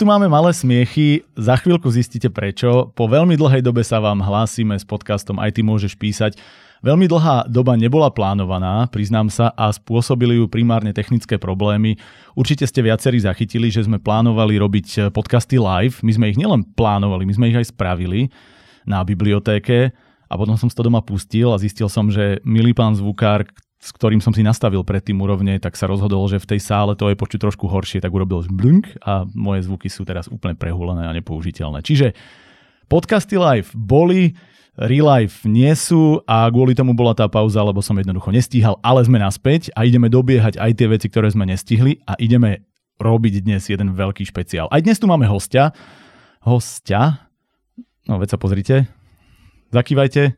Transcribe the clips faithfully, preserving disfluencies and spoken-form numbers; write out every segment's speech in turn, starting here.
tu máme malé smiechy, za chvíľku zistíte prečo. Po veľmi dlhej dobe sa vám hlásime s podcastom Aj ty môžeš písať. Veľmi dlhá doba nebola plánovaná, priznám sa, a spôsobili ju primárne technické problémy. Určite ste viacerí zachytili, že sme plánovali robiť podcasty live. My sme ich nielen plánovali, my sme ich aj spravili na bibliotéke a potom som to doma pustil a zistil som, že milý pán zvukár, s ktorým som si nastavil predtým úrovne, tak sa rozhodol, že v tej sále to je počuť trošku horšie, tak urobil blink a moje zvuky sú teraz úplne prehúlené a nepoužiteľné. Čiže podcasty live boli, relive nie sú a kvôli tomu bola tá pauza, lebo som jednoducho nestíhal, ale sme naspäť a ideme dobiehať aj tie veci, ktoré sme nestihli a ideme robiť dnes jeden veľký špeciál. Aj dnes tu máme hostia. Hostia? No veď sa pozrite. Zakývajte.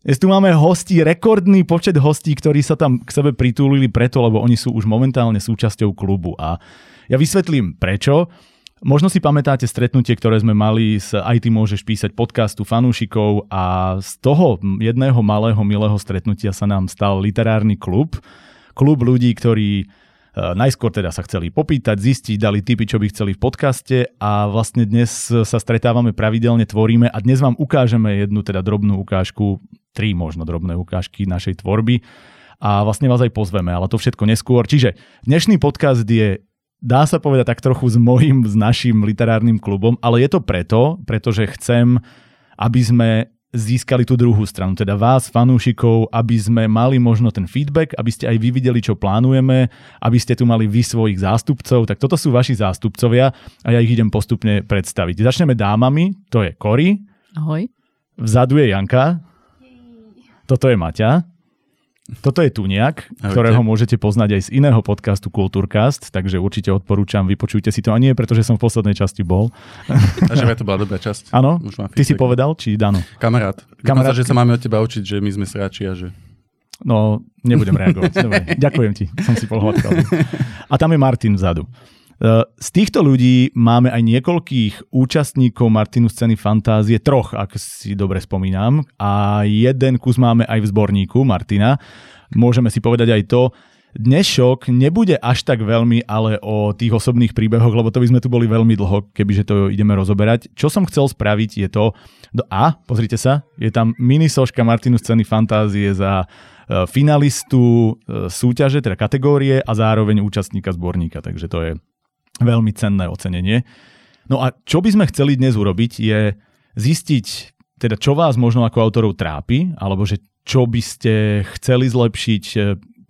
Dnes tu máme hostí, rekordný počet hostí, ktorí sa tam k sebe pritúlili preto, lebo oni sú už momentálne súčasťou klubu. A ja vysvetlím prečo. Možno si pamätáte stretnutie, ktoré sme mali s Aj ty môžeš písať podcastu fanúšikov a z toho jedného malého milého stretnutia sa nám stal literárny klub. Klub ľudí, ktorí najskôr teda sa chceli popýtať, zistiť, dali tipy, čo by chceli v podcaste a vlastne dnes sa stretávame pravidelne, tvoríme a dnes vám ukážeme jednu teda drobnú ukážku, tri možno drobné ukážky našej tvorby a vlastne vás aj pozveme, ale to všetko neskôr. Čiže dnešný podcast je, dá sa povedať, tak trochu s mojím, s našim literárnym klubom, ale je to preto, pretože chcem, aby sme získali tú druhú stranu, teda vás, fanúšikov, aby sme mali možno ten feedback, aby ste aj vy videli, čo plánujeme, aby ste tu mali vy svojich zástupcov. Tak toto sú vaši zástupcovia a ja ich idem postupne predstaviť. Začneme dámami, to je Kory. Ahoj. Vzadu je Janka. Toto je Maťa. Toto je Tuniak, ahojte, ktorého môžete poznať aj z iného podcastu Kulturcast, takže určite odporúčam, vypočujte si to. A nie, pretože som v poslednej časti bol. Takže to bola dobrá časť. Áno? Ty si povedal, či Dano? Kamarát. Kamarát, že sa máme od teba učiť, že my sme sráči a že... No, nebudem reagovať. Dobre, ďakujem ti, som si polhodkal. A tam je Martin vzadu. Z týchto ľudí máme aj niekoľkých účastníkov Martinus Ceny Fantázie, troch, ak si dobre spomínam. A jeden kus máme aj v zborníku Martina. Môžeme si povedať aj to. Dnešok nebude až tak veľmi ale o tých osobných príbehoch, lebo to by sme tu boli veľmi dlho, kebyže to ideme rozoberať. Čo som chcel spraviť je to... No a, pozrite sa, je tam mini soška Martinus Ceny Fantázie za finalistu súťaže, teda kategórie a zároveň účastníka zborníka, takže to je veľmi cenné ocenenie. No a čo by sme chceli dnes urobiť je zistiť, teda čo vás možno ako autorov trápi, alebo že čo by ste chceli zlepšiť,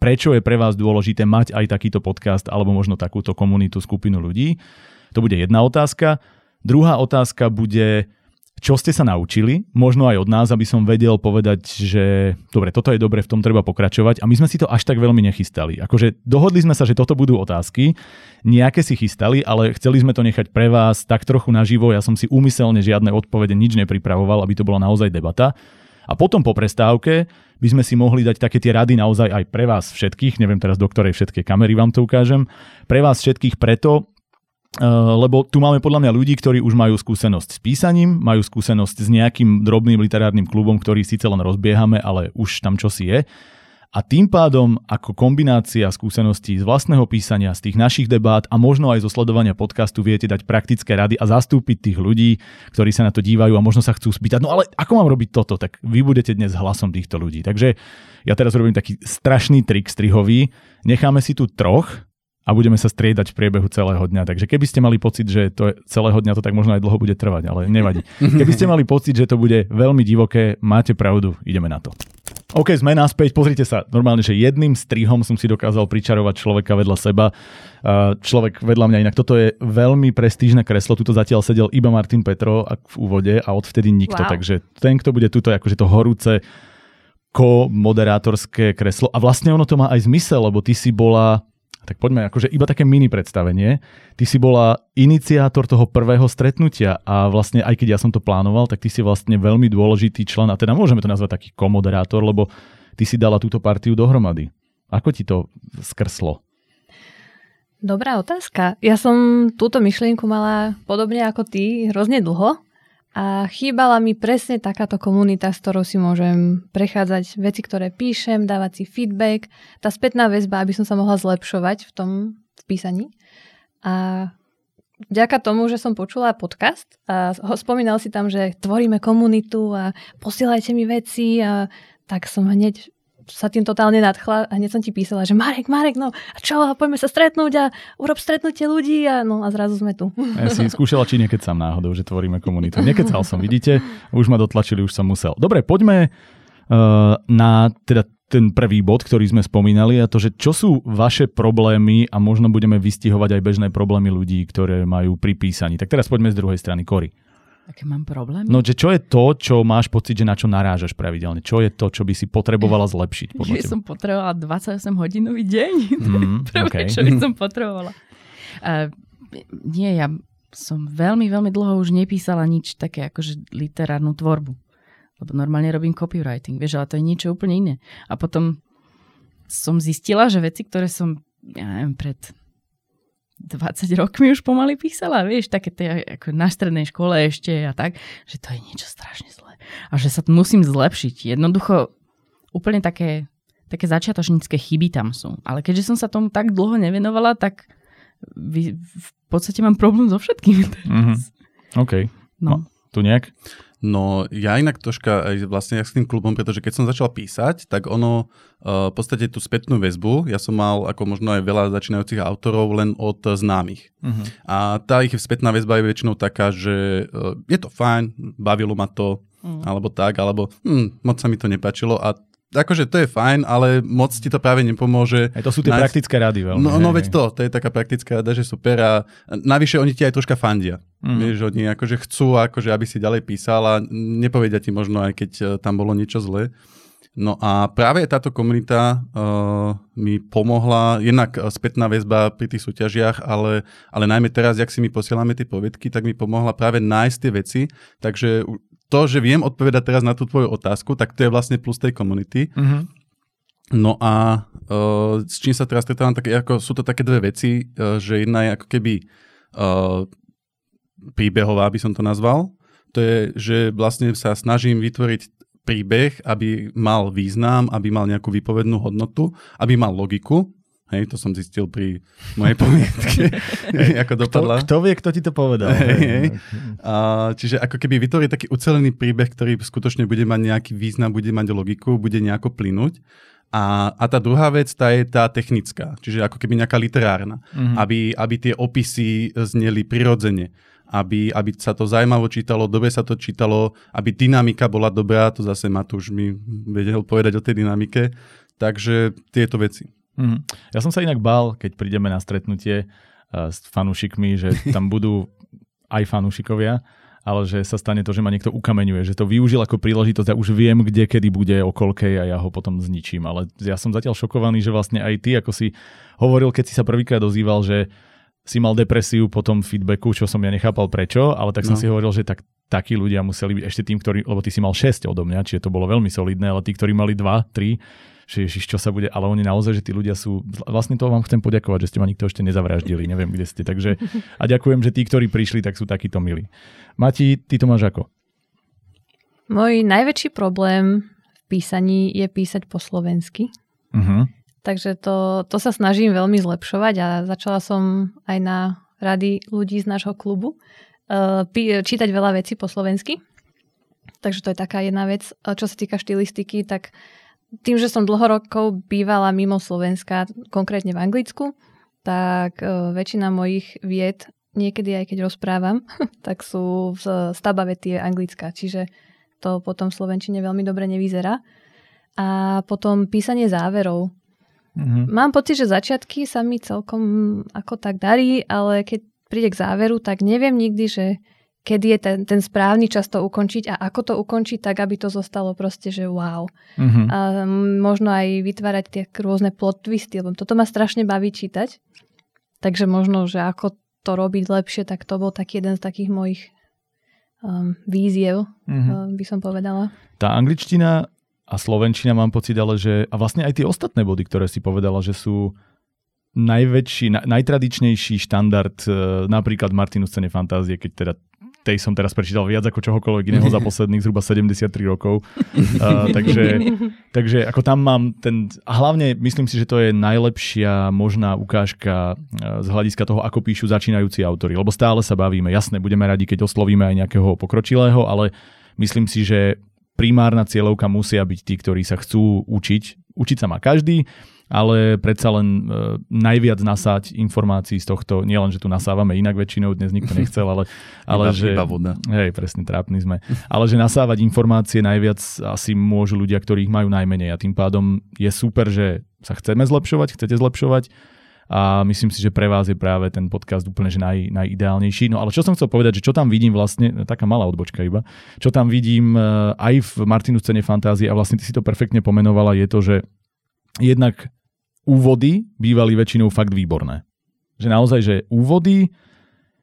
prečo je pre vás dôležité mať aj takýto podcast, alebo možno takúto komunitu, skupinu ľudí. To bude jedna otázka. Druhá otázka bude, čo ste sa naučili, možno aj od nás, aby som vedel povedať, že dobre, toto je dobre, v tom treba pokračovať a my sme si to až tak veľmi nechystali. Akože dohodli sme sa, že toto budú otázky, nejaké si chystali, ale chceli sme to nechať pre vás tak trochu naživo, ja som si úmyselne žiadne odpovede nič nepripravoval, aby to bola naozaj debata. A potom po prestávke by sme si mohli dať také tie rady naozaj aj pre vás všetkých, neviem teraz do ktorej všetkej kamery vám to ukážem, pre vás všetkých preto, lebo tu máme podľa mňa ľudí, ktorí už majú skúsenosť s písaním, majú skúsenosť s nejakým drobným literárnym klubom, ktorý síce len rozbiehame, ale už tam čosi je. A tým pádom ako kombinácia skúseností z vlastného písania, z tých našich debát a možno aj zo sledovania podcastu viete dať praktické rady a zastúpiť tých ľudí, ktorí sa na to dívajú a možno sa chcú spýtať, no ale ako mám robiť toto, tak vy budete dnes hlasom týchto ľudí. Takže ja teraz robím taký strašný trik strihový, necháme si tu troch a budeme sa striedať v priebehu celého dňa. Takže keby ste mali pocit, že to je celého dňa, to tak možno aj dlho bude trvať, ale nevadí. Keby ste mali pocit, že to bude veľmi divoké, máte pravdu, ideme na to. OK, sme naspäť, pozrite sa, normálne, že jedným strihom som si dokázal pričarovať človeka vedľa seba. Človek vedľa mňa, inak toto je veľmi prestížne kreslo, tuto zatiaľ sedel iba Martin Petro v úvode a odvtedy nikto, wow. Takže ten, kto bude tuto, akože to horúce ko-moderátorské kreslo. A vlastne ono to má aj zmysel, lebo ty si bola... Tak poďme, akože iba také mini predstavenie. Ty si bola iniciátor toho prvého stretnutia a vlastne aj keď ja som to plánoval, tak ty si vlastne veľmi dôležitý člen a teda môžeme to nazvať taký komoderátor, lebo ty si dala túto partiu dohromady. Ako ti to skrslo? Dobrá otázka. Ja som túto myšlienku mala podobne ako ty hrozne dlho a chýbala mi presne takáto komunita, s ktorou si môžem prechádzať veci, ktoré píšem, dávať si feedback, tá spätná väzba, aby som sa mohla zlepšovať v tom v písaní. A vďaka tomu, že som počula podcast a spomínal si tam, že tvoríme komunitu a posielajte mi veci a tak som hneď sa tým totálne nadchla a hneď som ti písala, že Marek, Marek, no a čo, a poďme sa stretnúť a urob stretnutie ľudí a no a zrazu sme tu. Ja si skúšala, či nekecam náhodou, že tvoríme komunitu. Nekecal som, vidíte, už ma dotlačili, už som musel. Dobre, poďme uh, na teda ten prvý bod, ktorý sme spomínali, a to, že čo sú vaše problémy a možno budeme vystihovať aj bežné problémy ľudí, ktoré majú pri písaní. Tak teraz poďme z druhej strany, Kory. Aké mám problémy? No, že čo je to, čo máš pocit, že na čo narážaš pravidelne? Čo je to, čo by si potrebovala zlepšiť? Že som potrebovala dvadsaťosemhodinový deň. Mm, Prvé, okay. Čo by som potrebovala. Uh, nie, ja som veľmi, veľmi dlho už nepísala nič také akože literárnu tvorbu. Lebo normálne robím copywriting, vieš, ale to je niečo úplne iné. A potom som zistila, že veci, ktoré som, ja neviem, pred dvadsať rokmi už pomaly písala, vieš, také tie, ako na strednej škole ešte a tak, že to je niečo strašne zlé. A že sa musím zlepšiť. Jednoducho, úplne také, také začiatočnícke chyby tam sú. Ale keďže som sa tomu tak dlho nevenovala, tak v, v podstate mám problém so všetkým teraz. Mm-hmm. OK. No. No, tu nejak... No ja inak troška aj vlastne ja s tým klubom, pretože keď som začal písať, tak ono uh, v podstate tú spätnú väzbu, ja som mal ako možno aj veľa začínajúcich autorov len od známych. Uh-huh. A tá ich spätná väzba je väčšinou taká, že uh, je to fajn, bavilo ma to, uh-huh. alebo tak, alebo hm, moc sa mi to nepáčilo a akože to je fajn, ale moc ti to práve nepomôže. Aj to sú tie Nás... praktické rady veľmi. No, no veď to, to je taká praktická rada, že super a navyše oni ti aj troška fandia. Mm. Vieš, oni akože chcú, akože, aby si ďalej písal a nepovedia ti možno aj keď tam bolo niečo zlé. No a práve táto komunita uh, mi pomohla, jednak spätná väzba pri tých súťažiach, ale, ale najmä teraz, jak si my posielame tie poviedky, tak mi pomohla práve nájsť tie veci, takže... To, že viem odpovedať teraz na tú tvoju otázku, tak to je vlastne plus tej komunity. Mm-hmm. No a uh, s čím sa teraz stretávam, tak ako, sú to také dve veci, uh, že jedna je ako keby uh, príbehová, by som to nazval. To je, že vlastne sa snažím vytvoriť príbeh, aby mal význam, aby mal nejakú výpovednú hodnotu, aby mal logiku. Hej, to som zistil pri mojej poviedke, ako dopadla. Kto, kto vie, kto ti to povedal. Hej, hej. A, čiže ako keby vytvoriť taký ucelený príbeh, ktorý skutočne bude mať nejaký význam, bude mať logiku, bude nejako plynúť. A, a tá druhá vec, tá je tá technická, čiže ako keby nejaká literárna, mm-hmm. aby, aby tie opisy zneli prirodzene. Aby, aby sa to zaujímavo čítalo, dobre sa to čítalo, aby dynamika bola dobrá, to zase Matúš mi vedel povedať o tej dynamike. Takže tieto veci. Mm. Ja som sa inak bál, keď prídeme na stretnutie uh, s fanúšikmi, že tam budú aj fanúšikovia, ale že sa stane to, že ma niekto ukameňuje, že to využil ako príležitosť a ja už viem, kde, kedy bude, o koľkej a ja ho potom zničím. Ale ja som zatiaľ šokovaný, že vlastne aj ty, ako si hovoril, keď si sa prvýkrát ozýval, že si mal depresiu po tom feedbacku, čo som ja nechápal prečo, ale tak som no. si hovoril, že tak, takí ľudia museli byť ešte tým, ktorí, lebo ty si mal šesť odo mňa, čiže to bolo veľmi solidné, ale tí, ktorí mali dva, tri, že ježiš, čo sa bude, ale oni naozaj, že tí ľudia sú, vlastne to vám chcem poďakovať, že ste ma nikto ešte nezavraždili, neviem, kde ste, takže a ďakujem, že tí, ktorí prišli, tak sú takíto milí. Mati, ty to máš ako? Môj najväčší problém v písaní je písať po slovensky, uh-huh. takže to, to sa snažím veľmi zlepšovať a začala som aj na rady ľudí z nášho klubu uh, pí, čítať veľa vecí po slovensky, takže to je taká jedna vec. Čo sa týka štilistiky, tak tým, že som dlho rokov bývala mimo Slovenska, konkrétne v Anglicku, tak väčšina mojich vied, niekedy aj keď rozprávam, tak sú v stavbavé tie anglická, čiže to potom v slovenčine veľmi dobre nevyzerá. A potom písanie záverov. Mhm. Mám pocit, že začiatky sa mi celkom ako tak darí, ale keď príde k záveru, tak neviem nikdy, že kedy je ten, ten správny čas to ukončiť a ako to ukončiť, tak aby to zostalo proste, že wow. Mm-hmm. A možno aj vytvárať tie rôzne plot twisty, lebo toto ma strašne baví čítať. Takže možno, že ako to robiť lepšie, tak to bol taký jeden z takých mojich um, výziev, mm-hmm. by som povedala. Tá angličtina a slovenčina mám pocit, ale že... A vlastne aj tie ostatné body, ktoré si povedala, že sú... najväčší, na, najtradičnejší štandard, napríklad Martinus Cene Fantázie, keď teda tej som teraz prečítal viac ako čohokoľvek iného za posledných zhruba sedemdesiattri rokov. Uh, takže, takže ako tam mám ten... A hlavne myslím si, že to je najlepšia možná ukážka z hľadiska toho, ako píšu začínajúci autori. Lebo stále sa bavíme. Jasné, budeme radi, keď oslovíme aj nejakého pokročilého, ale myslím si, že primárna cieľovka musia byť tí, ktorí sa chcú učiť. Učiť sa má každý, ale predsa len e, najviac nasáť informácií z tohto, nielen, že tu nasávame inak väčšinou, dnes nikto nechcel, ale, ale že... Hej, presne, trápni sme. Ale že nasávať informácie najviac asi môžu ľudia, ktorí ich majú najmenej a tým pádom je super, že sa chceme zlepšovať, chcete zlepšovať a myslím si, že pre vás je práve ten podcast úplne že naj, najideálnejší. No ale čo som chcel povedať, že čo tam vidím vlastne, taká malá odbočka iba, čo tam vidím e, aj v Martinus Cene Fantázie a vlastne ty si to perfektne pomenovala, je to, že jednak úvody bývali väčšinou fakt výborné. Že naozaj, že úvody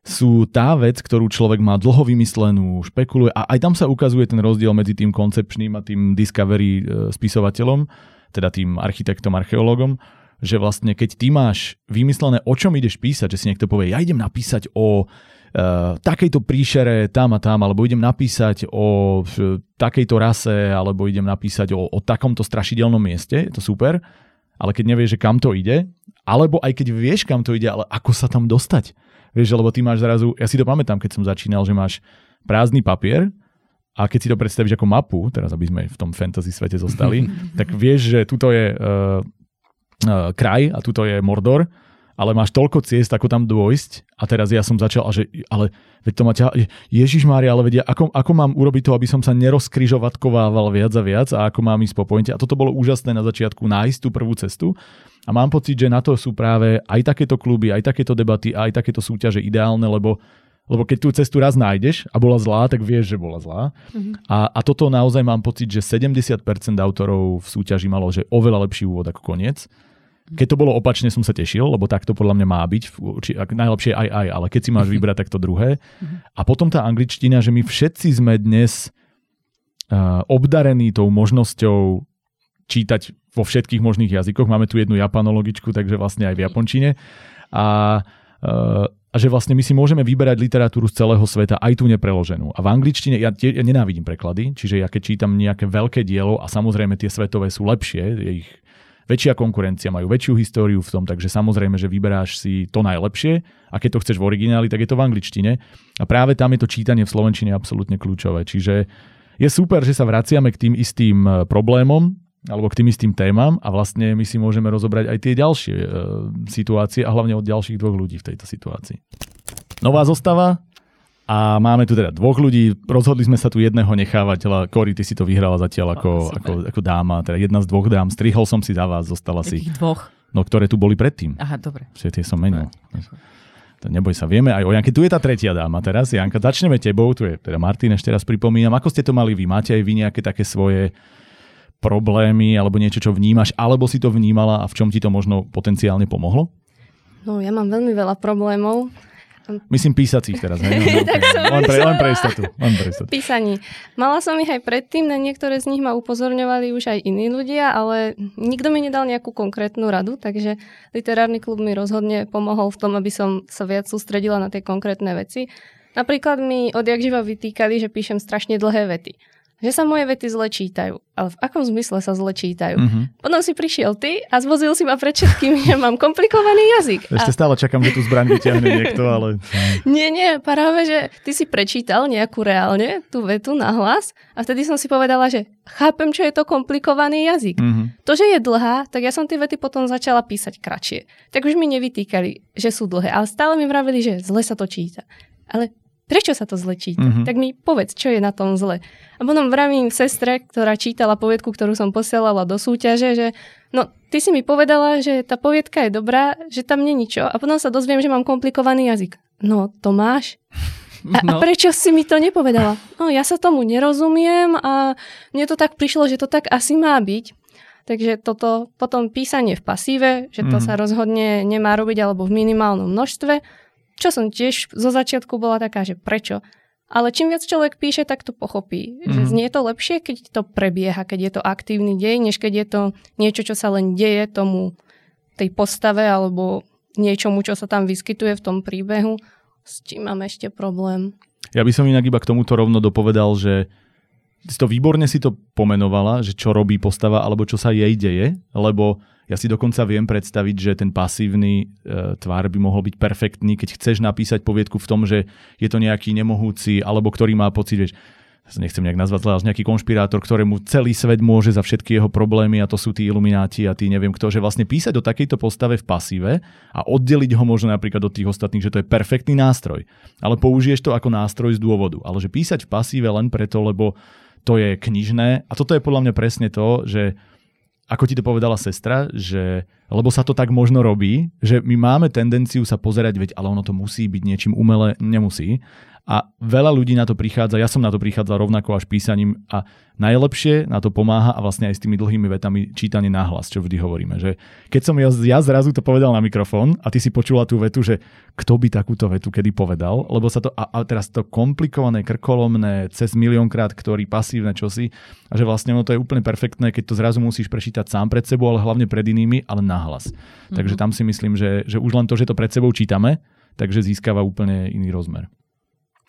sú tá vec, ktorú človek má dlho vymyslenú, špekuluje a aj tam sa ukazuje ten rozdiel medzi tým koncepčným a tým discovery e, spisovateľom, teda tým architektom, archeológom, že vlastne keď ty máš vymyslené, o čom ideš písať, že si niekto povie, ja idem napísať o e, takejto príšere tam a tam, alebo idem napísať o e, takejto rase, alebo idem napísať o, o takomto strašidelnom mieste, je to super. Ale keď nevieš, že kam to ide, alebo aj keď vieš, kam to ide, ale ako sa tam dostať. Vieš, lebo ty máš zrazu, ja si to pamätám, keď som začínal, že máš prázdny papier a keď si to predstavíš ako mapu, teraz aby sme v tom fantasy svete zostali, tak vieš, že tuto je uh, uh, kraj a tuto je Mordor, ale máš toľko ciest, ako tam dôjsť a teraz ja som začal, a že, ale veď to ma ťa, Ježišmária, ale vedia, ako, ako mám urobiť to, aby som sa nerozkrižovatkovával viac a viac a ako mám ísť po pointe. A toto bolo úžasné na začiatku, nájsť tú prvú cestu a mám pocit, že na to sú práve aj takéto kluby, aj takéto debaty, aj takéto súťaže ideálne, lebo, lebo keď tú cestu raz nájdeš a bola zlá, tak vieš, že bola zlá. Mhm. A, a toto naozaj mám pocit, že sedemdesiat percent autorov v súťaži malo, že oveľa lepší úvod ako koniec. Keď to bolo opačne, som sa tešil, lebo takto podľa mňa má byť. Najlepšie aj aj, ale keď si máš vybrať, tak to druhé. A potom tá angličtina, že my všetci sme dnes uh, obdarení tou možnosťou čítať vo všetkých možných jazykoch. Máme tu jednu japanologičku, takže vlastne aj v japončine. A, uh, a že vlastne my si môžeme vyberať literatúru z celého sveta, aj tú nepreloženú. A v angličtine, ja, tie, ja nenávidím preklady, čiže ja keď čítam nejaké veľké dielo, a samozrejme tie svetové sú lepšie, je ich väčšia konkurencia, majú väčšiu históriu v tom, takže samozrejme, že vyberáš si to najlepšie a keď to chceš v origináli, tak je to v angličtine. A práve tam je to čítanie v slovenčine absolútne kľúčové. Čiže je super, že sa vraciame k tým istým problémom alebo k tým istým témam a vlastne my si môžeme rozobrať aj tie ďalšie e, situácie a hlavne od ďalších dvoch ľudí v tejto situácii. Nová zostava a máme tu teda dvoch ľudí. Rozhodli sme sa tu jedného nechávať. Kory, ty si to vyhrala zatiaľ ako, oh, ako, ako dáma, teda jedna z dvoch dám. Strihol som si za vás, zostala Takých si... dvoch? No, ktoré tu boli predtým. Aha, dobre. Všetky som menil. To neboj sa, vieme aj o Janke. Tu je tá tretia dáma teraz. Janka, začneme tebou. Tu je teda Martin, ešte raz pripomínam. Ako ste to mali vy? Máte aj vy nejaké také svoje problémy alebo niečo, čo vnímaš? Alebo si to vnímala a v čom ti to možno potenciálne pomohlo? No, ja mám veľmi veľa problémov. Myslím písacích teraz. Ne? tak som len pre, len pre istotu. Písaní. Mala som ich aj predtým, na niektoré z nich ma upozorňovali už aj iní ľudia, ale nikto mi nedal nejakú konkrétnu radu, takže literárny klub mi rozhodne pomohol v tom, aby som sa viac sústredila na tie konkrétne veci. Napríklad mi odjakživa vytýkali, že píšem strašne dlhé vety. Že sa moje vety zle čítajú. Ale v akom zmysle sa zle čítajú? Mm-hmm. Potom si prišiel ty a zvozil si ma pred všetkým, že mám komplikovaný jazyk. Ešte a... stále čakám, že tu zbraň vyťahne niekto, ale... nie, nie, práve, že ty si prečítal nejakú reálne tú vetu na hlas a vtedy som si povedala, že chápem, čo je to komplikovaný jazyk. Mm-hmm. To, že je dlhá, tak ja som tie vety potom začala písať kratšie. Tak už mi nevytýkali, že sú dlhé, ale stále mi vravili, že zle sa to číta. Ale... prečo sa to zle číta? Mm-hmm. Tak mi povedz, čo je na tom zle. A potom vravím sestre, ktorá čítala poviedku, ktorú som posielala do súťaže, že no, ty si mi povedala, že tá poviedka je dobrá, že tam nie ničo. A potom sa dozviem, že mám komplikovaný jazyk. No, to máš? A, no. a prečo si mi to nepovedala? No, ja sa tomu nerozumiem a mne to tak prišlo, že to tak asi má byť. Takže toto potom písanie v pasíve, že to mm-hmm. sa rozhodne nemá robiť alebo v minimálnom množstve. Čo som tiež zo začiatku bola taká, že prečo? Ale čím viac človek píše, tak to pochopí. Mm-hmm. Že znie to lepšie, keď to prebieha, keď je to aktívny dej, než keď je to niečo, čo sa len deje tomu tej postave alebo niečomu, čo sa tam vyskytuje v tom príbehu. S čím mám ešte problém? Ja by som inak iba k tomuto rovno dopovedal, že to výborne si to pomenovala, že čo robí postava alebo čo sa jej deje, lebo ja si dokonca viem predstaviť, že ten pasívny e, tvar by mohol byť perfektný, keď chceš napísať poviedku v tom, že je to nejaký nemohúci, alebo ktorý má pocit, vieš, nechcem nejak nazvať, ale nejaký konšpirátor, ktorému celý svet môže za všetky jeho problémy a to sú tí ilumináti a tí neviem kto, že vlastne písať o takejto postave v pasíve a oddeliť ho možno napríklad od tých ostatných, že to je perfektný nástroj. Ale použiješ to ako nástroj z dôvodu. Ale že písať v pasíve len preto, lebo to je knižné. A toto je podľa mňa presne to, že ako ti to povedala sestra, že lebo sa to tak možno robí, že my máme tendenciu sa pozerať, veď ale ono to musí byť niečím umelé, nemusí. A veľa ľudí na to prichádza, ja som na to prichádzal rovnako až písaním a najlepšie na to pomáha a vlastne aj s tými dlhými vetami čítanie nahlas, čo vždy hovoríme. Že keď som ja, ja zrazu to povedal na mikrofón a ty si počula tú vetu, že kto by takúto vetu kedy povedal, lebo sa to, a, a teraz to komplikované, krkolomné, cez miliónkrát, ktorý pasívne čosi a že vlastne ono to je úplne perfektné, keď to zrazu musíš prečítať sám pred sebou, ale hlavne pred inými, ale nahlas. Mm-hmm. Takže tam si myslím, že, že už len to, že to pred sebou čítame, takže získava úplne iný rozmer.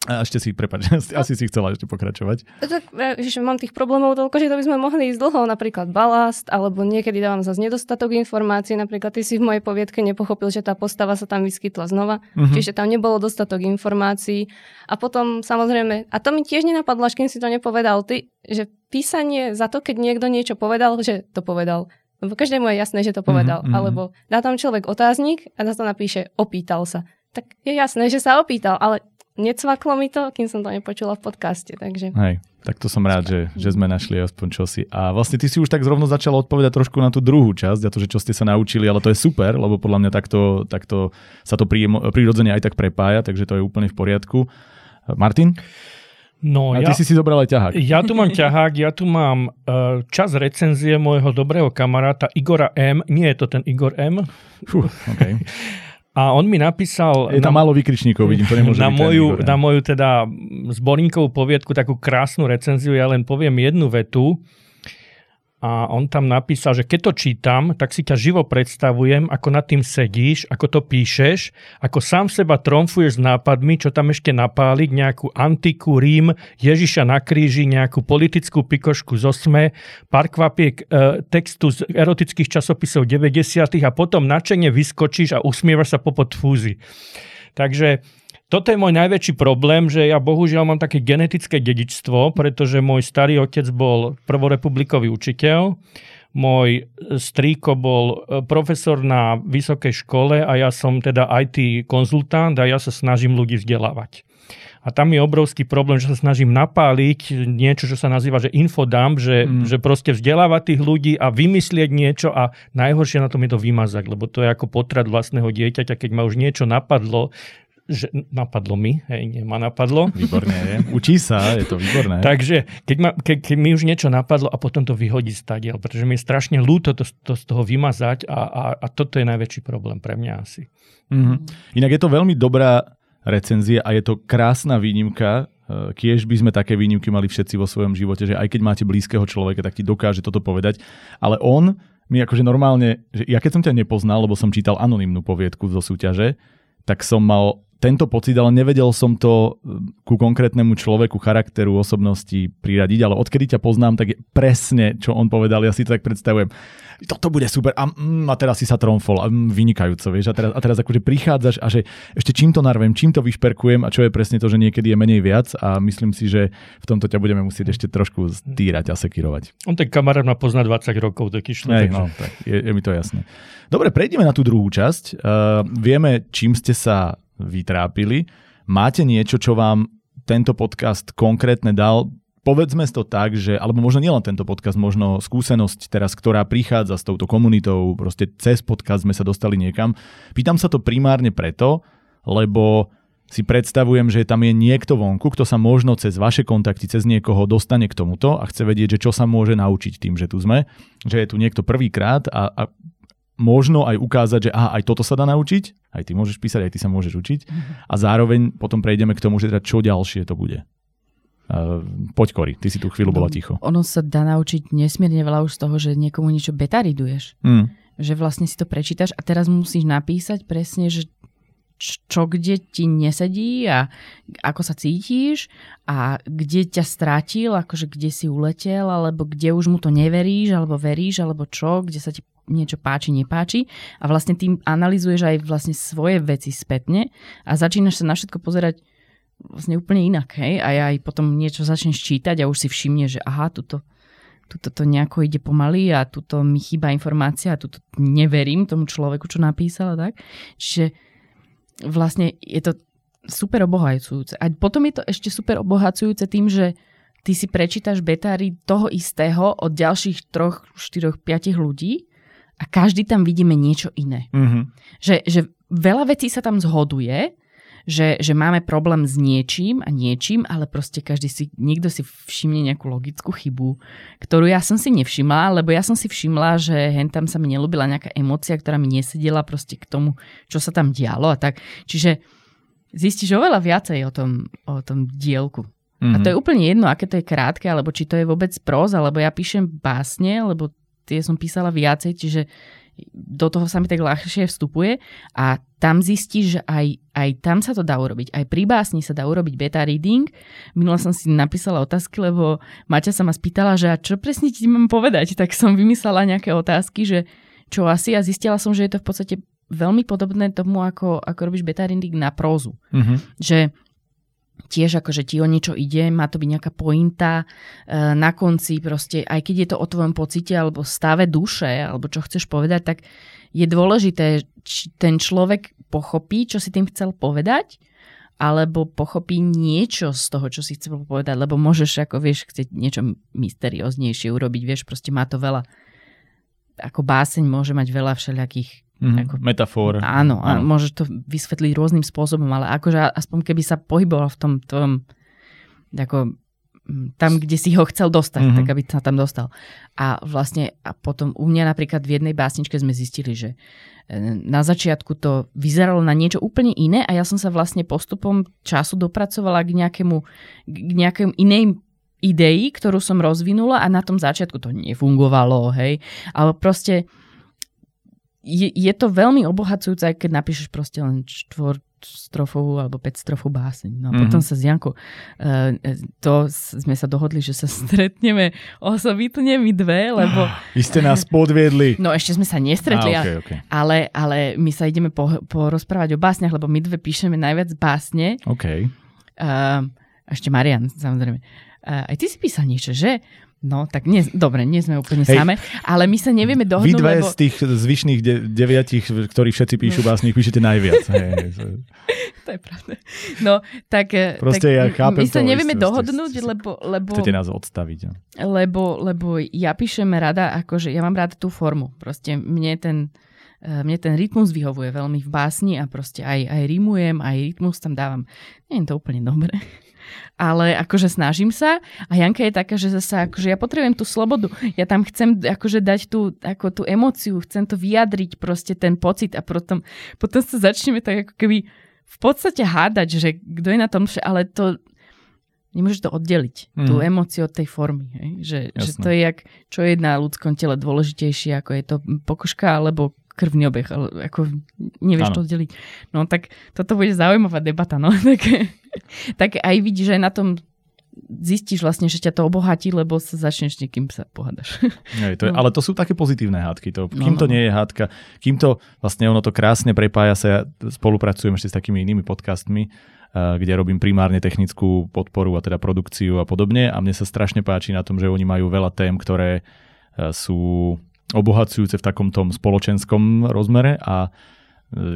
A ešte si, prepáč, asi si chcela ešte pokračovať. Tak, že mám tých problémov toľko, že to by sme mohli ísť dlho, napríklad balast, alebo niekedy dávam zase nedostatok informácií, napríklad ty si v mojej poviedke nepochopil, že tá postava sa tam vyskytla znova, uh-huh. čiže tam nebolo dostatok informácií. A potom samozrejme, a to mi tiež nenapadlo, až kým si to nepovedal ty, že písanie za to, keď niekto niečo povedal, že to povedal. Lebo každému je jasné, že to povedal. Mm-hmm. Alebo dá tam človek otáznik a zase to napíše opýtal sa. Tak je jasné, že sa opýtal, ale necvaklo mi to, kým som to nepočula v podcaste. Takže... Hej, tak to som rád, že, že sme našli aspoň čosi. A vlastne ty si už tak zrovna začala odpovedať trošku na tú druhú časť, a to, že čo ste sa naučili, ale to je super, lebo podľa mňa takto, takto sa to prirodzene aj tak prepája, takže to je úplne v poriadku. Martin? No, a ty ja, si si zobral aj ťahák. Ja tu mám ťahák, ja tu mám uh, čas recenzie môjho dobrého kamaráta Igora M. Nie je to ten Igor M. Fú, okay. A on mi napísal... Je tam na, málo vykričníkov, vidím, to nemôže na byť moju, na moju teda zborníkovú poviedku, takú krásnu recenziu, ja len poviem jednu vetu. A on tam napísal, že keď to čítam, tak si ťa živo predstavujem, ako nad tým sedíš, ako to píšeš, ako sám seba tromfuješ s nápadmi, čo tam ešte napáliť, nejakú antiku, Rím, Ježiša na kríži, nejakú politickú pikošku z osme, pár kvapiek e, textu z erotických časopisov deväťdesiatych a potom nadšene vyskočíš a usmievaš sa popod fúzy. Takže... Toto je môj najväčší problém, že ja bohužiaľ mám také genetické dedičstvo, pretože môj starý otec bol prvorepublikový učiteľ, môj strýko bol profesor na vysokej škole a ja som teda í té konzultant a ja sa snažím ľudí vzdelávať. A tam je obrovský problém, že sa snažím napáliť niečo, čo sa nazýva že infodump, že, mm. že proste vzdelávať tých ľudí a vymyslieť niečo a najhoršie na tom je to vymazať, lebo to je ako potrat vlastného dieťaťa, keď ma už niečo napadlo, že napadlo mi, hej, nie ma napadlo. Výborné je. Učí sa, je to výborné. Takže, keď, ma, ke, keď mi už niečo napadlo a potom to vyhodí stadiel, pretože mi je strašne ľúto to, to z toho vymazať a, a, a toto je najväčší problém pre mňa asi. Mm-hmm. Inak je to veľmi dobrá recenzia a je to krásna výnimka, kiež by sme také výnimky mali všetci vo svojom živote, že aj keď máte blízkeho človeka, tak ti dokáže toto povedať, ale on mi akože normálne, že ja keď som ťa nepoznal, lebo som čítal anonymnú poviedku zo súťaže, tak som mal tento pocit, ale nevedel som to ku konkrétnemu človeku, charakteru, osobnosti priradiť, ale odkedy ťa poznám, tak je presne, čo on povedal, ja si to tak predstavujem. Toto bude super a, mm, a teraz si sa tromfol a mm, vynikajúco, vieš, a teraz, a teraz akože prichádzaš a že ešte čím to narvem, čím to vyšperkujem a čo je presne to, že niekedy je menej viac a myslím si, že v tomto ťa budeme musieť ešte trošku stírať a sekírovať. On ten kamarát ma pozná dvadsať rokov, tak išlo. Ej, takže... no, tak je, je mi to jasné. Dobre, prejdeme na tú druhú časť. Uh, vieme, čím ste sa vytrápili. Máte niečo, čo vám tento podcast konkrétne dal? Povedzme to tak, že, alebo možno nielen tento podcast, možno skúsenosť teraz, ktorá prichádza s touto komunitou, proste cez podcast sme sa dostali niekam. Pýtam sa to primárne preto, lebo si predstavujem, že tam je niekto vonku, kto sa možno cez vaše kontakty, cez niekoho dostane k tomuto a chce vedieť, že čo sa môže naučiť tým, že tu sme, že je tu niekto prvýkrát a, a možno aj ukázať, že aha, aj toto sa dá naučiť, aj ty môžeš písať, aj ty sa môžeš učiť a zároveň potom prejdeme k tomu, že teda čo ďalšie to bude. Uh, poď Kory, ty si tú chvíľu bola ticho. Ono sa dá naučiť nesmierne veľa už z toho, že niekomu niečo beta readuješ. Mm. Že vlastne si to prečítaš a teraz musíš napísať presne, že čo kde ti nesedí a ako sa cítiš a kde ťa strátil, akože kde si uletel, alebo kde už mu to neveríš, alebo veríš, alebo čo, kde sa ti niečo páči, nepáči a vlastne tým analyzuješ aj vlastne svoje veci spätne a začínaš sa na všetko pozerať vlastne úplne inak, hej, a ja aj potom niečo začneš čítať a už si všimneš, že aha, tuto, tuto to nejako ide pomaly a tuto mi chýba informácia a tuto neverím tomu človeku, čo napísala, tak, že vlastne je to super obohacujúce. A potom je to ešte super obohacujúce tým, že ty si prečítaš betári toho istého od ďalších troch, štyroch, piatich ľudí a každý tam vidíme niečo iné. Mm-hmm. Že, že veľa vecí sa tam zhoduje, že, že máme problém s niečím a niečím, ale proste každý si, niekto si všimne nejakú logickú chybu, ktorú ja som si nevšimla, lebo ja som si všimla, že hen tam sa mi nelúbila nejaká emócia, ktorá mi nesedela proste k tomu, čo sa tam dialo a tak. Čiže zistíš oveľa viacej o tom, o tom dielku. Mm-hmm. A to je úplne jedno, aké to je krátke, alebo či to je vôbec próza, lebo ja píšem básne, lebo tie som písala viacej, čiže do toho sa mi tak ľahšie vstupuje a tam zistíš, že aj, aj tam sa to dá urobiť. Aj pri básni sa dá urobiť beta reading. Minula som si napísala otázky, lebo Maťa sa ma spýtala, že a čo presne ti mám povedať, tak som vymyslela nejaké otázky, že čo asi a zistila som, že je to v podstate veľmi podobné tomu, ako, ako robíš beta reading na prózu. Mm-hmm. Že tiež akože ti o niečo ide, má to byť nejaká pointa na konci proste, aj keď je to o tvojom pocite alebo stave duše, alebo čo chceš povedať, tak je dôležité, či ten človek pochopí, čo si tým chcel povedať, alebo pochopí niečo z toho, čo si chcel povedať, lebo môžeš, ako vieš, chcieť niečo mysterióznejšie urobiť, vieš, proste má to veľa, ako báseň môže mať veľa všelijakých Mm-hmm. Ako, metafor. Áno, áno, môžeš to vysvetliť rôznym spôsobom, ale akože aspoň keby sa pohyboval v tom tvojom, ako tam, kde si ho chcel dostať, mm-hmm. tak aby sa tam dostal. A vlastne a potom u mňa napríklad v jednej básničke sme zistili, že na začiatku to vyzeralo na niečo úplne iné a ja som sa vlastne postupom času dopracovala k nejakému, k nejakému inej idei, ktorú som rozvinula a na tom začiatku to nefungovalo, hej. Ale proste Je, je to veľmi obohacujúce, aj keď napíšeš proste len štvorstrofovú alebo päťstrofovú báseň. No a mm-hmm. potom sa s Jankou, uh, to sme sa dohodli, že sa stretneme osobitne my dve, lebo... Vy ste nás podviedli. No ešte sme sa nestretli, ah, okay, okay. Ale, ale my sa ideme po, porozprávať o básniach, lebo my dve píšeme najviac básne. OK. Uh, ešte Marian, samozrejme. Uh, aj ty si písal niečo, že... No, tak nie, dobre, nie sme úplne Hej. same, ale my sa nevieme dohodnúť, lebo... Vy dve z tých zvyšných de- deviatich, ktorí všetci píšu básni, píšete najviac. Hej. To je pravda. No, tak... Proste tak ja chápem to. My sa nevieme ste, dohodnúť, ste, lebo, lebo... Chcete nás odstaviť. Ja. Lebo, lebo ja píšem rada, akože ja mám rada tú formu. Proste mne ten, mne ten rytmus vyhovuje veľmi v básni a proste aj, aj rímujem, aj rytmus tam dávam. Nie je to úplne dobre. Ale akože snažím sa a Janka je taká, že zasa akože ja potrebujem tú slobodu, ja tam chcem akože dať tú, ako tú emóciu, chcem to vyjadriť proste ten pocit a potom, potom sa začneme tak ako keby v podstate hádať, že kto je na tom, ale to nemôže to oddeliť, mm. tú emóciu od tej formy, hej? Že, že to je jak, čo je na ľudskom tele dôležitejšie, ako je to pokožka alebo krvný obeh, ale ako nevieš ano. To oddeliť. No tak toto bude zaujímavá debata, no. Tak, tak aj vidíš, že aj na tom zistíš vlastne, že ťa to obohatí, lebo sa začneš niekým sa pohádaš. No, to je, ale to sú také pozitívne hádky. To, kým no, no. to nie je hádka, kým to vlastne ono to krásne prepája sa, ja spolupracujem ešte s takými inými podcastmi, kde robím primárne technickú podporu a teda produkciu a podobne a mne sa strašne páči na tom, že oni majú veľa tém, ktoré sú obohacujúce v takomto spoločenskom rozmere a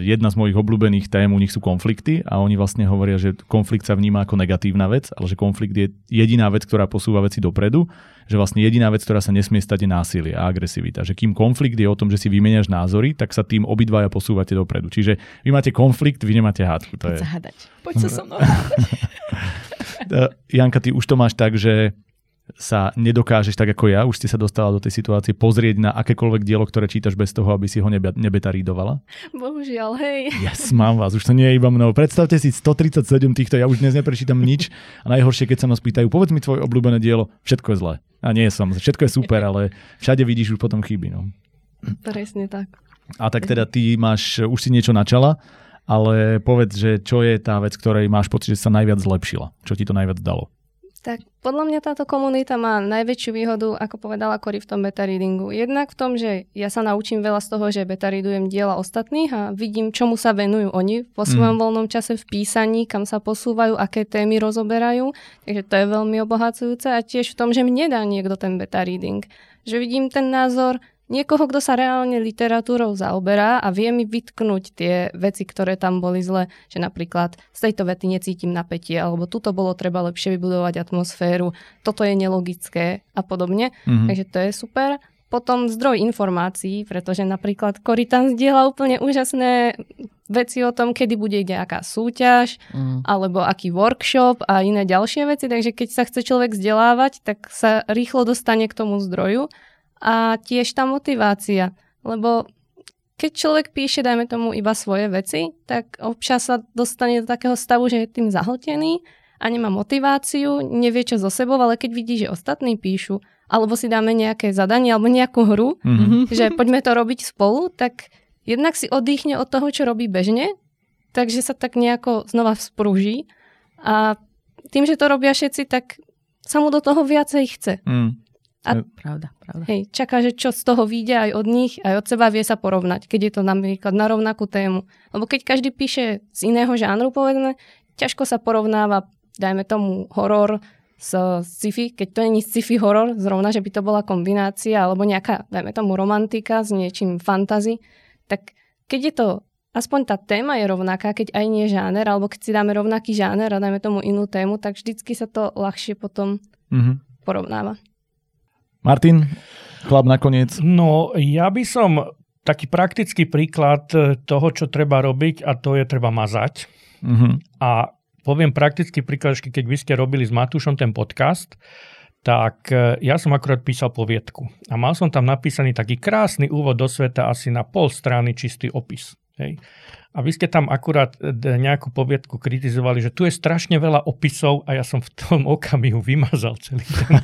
jedna z mojich obľúbených tém u nich sú konflikty a oni vlastne hovoria, že konflikt sa vníma ako negatívna vec, ale že konflikt je jediná vec, ktorá posúva veci dopredu, že vlastne jediná vec, ktorá sa nesmie stať je násilie a agresivita. Že kým konflikt je o tom, že si vymeniaš názory, tak sa tým obidvaja posúvate dopredu. Čiže vy máte konflikt, vy nemáte hádku. To Poď je... sa hádať. Poď sa so mnou hádať. Janka, ty už to máš tak, že sa nedokážeš tak ako ja, už si sa dostala do tej situácie pozrieť na akékoľvek dielo, ktoré čítaš bez toho, aby si ho nebe- nebetarídovala? Bohužiaľ, hej. Ja yes, mám vás, už to nie je iba mnou. Predstavte si stotridsaťsedem týchto, ja už dnes neprečítam nič a najhoršie, keď sa ma spýtajú, povedz mi tvoje obľúbené dielo, všetko je zlé. A nie som, všetko je super, ale všade vidíš už potom chyby. No. Presne tak. A tak teda ty máš, už si niečo načala ale povedz, že čo je tá vec, ktorej máš pocit, že sa najviac zlepšila? Čo ti to najviac dalo? Tak podľa mňa táto komunita má najväčšiu výhodu, ako povedala Kory, v tom beta readingu. Jednak v tom, že ja sa naučím veľa z toho, že beta readujem diela ostatných a vidím, čomu sa venujú oni po svojom mm. voľnom čase v písaní, kam sa posúvajú, aké témy rozoberajú. Takže to je veľmi obohacujúce a tiež v tom, že mne dá niekto ten beta reading. Že vidím ten názor niekoho, kto sa reálne literatúrou zaoberá a vie mi vytknúť tie veci, ktoré tam boli zle, že napríklad z tejto vety necítim napätie, alebo tuto bolo treba lepšie vybudovať atmosféru, toto je nelogické a podobne. Mm-hmm. Takže to je super. Potom zdroj informácií, pretože napríklad Kory tam zdieľa úplne úžasné veci o tom, kedy bude nejaká súťaž, mm. alebo aký workshop a iné ďalšie veci. Takže keď sa chce človek vzdelávať, tak sa rýchlo dostane k tomu zdroju. A tiež tá motivácia, lebo keď človek píše, dajme tomu, iba svoje veci, tak občas sa dostane do takého stavu, že je tým zahltený a nemá motiváciu, nevie čo so sebou, ale keď vidí, že ostatní píšu, alebo si dáme nejaké zadanie, alebo nejakú hru, mm-hmm. že poďme to robiť spolu, tak jednak si oddychne od toho, čo robí bežne, takže sa tak nejako znova vzpruží a tým, že to robia všetci, tak sa mu do toho viacej chce. Mm. A pravda, pravda. Hej, čaká, že čo z toho vyjde aj od nich, aj od seba, vie sa porovnať, keď je to napríklad na rovnakú tému. Lebo keď každý píše z iného žánru, povedané, ťažko sa porovnáva, dajme tomu, horor s sci-fi, keď to nie je sci-fi horor, zrovna, že by to bola kombinácia, alebo nejaká, dajme tomu, romantika s niečím fantasy, tak keď je to, aspoň tá téma je rovnaká, keď aj nie žáner, alebo keď si dáme rovnaký žáner a dajme tomu inú tému, tak vždycky sa to ľahšie potom mm-hmm. porovnáva. Martin, chlap nakoniec. No, ja by som taký praktický príklad toho, čo treba robiť, a to je treba mazať. Uh-huh. A poviem praktický príklad, keď vy ste robili s Matúšom ten podcast, tak ja som akurát písal poviedku. A mal som tam napísaný taký krásny úvod do sveta, asi na pol strany čistý opis. Hej. A vy ste tam akurát nejakú poviedku kritizovali, že tu je strašne veľa opisov a ja som v tom okamihu vymazal celý ten.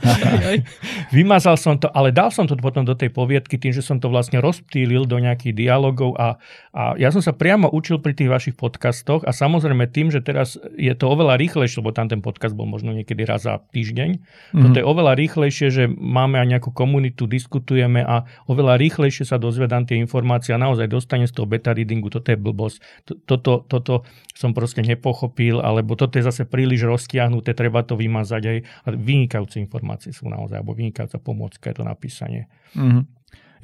Vymazal som to, ale dal som to potom do tej poviedky tým, že som to vlastne rozptýlil do nejakých dialogov a, a ja som sa priamo učil pri tých vašich podcastoch a samozrejme tým, že teraz je to oveľa rýchlejšie, lebo tam ten podcast bol možno niekedy raz za týždeň, mm-hmm. toto je oveľa rýchlejšie, že máme aj nejakú komunitu, diskutujeme a oveľa rýchlejšie sa dozvedám tie informácie a naozaj dostanem z toho beta readingu, toto je blbosť. Toto, toto som proste nepochopil, alebo toto je zase príliš roztiahnuté, treba to vymazať aj. Vynikajúce informácie sú naozaj, alebo vynikajúca pomôcka je to napísanie. Mm-hmm.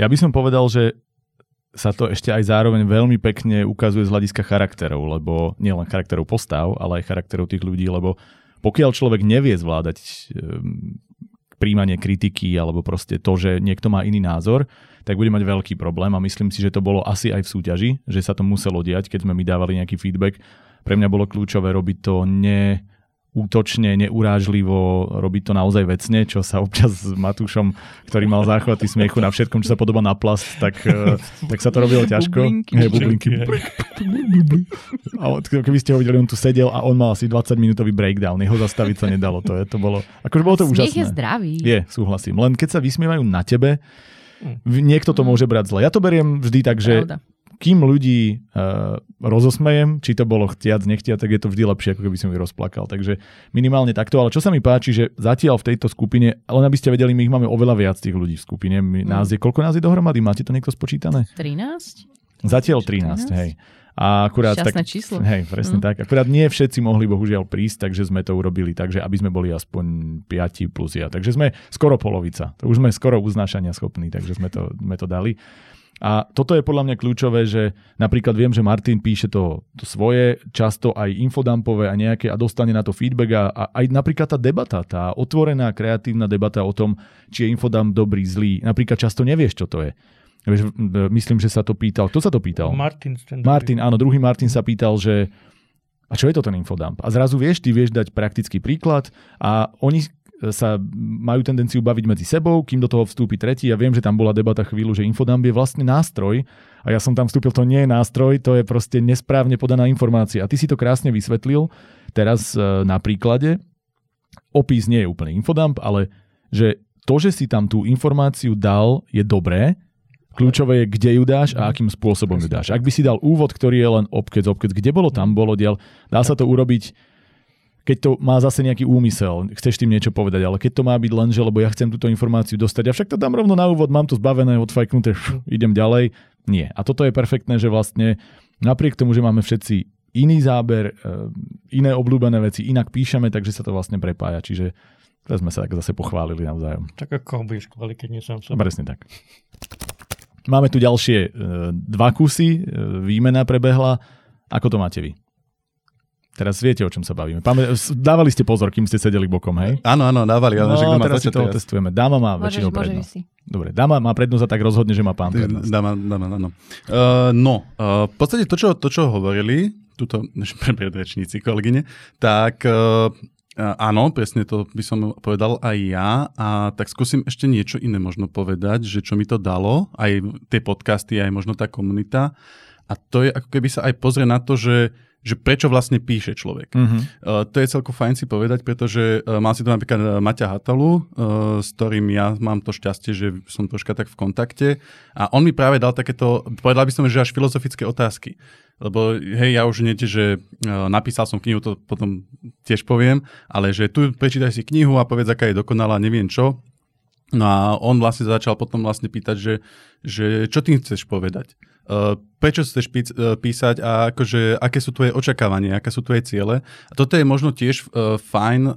Ja by som povedal, že sa to ešte aj zároveň veľmi pekne ukazuje z hľadiska charakterov, lebo nielen charakterov postav, ale aj charakterov tých ľudí, lebo pokiaľ človek nevie zvládať um, príjmanie kritiky, alebo proste to, že niekto má iný názor, tak bude mať veľký problém a myslím si, že to bolo asi aj v súťaži, že sa to muselo diať, keď sme mi dávali nejaký feedback. Pre mňa bolo kľúčové robiť to neútočne, neurážlivo, robiť to naozaj vecne, čo sa občas s Matúšom, ktorý mal záchvaty smiechu na všetkom, čo sa podoba na plast, tak, tak sa to robilo ťažko. Bublinky. Hey, bublinky. A keby ste ho videli, on tu sedel a on mal asi dvadsaťminútový breakdown, jeho zastaviť sa nedalo. To je, to bolo, akože bolo to úžasné. Smiech je zdravý. Je, súhlasím. Len keď sa vysmievajú na tebe, niekto to môže brať zle. Ja to beriem vždy tak, že kým ľudí uh, rozosmejem, či to bolo chtiac, nechtiac, tak je to vždy lepšie, ako keby som ich rozplakal. Takže minimálne takto. Ale čo sa mi páči, že zatiaľ v tejto skupine, len aby ste vedeli, my ich máme oveľa viac tých ľudí v skupine. My, mm. nás je, koľko nás je dohromady? Máte to niekto spočítané? trinásť? Zatiaľ trinásť, hej. A akurát šťastné tak, číslo. Hej, presne mm. tak. Akurát nie všetci mohli bohužiaľ prísť, takže sme to urobili tak, že aby sme boli aspoň päť plus ja. Takže sme skoro polovica. To už sme skoro uznášania schopní, takže sme to, sme to dali. A toto je podľa mňa kľúčové, že napríklad viem, že Martin píše to, to svoje, často aj infodumpové a nejaké a dostane na to feedback a, a aj napríklad tá debata, tá otvorená kreatívna debata o tom, či je infodump dobrý, zlý. Napríklad často nevieš, čo to je. Myslím, že sa to pýtal. Kto sa to pýtal? Martin. Martin, áno, druhý Martin sa pýtal, že a čo je to ten infodump? A zrazu vieš, ty vieš dať praktický príklad a oni sa majú tendenciu baviť medzi sebou, kým do toho vstúpi tretí. Ja viem, že tam bola debata chvíľu, že infodump je vlastný nástroj a ja som tam vstúpil, to nie je nástroj, to je proste nesprávne podaná informácia. A ty si to krásne vysvetlil teraz na príklade. Opis nie je úplný infodump, ale že to, že si tam tú informáciu dal, je dobré, Kľúčové je, kde ju dáš a akým spôsobom ju dáš. Ak by si dal úvod, ktorý je len obkec, obkec, kde bolo, tam bolo, diaľ, dá sa to urobiť, keď to má zase nejaký úmysel, chceš tým niečo povedať, ale keď to má byť len, že lebo ja chcem túto informáciu dostať, avšak to dám rovno na úvod, mám to zbavené, odfajknuté, šup, idem ďalej. Nie. A toto je perfektné, že vlastne napriek tomu, že máme všetci iný záber, iné obľúbené veci, inak píšeme, takže sa to vlastne prepája. Čiže teraz sme sa tak zase pochválili navzájom. Tak ako budeš kvôli, keď nie sám sebe. Presne tak. Máme tu ďalšie dva kusy, výmena prebehla. Ako to máte vy? Teraz viete, o čom sa bavíme. Dávali ste pozor, kým ste sedeli bokom, hej? Áno, áno, dávali. Ale no, že teraz si to otestujeme. Dáma má väčšinou prednosť. Dobre, dáma má prednosť a tak rozhodne, že má pán prednosť. Dáma, dáma, áno. Uh, no, uh, v podstate to, čo, to, čo hovorili, tuto predrečníci, kolegyne, tak uh, áno, presne to by som povedal aj ja. A tak skúsim ešte niečo iné možno povedať, že čo mi to dalo, aj tie podcasty, aj možno tá komunita. A to je ako keby sa aj pozrie na to, že že prečo vlastne píše človek. Mm-hmm. Uh, to je celkom fajn si povedať, pretože uh, mám si tu napríklad Maťa Hatalu, uh, s ktorým ja mám to šťastie, že som troška tak v kontakte. A on mi práve dal takéto, povedal by som, že až filozofické otázky. Lebo hej, ja už niečo, že uh, napísal som knihu, to potom tiež poviem, ale že tu prečítaj si knihu a povedz, aká je dokonalá, neviem čo. No a on vlastne začal potom vlastne pýtať, že, že čo ty chceš povedať? Uh, prečo chceš pí- písať a akože, aké sú tvoje očakávania, aké sú tvoje ciele. A toto je možno tiež uh, fajn, uh, uh,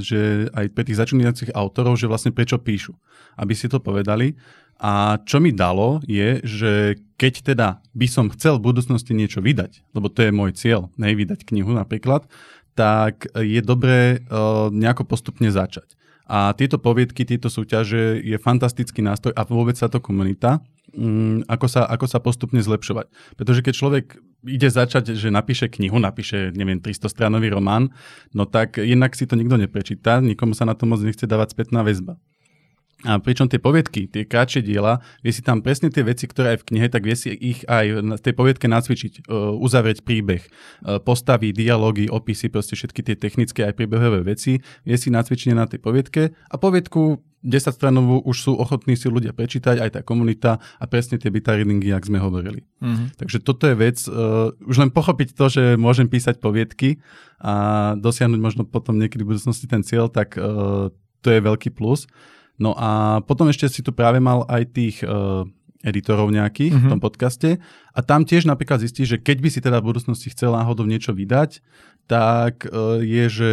že aj pre tých začínajúcich autorov, že vlastne prečo píšu, aby si to povedali. A čo mi dalo je, že keď teda by som chcel v budúcnosti niečo vydať, lebo to je môj cieľ, nej vydať knihu napríklad, tak je dobré uh, nejako postupne začať. A tieto poviedky, tieto súťaže je fantastický nástroj a vôbec táto komunita, um, ako sa, ako sa postupne zlepšovať. Pretože keď človek ide začať, že napíše knihu, napíše, neviem, tristostranový román, no tak jednak si to nikto neprečíta, nikomu sa na to moc nechce dávať spätná väzba. A pričom tie poviedky, tie kratšie diela, vie si tam presne tie veci, ktoré aj v knihe, tak vie si ich aj v tej poviedke nacvičiť, uzavrieť príbeh, postavy, dialógy, opisy, proste všetky tie technické aj príbehové veci, vie si nacvičiť na tej poviedke a poviedku desaťstranovú už sú ochotní si ľudia prečítať, aj tá komunita a presne tie beta readingy, jak sme hovorili. Mm-hmm. Takže toto je vec, uh, už len pochopiť to, že môžem písať poviedky a dosiahnuť možno potom niekedy v budúcnosti ten cieľ, tak uh, to je veľký plus. No a potom ešte si tu práve mal aj tých uh, editorov nejakých mm-hmm. v tom podcaste a tam tiež napríklad zistí, že keď by si teda v budúcnosti chcel náhodou niečo vydať, tak uh, je, že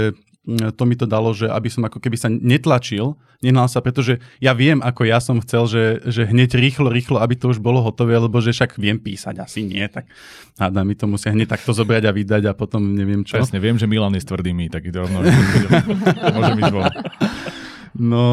to mi to dalo, že aby som ako keby sa netlačil, nehnal sa, pretože ja viem, ako ja som chcel, že, že hneď rýchlo, rýchlo, aby to už bolo hotové, lebo že však viem písať, asi nie, tak hádam, my to musia hneď takto zobrať a vydať a potom neviem čo. Presne, viem, že Milan je tvrdý my, tak to rovno môžem ísť von. No...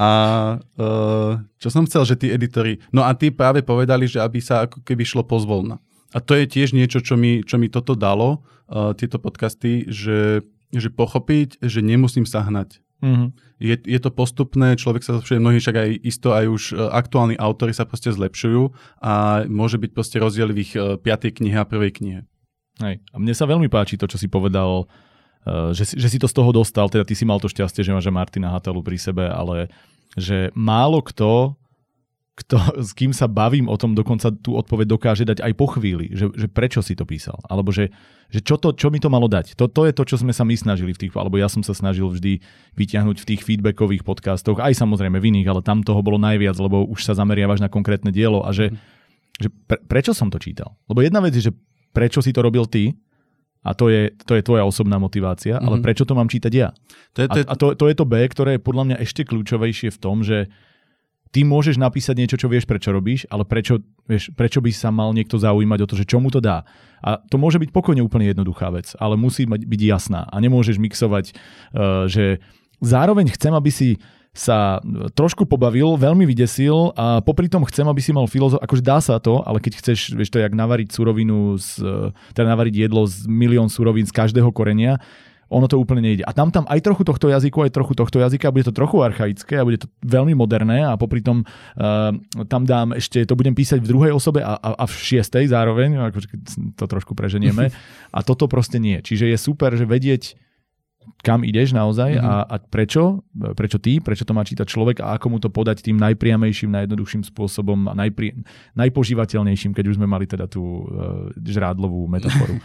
A uh, čo som chcel, že tí editori... No a tí práve povedali, že aby sa ako keby šlo pozvolna. A to je tiež niečo, čo mi, čo mi toto dalo, uh, tieto podcasty, že, že pochopiť, že nemusím sa hnať. Mm-hmm. Je, je to postupné, človek sa zlepšuje, mnohí však aj isto, aj už aktuálni autori sa proste zlepšujú a môže byť proste rozdiel v ich uh, piatej knihe a prvej knihe. Hej. A mne sa veľmi páči to, čo si povedal, Uh, že, že si to z toho dostal, teda ty si mal to šťastie, že máš Martina Hatalu pri sebe, ale že málo kto, kto, s kým sa bavím o tom, dokonca tú odpoveď dokáže dať aj po chvíli, že, že prečo si to písal, alebo že, že čo, to, čo mi to malo dať. To, to je to, čo sme sa my snažili v tých, alebo ja som sa snažil vždy vyťahnuť v tých feedbackových podcastoch, aj samozrejme v iných, ale tam toho bolo najviac, lebo už sa zameriavaš na konkrétne dielo a že, že pre, prečo som to čítal. Lebo jedna vec je, že prečo si to robil ty, a to je, to je tvoja osobná motivácia, ale mm-hmm. prečo to mám čítať ja? To je, to je... A, a to, to je to B, ktoré je podľa mňa ešte kľúčovejšie v tom, že ty môžeš napísať niečo, čo vieš, prečo robíš, ale prečo, vieš, prečo by sa mal niekto zaujímať o to, že čo mu to dá. A to môže byť pokojne úplne jednoduchá vec, ale musí byť jasná a nemôžeš mixovať, uh, že zároveň chcem, aby si sa trošku pobavil, veľmi vydesil a popri tom chcem, aby si mal filozof, akože dá sa to, ale keď chceš, vieš to, jak navariť surovinu, z, teda navariť jedlo z milión surovín z každého korenia, ono to úplne nejde. A tam tam aj trochu tohto jazyku, aj trochu tohto jazyka, bude to trochu archaické a bude to veľmi moderné a popri tom uh, tam dám ešte, to budem písať v druhej osobe a, a, a v šiestej zároveň, akože to trošku preženieme a toto proste nie. Čiže je super, že vedieť, kam ideš naozaj mm-hmm. a, a prečo, prečo ty, prečo to má čítať človek a ako mu to podať tým najpriamejším, najjednoduchším spôsobom a najpri, najpožívateľnejším, keď už sme mali teda tú uh, žrádlovú metaforu.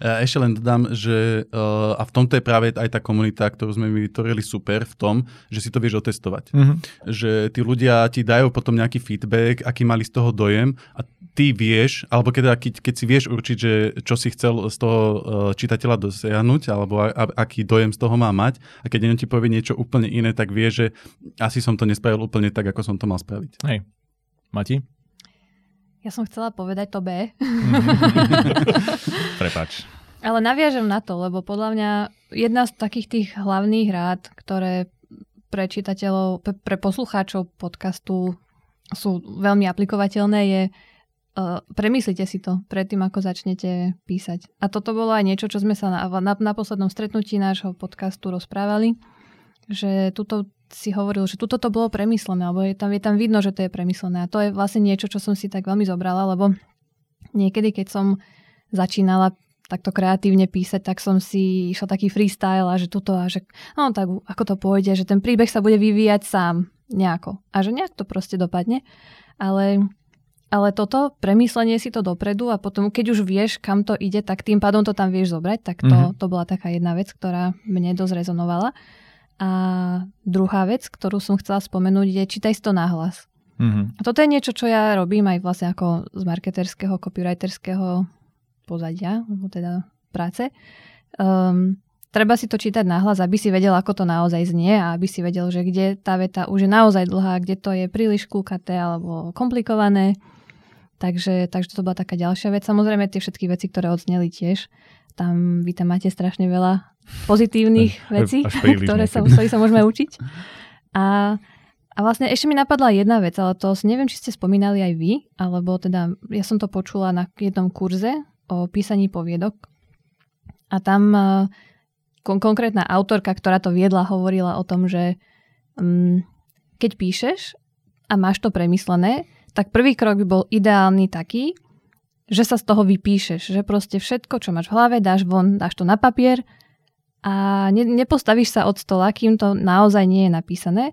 Ja ešte len dodám, že uh, a v tomto je práve aj tá komunita, ktorú sme my vytvorili super v tom, že si to vieš otestovať. Mm-hmm. Že tí ľudia ti dajú potom nejaký feedback, aký mali z toho dojem a ty vieš, alebo keď, keď, keď si vieš určiť, že čo si chcel z toho uh, čitateľa dosiahnuť, alebo a, a, aký dojem z toho má mať a keď on ti povie niečo úplne iné, tak vie, že asi som to nespravil úplne tak, ako som to mal spraviť. Hej. Mati? Ja som chcela povedať to B. Prepáč. Ale naviažem na to, lebo podľa mňa jedna z takých tých hlavných rád, ktoré pre čitateľov, pre, pre poslucháčov podcastu sú veľmi aplikovateľné, je Uh, premyslite si to predtým, ako začnete písať. A toto bolo aj niečo, čo sme sa na, na, na poslednom stretnutí nášho podcastu rozprávali, že tuto si hovoril, že tuto to bolo premyslené, alebo je tam, je tam vidno, že to je premyslené. A to je vlastne niečo, čo som si tak veľmi zobrala, lebo niekedy, keď som začínala takto kreatívne písať, tak som si išla taký freestyle a že tuto a že no tak ako to pôjde, že ten príbeh sa bude vyvíjať sám nejako. A že nejak to proste dopadne. Ale... Ale toto, premyslenie si to dopredu a potom, keď už vieš, kam to ide, tak tým pádom to tam vieš zobrať. Tak to, mm-hmm. to bola taká jedna vec, ktorá mne dosť rezonovala. A druhá vec, ktorú som chcela spomenúť, je čítaj si to nahlas. Mm-hmm. A toto je niečo, čo ja robím aj vlastne ako z marketerského, copywriterského pozadia, alebo teda práce. Um, treba si to čítať nahlas, aby si vedel, ako to naozaj znie a aby si vedel, že kde tá veta už je naozaj dlhá, kde to je príliš kľúkaté alebo komplikované. Takže, takže to bola taká ďalšia vec. Samozrejme, tie všetky veci, ktoré odzneli tiež. Tam vy tam máte strašne veľa pozitívnych vecí, ktoré sa, sa môžeme učiť. A, a vlastne ešte mi napadla jedna vec, ale to neviem, či ste spomínali aj vy, alebo teda ja som to počula na jednom kurze o písaní poviedok. A tam kon- konkrétna autorka, ktorá to viedla, hovorila o tom, že um, keď píšeš a máš to premyslené, tak prvý krok by bol ideálny taký, že sa z toho vypíšeš, že proste všetko, čo máš v hlave, dáš von, dáš to na papier a ne, nepostavíš sa od stola, kým to naozaj nie je napísané.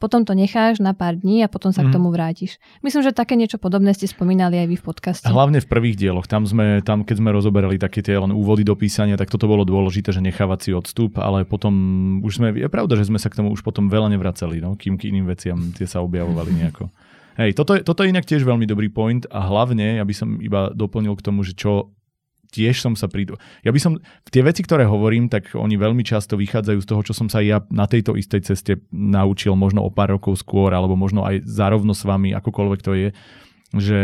Potom to necháš na pár dní a potom sa mm. k tomu vrátiš. Myslím, že také niečo podobné ste spomínali aj vy v podcaste. Hlavne v prvých dieloch. Tam sme, tam keď sme rozoberali také tie len úvody do písania, tak toto bolo dôležité, že nechávať si odstup, ale potom už sme, je pravda, že sme sa k tomu už potom veľa nevracali, no, kým k iným veciam tie sa objavovali nejako. Hej, toto, toto je inak tiež veľmi dobrý point a hlavne, ja by som iba doplnil k tomu, že čo tiež som sa prídu. Ja by som, tie veci, ktoré hovorím, tak oni veľmi často vychádzajú z toho, čo som sa ja na tejto istej ceste naučil možno o pár rokov skôr, alebo možno aj zárovno s vami, akokoľvek to je, že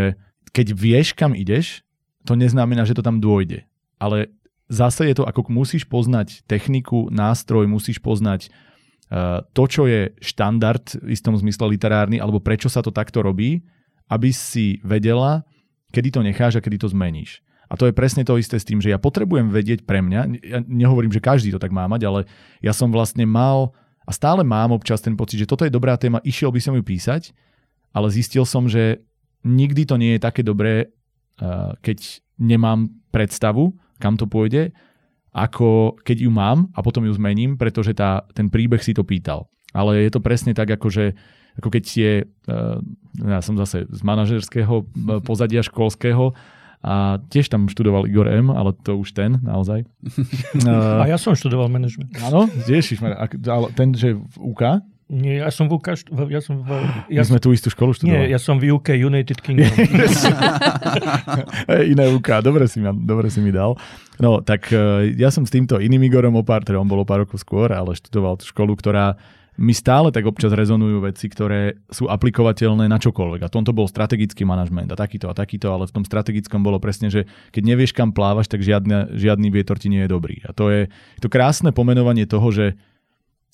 keď vieš, kam ideš, to neznamená, že to tam dôjde. Ale zase je to, ako musíš poznať techniku, nástroj, musíš poznať to, čo je štandard v istom zmysle literárny, alebo prečo sa to takto robí, aby si vedela, kedy to necháš a kedy to zmeníš. A to je presne to isté s tým, že ja potrebujem vedieť pre mňa, ja nehovorím, že každý to tak má mať, ale ja som vlastne mal a stále mám občas ten pocit, že toto je dobrá téma, išiel by som ju písať, ale zistil som, že nikdy to nie je také dobré, keď nemám predstavu, kam to pôjde, ako keď ju mám a potom ju zmením, pretože tá, ten príbeh si to pýtal. Ale je to presne tak, akože, ako keď je, ja som zase z manažerského pozadia školského a tiež tam študoval Igor M, ale to už ten, naozaj. A ja som študoval manažment. Áno, tiež, ten, že v ú ká? Nie, ja som v ú ká... Ja som v, ja My sme som, tú istú školu študovali. Nie, ja som v ú ká United Kingdom. Iné ú ká, dobre si, ma, dobre si mi dal. No, tak ja som s týmto iným Igorom o pár, teda on bol o pár rokov skôr, ale študoval tú školu, ktorá mi stále tak občas rezonujú veci, ktoré sú aplikovateľné na čokoľvek. A tomto bol strategický manažment a takýto a takýto, ale v tom strategickom bolo presne, že keď nevieš, kam plávaš, tak žiadne, žiadny vietor ti nie je dobrý. A to je to krásne pomenovanie toho, že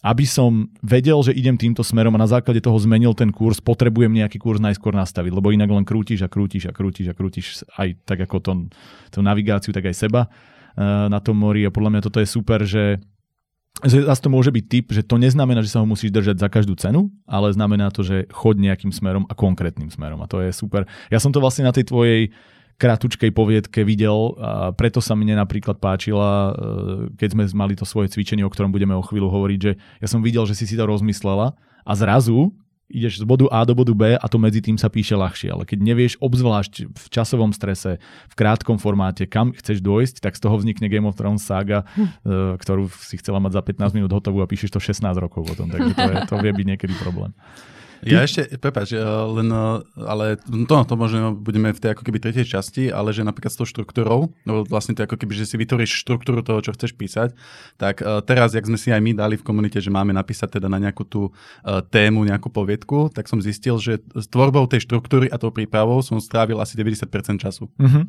aby som vedel, že idem týmto smerom a na základe toho zmenil ten kurz, potrebujem nejaký kurz najskôr nastaviť, lebo inak len krútiš a krútiš a krútiš a krútiš aj tak ako to, tú navigáciu, tak aj seba uh, na tom mori. A podľa mňa toto je super, že, že zase to môže byť tip, že to neznamená, že sa ho musíš držať za každú cenu, ale znamená to, že choď nejakým smerom a konkrétnym smerom. A to je super. Ja som to vlastne na tej tvojej kratučkej poviedke videl a preto sa mne napríklad páčila, keď sme mali to svoje cvičenie, o ktorom budeme o chvíľu hovoriť, že ja som videl, že si si to rozmyslela a zrazu ideš z bodu A do bodu B a to medzi tým sa píše ľahšie. Ale keď nevieš, obzvlášť v časovom strese, v krátkom formáte, kam chceš dôjsť, tak z toho vznikne Game of Thrones saga, hm. ktorú si chcela mať za pätnásť minút hotovú a píšeš to šestnásť rokov potom. Takže to, je, to vie byť niekedy problém. Ty? Ja ešte, prepáč, len, ale to, to možno budeme v tej ako keby tretej časti, ale že napríklad s tou štruktúrou, no vlastne to ako keby, že si vytvoríš štruktúru toho, čo chceš písať, tak teraz, jak sme si aj my dali v komunite, že máme napísať teda na nejakú tú tému, nejakú poviedku, tak som zistil, že s tvorbou tej štruktúry a tou prípravou som strávil asi deväťdesiat percent času. Mhm.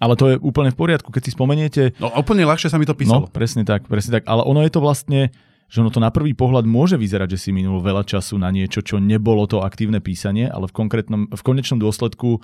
Ale to je úplne v poriadku, keď si spomeniete... No úplne ľahšie sa mi to písalo. No, presne tak, presne tak, ale ono je to vlastne... že ono to na prvý pohľad môže vyzerať, že si minul veľa času na niečo, čo nebolo to aktívne písanie, ale v konkrétnom, v konečnom dôsledku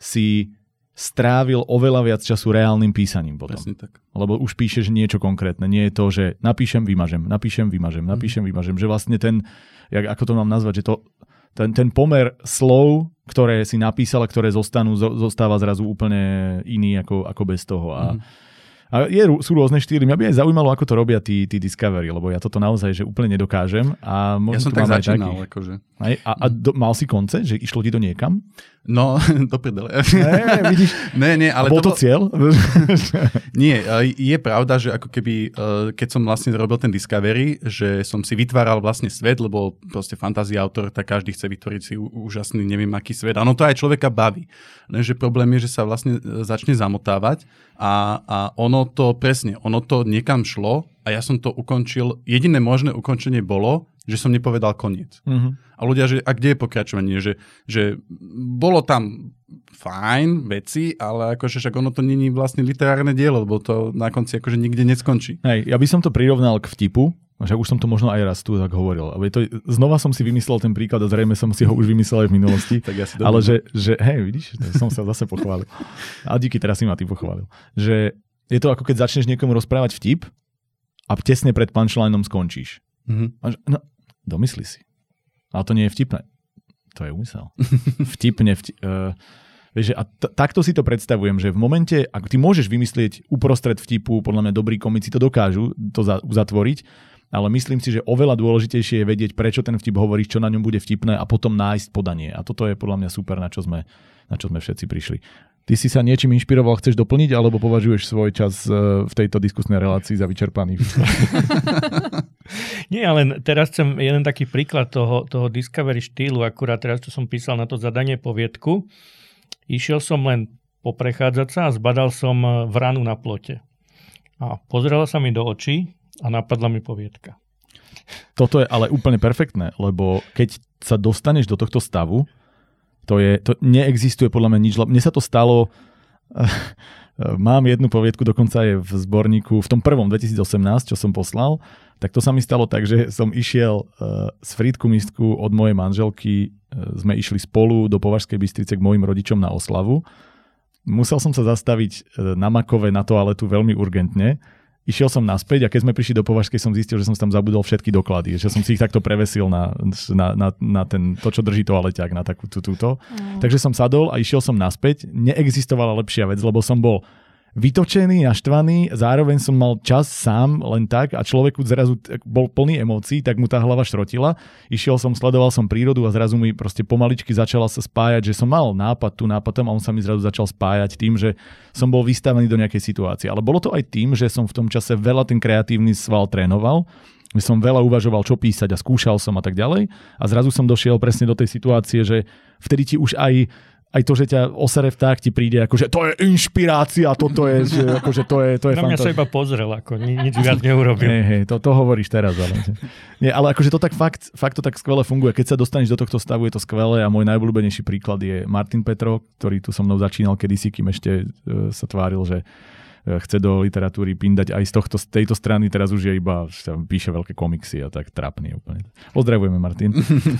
si strávil oveľa viac času reálnym písaním potom. Presne tak. Lebo už píšeš niečo konkrétne. Nie je to, že napíšem, vymažem, napíšem, vymažem, napíšem, mm. vymažem. Že vlastne ten, jak, ako to mám nazvať, že to, ten, ten pomer slov, ktoré si napísal a ktoré zostanú, zostáva zrazu úplne iný ako, ako bez toho. A mm. A je, sú rôzne štýly. Mňa by aj zaujímalo, ako to robia tí, tí Discovery, lebo ja toto naozaj že úplne nedokážem. A ja som tak začínal. Akože. Aj, a a do, mal si konce? Že išlo ti to niekam? No, do prdele. Ne, vidíš. Ne, ne, ale bol to, to cieľ? Nie, je pravda, že ako keby, keď som vlastne robil ten Discovery, že som si vytváral vlastne svet, lebo proste fantázia autor, tak každý chce vytvoriť si úžasný, neviem aký svet. Áno, to aj človeka baví. Lenže problém je, že sa vlastne začne zamotávať a, a ono to presne, ono to niekam šlo a ja som to ukončil, jediné možné ukončenie bolo, že som nepovedal koniec. Uh-huh. A ľudia, že a kde je pokračovanie? Že, že bolo tam fajn veci, ale akože však ono to není vlastne literárne dielo, lebo to na konci akože nikde neskončí. Hej, ja by som to prirovnal k vtipu, však už som to možno aj raz tu tak hovoril. Ale to, znova som si vymyslel ten príklad a zrejme som si ho už vymyslel aj v minulosti. Tak ja si ale že, že, hej, vidíš, som sa zase pochválil. A díky, teraz si ma ty pochválil. Že je to ako keď začneš niekomu rozprávať vtip a tesne pred punchlineom skončíš. Mm-hmm. No, domysli si. Ale to nie je vtipné. To je úmysel. Vtipne. Vtip, uh, vieš, a t- takto si to predstavujem, že v momente, ak ty môžeš vymyslieť uprostred vtipu, podľa mňa dobrí komici to dokážu to za- uzatvoriť, ale myslím si, že oveľa dôležitejšie je vedieť, prečo ten vtip hovoríš, čo na ňom bude vtipné a potom nájsť podanie. A toto je podľa mňa super, na čo sme, na čo sme všetci prišli. Ty si sa niečím inšpiroval, chceš doplniť, alebo považuješ svoj čas v tejto diskusnej relácii za vyčerpaný? Nie, ale teraz chcem jeden taký príklad toho, toho Discovery štýlu. Akurát teraz, čo som písal na to zadanie poviedku, išiel som len poprechádzať sa a zbadal som vranu na plote. A pozerala sa mi do očí a napadla mi poviedka. Toto je ale úplne perfektné, lebo keď sa dostaneš do tohto stavu, To, je, to neexistuje podľa mňa nič. Mne sa to stalo, mám jednu poviedku, dokonca je v zborníku, v tom prvom dvetisícosemnásť, čo som poslal, tak to sa mi stalo tak, že som išiel z Frídku mistku od mojej manželky, sme išli spolu do Považskej Bystrice k mojim rodičom na oslavu. Musel som sa zastaviť na Makove na toaletu veľmi urgentne. Išiel som naspäť a keď sme prišli do Považskej, som zistil, že som tam zabudol všetky doklady. Že som si ich takto prevesil na, na, na, na ten, to, čo drží toaleťák, na takú tú, túto. Mm. Takže som sadol a išiel som naspäť. Neexistovala lepšia vec, lebo som bol vytočený, naštvaný, zároveň som mal čas sám len tak a človeku zrazu bol plný emócií, tak mu tá hlava šrotila. Išiel som, sledoval som prírodu a zrazu mi proste pomaličky začala sa spájať, že som mal nápad tu nápadom a on sa mi zrazu začal spájať tým, že som bol vystavený do nejakej situácie. Ale bolo to aj tým, že som v tom čase veľa ten kreatívny sval trénoval, že som veľa uvažoval, čo písať a skúšal som a tak ďalej. A zrazu som došiel presne do tej situácie, že vtedy ti už aj Aj to, že ťa osere vták, ti príde ako, že to je inšpirácia, toto je, že akože to je, to je fantázie. Na mňa sa iba pozrel, ako ni- nič viac neurobil. Nie, hej, to, to hovoríš teraz, ale... Nie, ale akože to tak fakt, fakt to tak skvele funguje. Keď sa dostaneš do tohto stavu, je to skvelé a môj najobľúbenejší príklad je Martin Petro, ktorý tu so mnou začínal kedysi, kým ešte uh, sa tváril, že chce do literatúry pindať aj z tohto, tejto strany, teraz už je iba, píše veľké komiksy a tak trápne úplne. Pozdravujeme, Martin.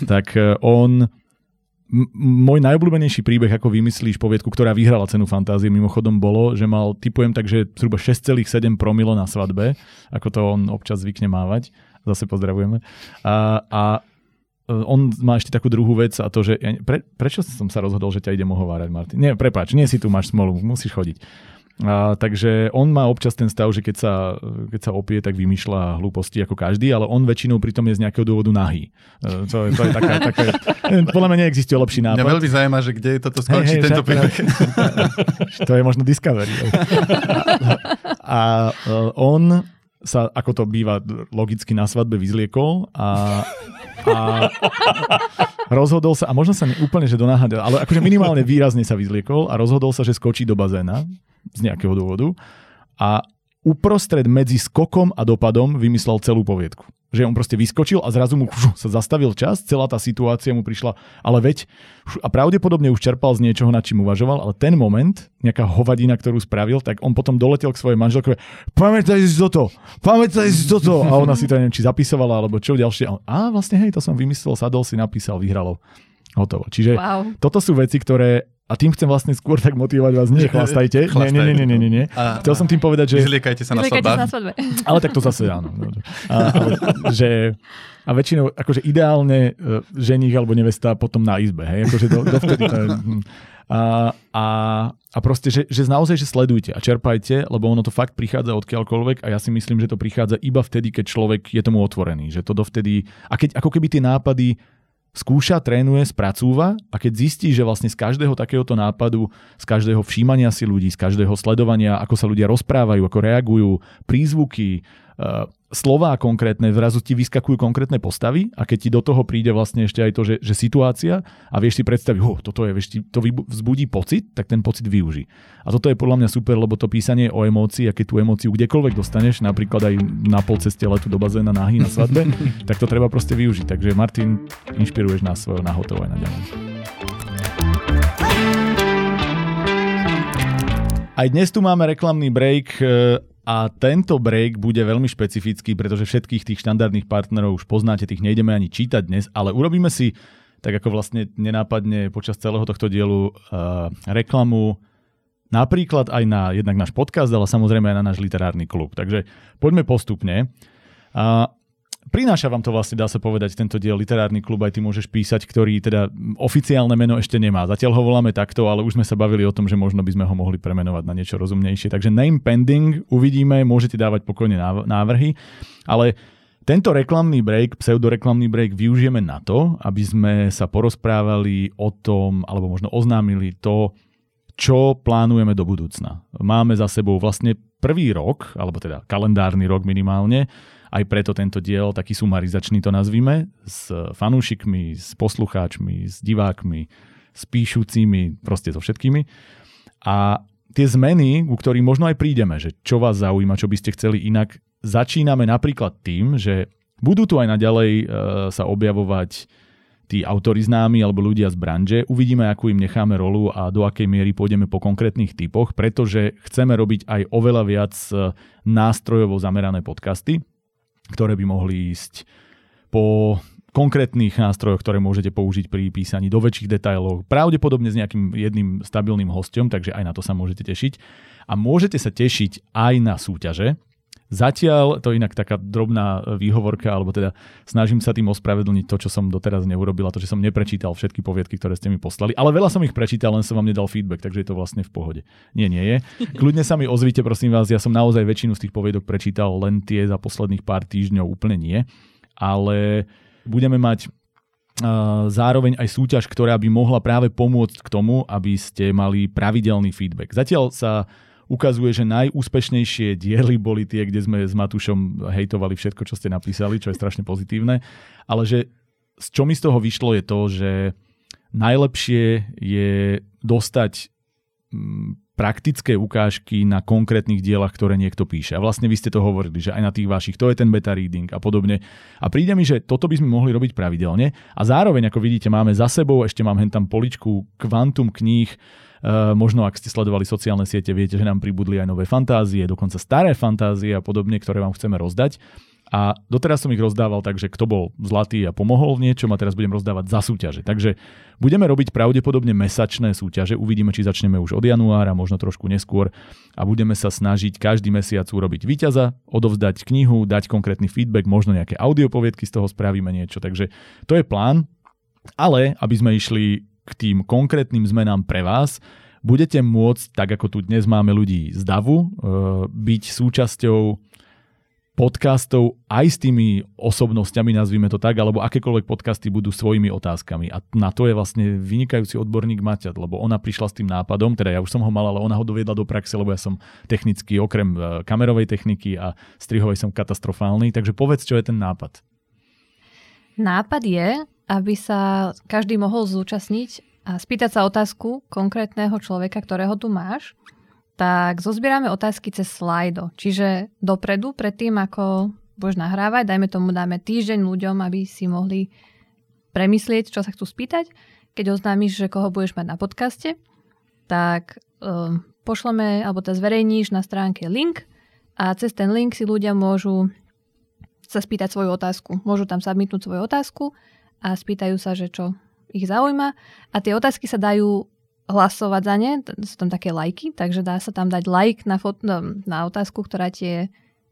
Tak uh, on... M- môj najobľúbenejší príbeh, ako vymyslíš poviedku, ktorá vyhrala cenu fantázie, mimochodom bolo, že mal, tipujem tak, že zhruba šesť celá sedem promile na svadbe, ako to on občas zvykne mávať. Zase pozdravujeme. A, a on má ešte takú druhú vec a to, že... Ja, pre, prečo som sa rozhodol, že ťa idem ohovárať, Martin? Nie, prepáč, nie si tu, máš smolu, musíš chodiť. A, takže on má občas ten stav, že keď sa, keď sa opie, tak vymýšľa hlúposti ako každý, ale on väčšinou pritom je z nejakého dôvodu nahý. To, to je taká, taká, podľa mňa neexistuje lepší nápad. Mňa veľmi zaujíma, že kde je toto skončí, hey, hey, tento príbeh. To je možno Discovery. A, a on sa, ako to býva, logicky na svadbe vyzliekol a... a rozhodol sa, a možno sa úplne, že donáhľadil, ale akože minimálne výrazne sa vyzliekol a rozhodol sa, že skočí do bazéna z nejakého dôvodu a uprostred medzi skokom a dopadom vymyslel celú poviedku. Že on proste vyskočil a zrazu mu sa zastavil čas, celá tá situácia mu prišla, ale veď, a pravdepodobne už čerpal z niečoho, nad čím uvažoval, ale ten moment, nejaká hovadina, ktorú spravil, tak on potom doletel k svojej manželke, pamätaj si toto, pamätaj si toto, a ona si to neviem, či zapisovala, alebo čo ďalšie, a, on, a vlastne hej, to som vymyslel, sadol si, napísal, vyhralo, hotovo. Čiže wow. Toto sú veci, ktoré a tým chcem vlastne skôr tak motivovať vás, nechlastajte. Nie, nie, nie, nie, nie, nie. A, Chcel som tým povedať, že... Vyzliekajte sa na svadbe. Ale tak to zase áno. A, ale, že... a väčšinou, akože ideálne ženích alebo nevesta potom na izbe, hej? Akože do, dovtedy to je... A, a, a proste, že, že naozaj, že sledujte a čerpajte, lebo ono to fakt prichádza odkiaľkoľvek a ja si myslím, že to prichádza iba vtedy, keď človek je tomu otvorený. Že to dovtedy... A keď ako keby tie nápady... skúša, trénuje, spracúva a keď zistí, že vlastne z každého takéhoto nápadu, z každého všímania si ľudí, z každého sledovania, ako sa ľudia rozprávajú, ako reagujú, prízvuky, uh, slová konkrétne, zrazu ti vyskakujú konkrétne postavy a keď ti do toho príde vlastne ešte aj to, že, že situácia a vieš si predstaviť, oh, toto je, vieš, ti, to vzbudí pocit, tak ten pocit využí. A toto je podľa mňa super, lebo to písanie je o emócii a keď tú emóciu kdekoľvek dostaneš, napríklad aj na polceste letu do bazéna nahý na svadbe, tak to treba proste využiť. Takže Martin, inšpiruješ nás svojou nahotou aj na ďalej. Aj dnes tu máme reklamný break a tento break bude veľmi špecifický, pretože všetkých tých štandardných partnerov už poznáte, tých nejdeme ani čítať dnes, ale urobíme si, tak ako vlastne nenápadne počas celého tohto dielu, uh, reklamu napríklad aj na jednak náš podcast, ale samozrejme aj na náš literárny klub. Takže poďme postupne. Uh, Prináša vám to vlastne, dá sa povedať, tento diel literárny klub, aj ty môžeš písať, ktorý teda oficiálne meno ešte nemá. Zatiaľ ho voláme takto, ale už sme sa bavili o tom, že možno by sme ho mohli premenovať na niečo rozumnejšie. Takže name pending, uvidíme, môžete dávať pokojne návrhy, ale tento reklamný break, pseudoreklamný break využijeme na to, aby sme sa porozprávali o tom, alebo možno oznámili to, čo plánujeme do budúcna. Máme za sebou vlastne prvý rok, alebo teda kalendárny rok minimálne, aj preto tento diel, taký sumarizačný to nazvime, s fanúšikmi, s poslucháčmi, s divákmi, s píšucimi, proste so všetkými. A tie zmeny, ku ktorým možno aj prídeme, že čo vás zaujíma, čo by ste chceli inak, začíname napríklad tým, že budú tu aj naďalej e, sa objavovať tí autori známi alebo ľudia z branže. Uvidíme, akú im necháme rolu a do akej miery pôjdeme po konkrétnych typoch, pretože chceme robiť aj oveľa viac nástrojovo zamerané podcasty, ktoré by mohli ísť po konkrétnych nástrojoch, ktoré môžete použiť pri písaní do väčších detailov, pravdepodobne s nejakým jedným stabilným hosťom, takže aj na to sa môžete tešiť. A môžete sa tešiť aj na súťaže. Zatiaľ, to je inak taká drobná výhovorka, alebo teda snažím sa tým ospravedlniť to, čo som doteraz neurobil, a to, že som neprečítal všetky poviedky, ktoré ste mi poslali, ale veľa som ich prečítal, len som vám nedal feedback, takže je to vlastne v pohode. Nie, nie je. Kľudne sa mi ozvite, prosím vás, ja som naozaj väčšinu z tých poviedok prečítal, len tie za posledných pár týždňov úplne nie, ale budeme mať zároveň aj súťaž, ktorá by mohla práve pomôcť k tomu, aby ste mali pravidelný feedback. Zatiaľ sa ukazuje, že najúspešnejšie diely boli tie, kde sme s Matúšom hejtovali všetko, čo ste napísali, čo je strašne pozitívne. Ale že čo mi z toho vyšlo je to, že najlepšie je dostať praktické ukážky na konkrétnych dielach, ktoré niekto píše. A vlastne vy ste to hovorili, že aj na tých vašich, to je ten beta reading a podobne. A príde mi, že toto by sme mohli robiť pravidelne. A zároveň, ako vidíte, máme za sebou, ešte mám hen tam poličku kvantum kníh. Uh, možno ak ste sledovali sociálne siete, viete, že nám pribudli aj nové fantázie, dokonca staré fantázie a podobne, ktoré vám chceme rozdať. A doteraz som ich rozdával tak, že kto bol zlatý a pomohol v niečom, a teraz budem rozdávať za súťaže. Takže budeme robiť pravdepodobne mesačné súťaže. Uvidíme, či začneme už od januára, možno trošku neskôr. A budeme sa snažiť každý mesiac urobiť víťaza, odovzdať knihu, dať konkrétny feedback, možno nejaké audiopoviedky, z toho spravíme niečo. Takže to je plán. Ale aby sme išli k tým konkrétnym zmenám pre vás, budete môcť, tak ako tu dnes máme ľudí z davu, byť súčasťou podcastov aj s tými osobnosťami, nazvime to tak, alebo akékoľvek podcasty budú svojimi otázkami. A na to je vlastne vynikajúci odborník Maťa, lebo ona prišla s tým nápadom, teda ja už som ho mal, ale ona ho doviedla do praxe, lebo ja som technicky, okrem kamerovej techniky a strihovej, som katastrofálny. Takže povedz, čo je ten nápad. Nápad je, aby sa každý mohol zúčastniť a spýtať sa otázku konkrétneho človeka, ktorého tu máš. Tak zozbierame otázky cez Slido. Čiže dopredu, predtým ako budeš nahrávať, dajme tomu, dáme týždeň ľuďom, aby si mohli premyslieť, čo sa chcú spýtať. Keď oznámiš, že koho budeš mať na podcaste, tak um, pošleme, alebo to zverejníš na stránke link, a cez ten link si ľudia môžu sa spýtať svoju otázku. Môžu tam submitnúť svoju otázku a spýtajú sa, že čo ich zaujíma. A tie otázky sa dajú hlasovať za ne, sú tam také lajky, takže dá sa tam dať like na, fot- na otázku, ktorá ti je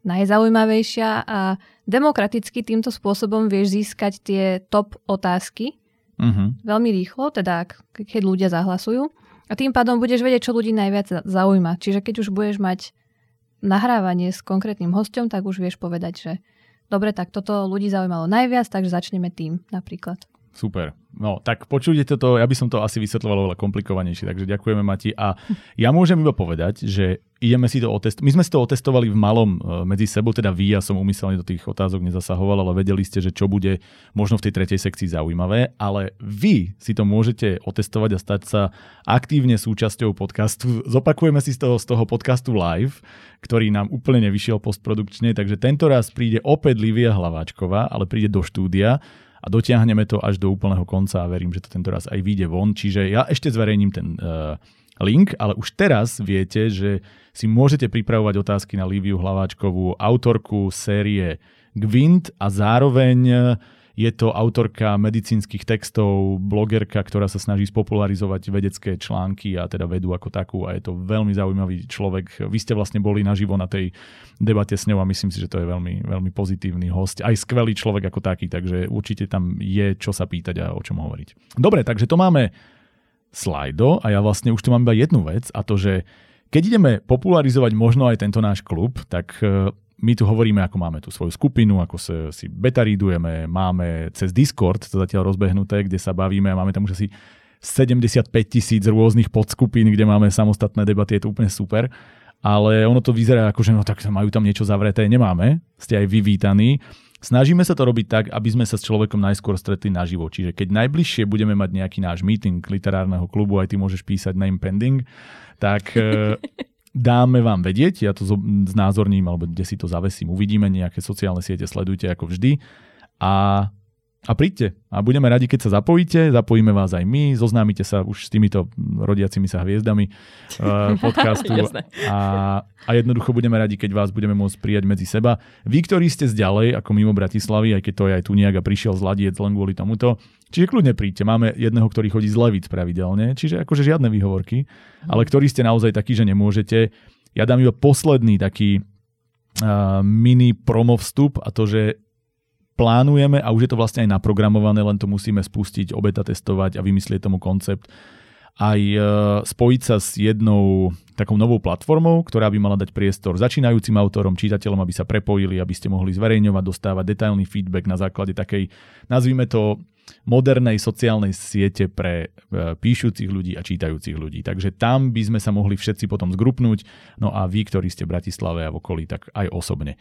najzaujímavejšia, a demokraticky týmto spôsobom vieš získať tie top otázky uh-huh. veľmi rýchlo, teda keď ľudia zahlasujú, a tým pádom budeš vedieť, čo ľudí najviac zaujíma. Čiže keď už budeš mať nahrávanie s konkrétnym hosťom, tak už vieš povedať, že dobre, tak toto ľudí zaujímalo najviac, takže začneme tým napríklad. Super. No, tak počujte toto, ja by som to asi vysvetľoval veľa komplikovanejšie, takže ďakujeme Mati. A ja môžem iba povedať, že ideme si to otestovať. My sme si to otestovali v malom medzi sebou, teda vy, ja som umyselne do tých otázok nezasahoval, ale vedeli ste, že čo bude možno v tej tretej sekcii zaujímavé, ale vy si to môžete otestovať a stať sa aktívne súčasťou podcastu. Zopakujeme si z toho, z toho podcastu live, ktorý nám úplne nevyšiel postprodukčne, takže tento raz príde opäť Livia Hlaváčková, ale príde do štúdia. A dotiahneme to až do úplného konca a verím, že to tento raz aj vyjde von. Čiže ja ešte zverejním ten uh, link, ale už teraz viete, že si môžete pripravovať otázky na Liviu Hlaváčkovú, autorku série Gvint, a zároveň je to autorka medicínskych textov, blogerka, ktorá sa snaží spopularizovať vedecké články a teda vedu ako takú, a je to veľmi zaujímavý človek. Vy ste vlastne boli naživo na tej debate s ňou a myslím si, že to je veľmi, veľmi pozitívny hosť. Aj skvelý človek ako taký, takže určite tam je čo sa pýtať a o čom hovoriť. Dobre, takže to máme Slido a ja vlastne už tu mám iba jednu vec, a to, že keď ideme popularizovať možno aj tento náš klub, tak my tu hovoríme, ako máme tú svoju skupinu, ako sa, si betaridujeme, máme cez Discord to zatiaľ rozbehnuté, kde sa bavíme, a máme tam už asi sedemdesiatpäť tisíc rôznych podskupín, kde máme samostatné debaty, je to úplne super. Ale ono to vyzerá ako, že no tak majú tam niečo zavreté, nemáme, ste aj vy vítaní. Snažíme sa to robiť tak, aby sme sa s človekom najskôr stretli naživo. Čiže keď najbližšie budeme mať nejaký náš meeting literárneho klubu, aj ty môžeš písať name pending, tak dáme vám vedieť, ja to znázorním, alebo kde si to zavesím, uvidíme, nejaké sociálne siete sledujte ako vždy. A A príďte a budeme radi, keď sa zapojíte, zapojíme vás aj my, zoznámite sa už s týmito rodiacimi sa hviezdami uh, podcastu a, a jednoducho budeme radi, keď vás budeme môcť prijať medzi seba. Vy, ktorí ste zďalej, ako mimo Bratislavy, aj keď to je aj Tuniak a prišiel z Ladiec len kvôli tomuto, čiže kľudne príďte. Máme jedného, ktorý chodí z Levíc pravidelne, čiže akože žiadne výhovorky, ale ktorí ste naozaj takí, že nemôžete. Ja dám iba posledný taký uh, mini promo vstup, a to, že plánujeme, a už je to vlastne aj naprogramované, len to musíme spustiť, obeta testovať a vymyslieť tomu koncept. Aj spojiť sa s jednou takou novou platformou, ktorá by mala dať priestor začínajúcim autorom, čitateľom, aby sa prepojili, aby ste mohli zverejňovať, dostávať detailný feedback na základe takej, nazvime to, modernej sociálnej siete pre píšucich ľudí a čítajúcich ľudí. Takže tam by sme sa mohli všetci potom zgrupnúť, no a vy, ktorí ste v Bratislave a v okolí, tak aj osobne.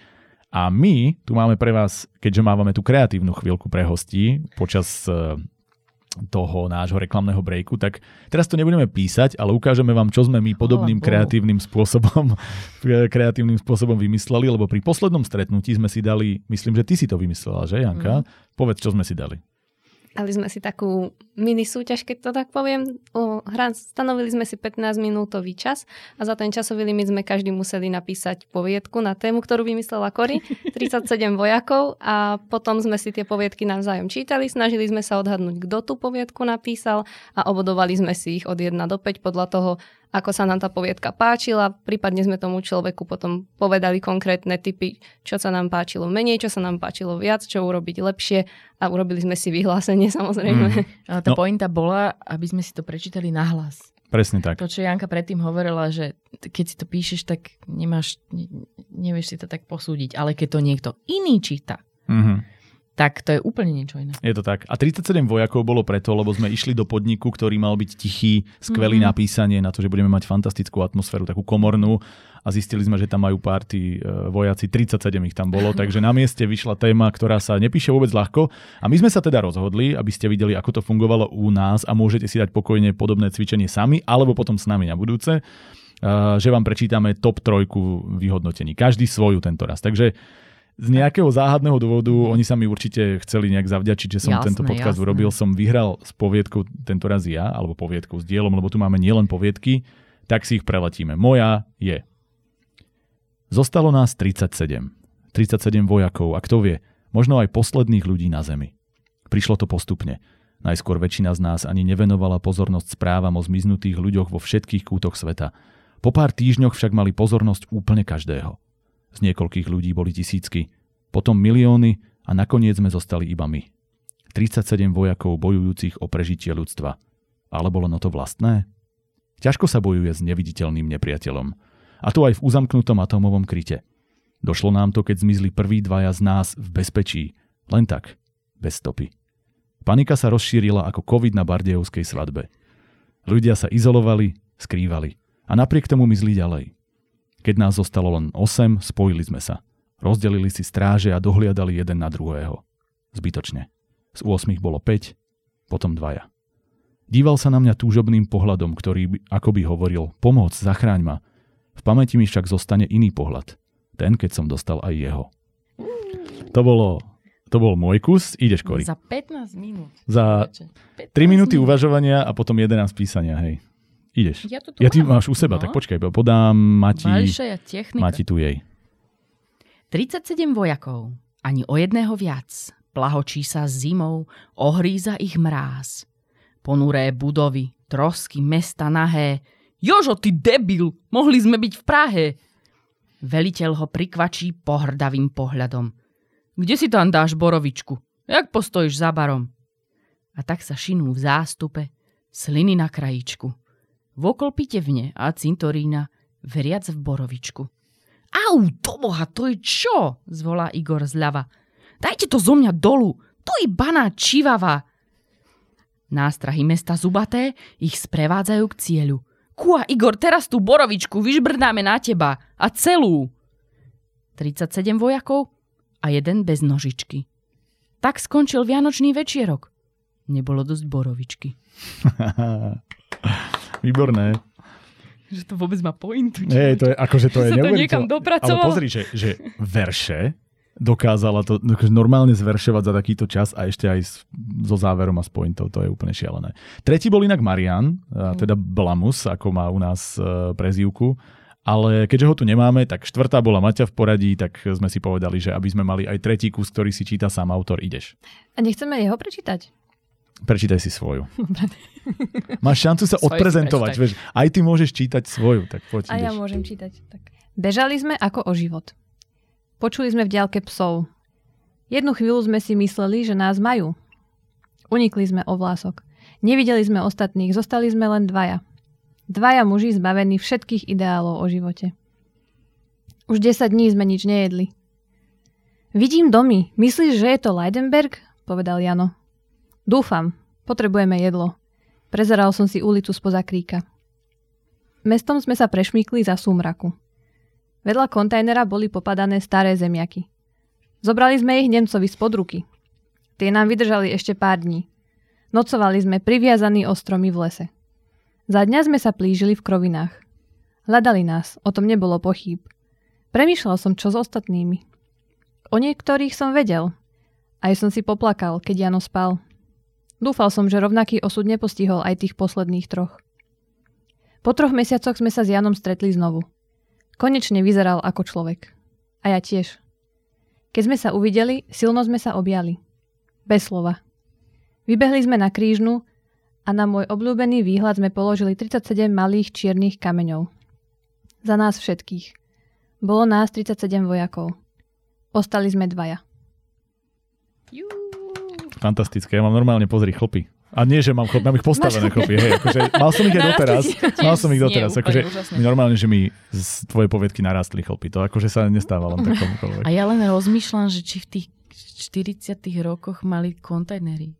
A my tu máme pre vás, keďže máme tú kreatívnu chvíľku pre hostí počas toho nášho reklamného breaku, tak teraz to nebudeme písať, ale ukážeme vám, čo sme my podobným kreatívnym spôsobom, kreatívnym spôsobom vymysleli, lebo pri poslednom stretnutí sme si dali, myslím, že ty si to vymyslela, že Janka? Povedz, čo sme si dali. Dali sme si takú mini súťaž, keď to tak poviem. O, hra, stanovili sme si pätnásťminútový čas a za ten časový limit sme každý museli napísať poviedku na tému, ktorú vymyslela Kory, tridsaťsedem vojakov, a potom sme si tie poviedky navzájom čítali, snažili sme sa odhadnúť, kto tú poviedku napísal, a obodovali sme si ich od jeden do päť podľa toho, ako sa nám tá poviedka páčila, prípadne sme tomu človeku potom povedali konkrétne tipy, čo sa nám páčilo menej, čo sa nám páčilo viac, čo urobiť lepšie, a urobili sme si vyhlásenie, samozrejme. Mm. Ale tá no. pointa bola, aby sme si to prečítali nahlas. Presne tak. To, čo Janka predtým hovorila, že keď si to píšeš, tak nemáš, nevieš si to tak posúdiť, ale keď to niekto iný číta, mm-hmm. tak to je úplne niečo iné. Je to tak. A tridsaťsedem vojakov bolo preto, lebo sme išli do podniku, ktorý mal byť tichý, skvelý mm-hmm. napísanie na to, že budeme mať fantastickú atmosféru, takú komornú, a zistili sme, že tam majú pár tí vojaci, tridsaťsedem ich tam bolo, takže na mieste vyšla téma, ktorá sa nepíše vôbec ľahko, a my sme sa teda rozhodli, aby ste videli, ako to fungovalo u nás, a môžete si dať pokojne podobné cvičenie sami, alebo potom s nami na budúce, že vám prečítame top trojku vyhodnotení. Každý svoju tento raz. Takže z nejakého záhadného dôvodu, oni sa mi určite chceli nejak zavďačiť, že som jasné, tento podcast jasné. urobil, som vyhral s poviedkou tento raz ja, alebo poviedkou s dielom, lebo tu máme nielen poviedky, tak si ich preletíme. Moja je: Zostalo nás tridsaťsedem. tridsaťsedem vojakov, a kto vie, možno aj posledných ľudí na zemi. Prišlo to postupne. Najskôr väčšina z nás ani nevenovala pozornosť správam o zmiznutých ľuďoch vo všetkých kútoch sveta. Po pár týždňoch však mali pozornosť úplne každého. Z niekoľkých ľudí boli tisícky, potom milióny, a nakoniec sme zostali iba my. tridsaťsedem vojakov bojujúcich o prežitie ľudstva. Ale bolo no to vlastné? Ťažko sa bojuje s neviditeľným nepriateľom. A to aj v uzamknutom atómovom kryte. Došlo nám to, keď zmizli prví dvaja z nás v bezpečí. Len tak, bez stopy. Panika sa rozšírila ako COVID na bardejovskej svadbe. Ľudia sa izolovali, skrývali. A napriek tomu mizli ďalej. Keď nás zostalo len osem, spojili sme sa. Rozdelili si stráže a dohliadali jeden na druhého. Zbytočne. Z ôsmich bolo päť, potom dvaja. Díval sa na mňa túžobným pohľadom, ktorý akoby hovoril: pomoc, zachráň ma. V pamäti mi však zostane iný pohľad. Ten, keď som dostal aj jeho. To bolo... To bol môj kus. Ideš, Kory. Za pätnásť minút. Za pätnásť tri minúty minút uvažovania a potom jedenásť písania, hej. Ideš. Ja, ja ty máš u seba, no. Tak počkaj, podám Mati, Mati tu jej. tridsaťsedem vojakov, ani o jedného viac. Plahočí sa zimou, ohríza ich mráz. Ponuré budovy, trosky, mesta nahé. Jožo, ty debil, mohli sme byť v Prahe. Veliteľ ho prikvačí pohrdavým pohľadom. Kde si tam dáš borovičku? Jak postojíš za barom? A tak sa šinú v zástupe, sliny na krajičku. Vokol pitevne a cintorína, veriac v borovičku. Au, do boha, to je čo? Zvolá Igor zľava. Dajte to zo mňa dolu, to je baná čivava. Nástrahy mesta zubaté ich sprevádzajú k cieľu. Kua, Igor, teraz tú borovičku vyžbrdáme na teba a celú. tridsaťsedem vojakov a jeden bez nožičky. Tak skončil vianočný večierok. Nebolo dosť borovičky. Výborné. Že to vôbec má pointu. Nie, to je, akože to je neuveriteľné. Ale pozri, že, že verše dokázala to normálne zveršovať za takýto čas a ešte aj s, so záverom a s pointou. To je úplne šialené. Tretí bol inak Marian, teda Blamus, ako má u nás prezývku. Ale keďže ho tu nemáme, tak štvrtá bola Maťa v poradí, tak sme si povedali, že aby sme mali aj tretí kus, ktorý si číta sám autor, ideš. A nechceme jeho prečítať? Prečítaj si svoju. Máš šancu sa odprezentovať. Vieš, aj ty môžeš čítať svoju. Tak poď, a ja ideš. Môžem čítať. Tak. Bežali sme ako o život. Počuli sme v diaľke psov. Jednu chvíľu sme si mysleli, že nás majú. Unikli sme o vlások. Nevideli sme ostatných, zostali sme len dvaja. Dvaja muži zbavení všetkých ideálov o živote. Už desať dní sme nič nejedli. Vidím domy. Myslíš, že je to Leidenberg? Povedal Jano. Dúfam, potrebujeme jedlo. Prezeral som si ulicu spoza kríka. Mestom sme sa prešmykli za súmraku. Vedľa kontajnera boli popadané staré zemiaky. Zobrali sme ich Nemcovi spod ruky. Tie nám vydržali ešte pár dní. Nocovali sme priviazaní ostromy v lese. Za dňa sme sa plížili v krovinách. Hľadali nás, o tom nebolo pochýb. Premýšľal som, čo s ostatnými. O niektorých som vedel. Aj som si poplakal, keď Jano spal. Dúfal som, že rovnaký osud nepostihol aj tých posledných troch. Po troch mesiacoch sme sa s Janom stretli znovu. Konečne vyzeral ako človek. A ja tiež. Keď sme sa uvideli, silno sme sa objali. Bez slova. Vybehli sme na krížnu a na môj obľúbený výhľad sme položili tridsaťsedem malých čiernych kameňov. Za nás všetkých. Bolo nás tridsaťsedem vojakov. Ostali sme dvaja. Juuu. Fantastické. Ja mám normálne, pozri, chlopy. A nie, že mám chlopy, mám ich postavené chlopy. Hej, akože, mal som ich aj doteraz. Mal som ich doteraz. Akože, normálne, že mi z tvojej poviedky narastli chlopy. To akože sa nestáva len tak komukoľvek. A ja len rozmýšľam, že či v tých štyridsiatych rokoch mali kontajnery.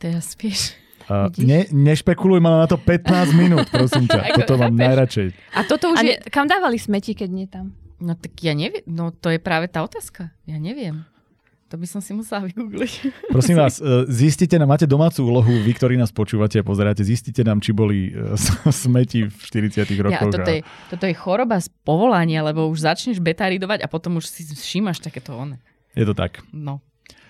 Teraz vieš... Uh, ne, nešpekuluj, mám na to pätnásť minút, prosím ťa. Toto mám najradšej. A toto už A ne... je... Kam dávali smeti, keď nie tam? No tak ja neviem. No to je práve tá otázka. Ja neviem. To by som si musela vygoogliť. Prosím vás, zistite nám, máte domácu úlohu, vy, ktorí nás počúvate a pozeráte, zistite nám, či boli smeti v štyridsiatych rokoch. Ja, toto, je, toto je choroba z povolania, lebo už začneš betaridovať a potom už si všímaš takéto one. Je to tak. No.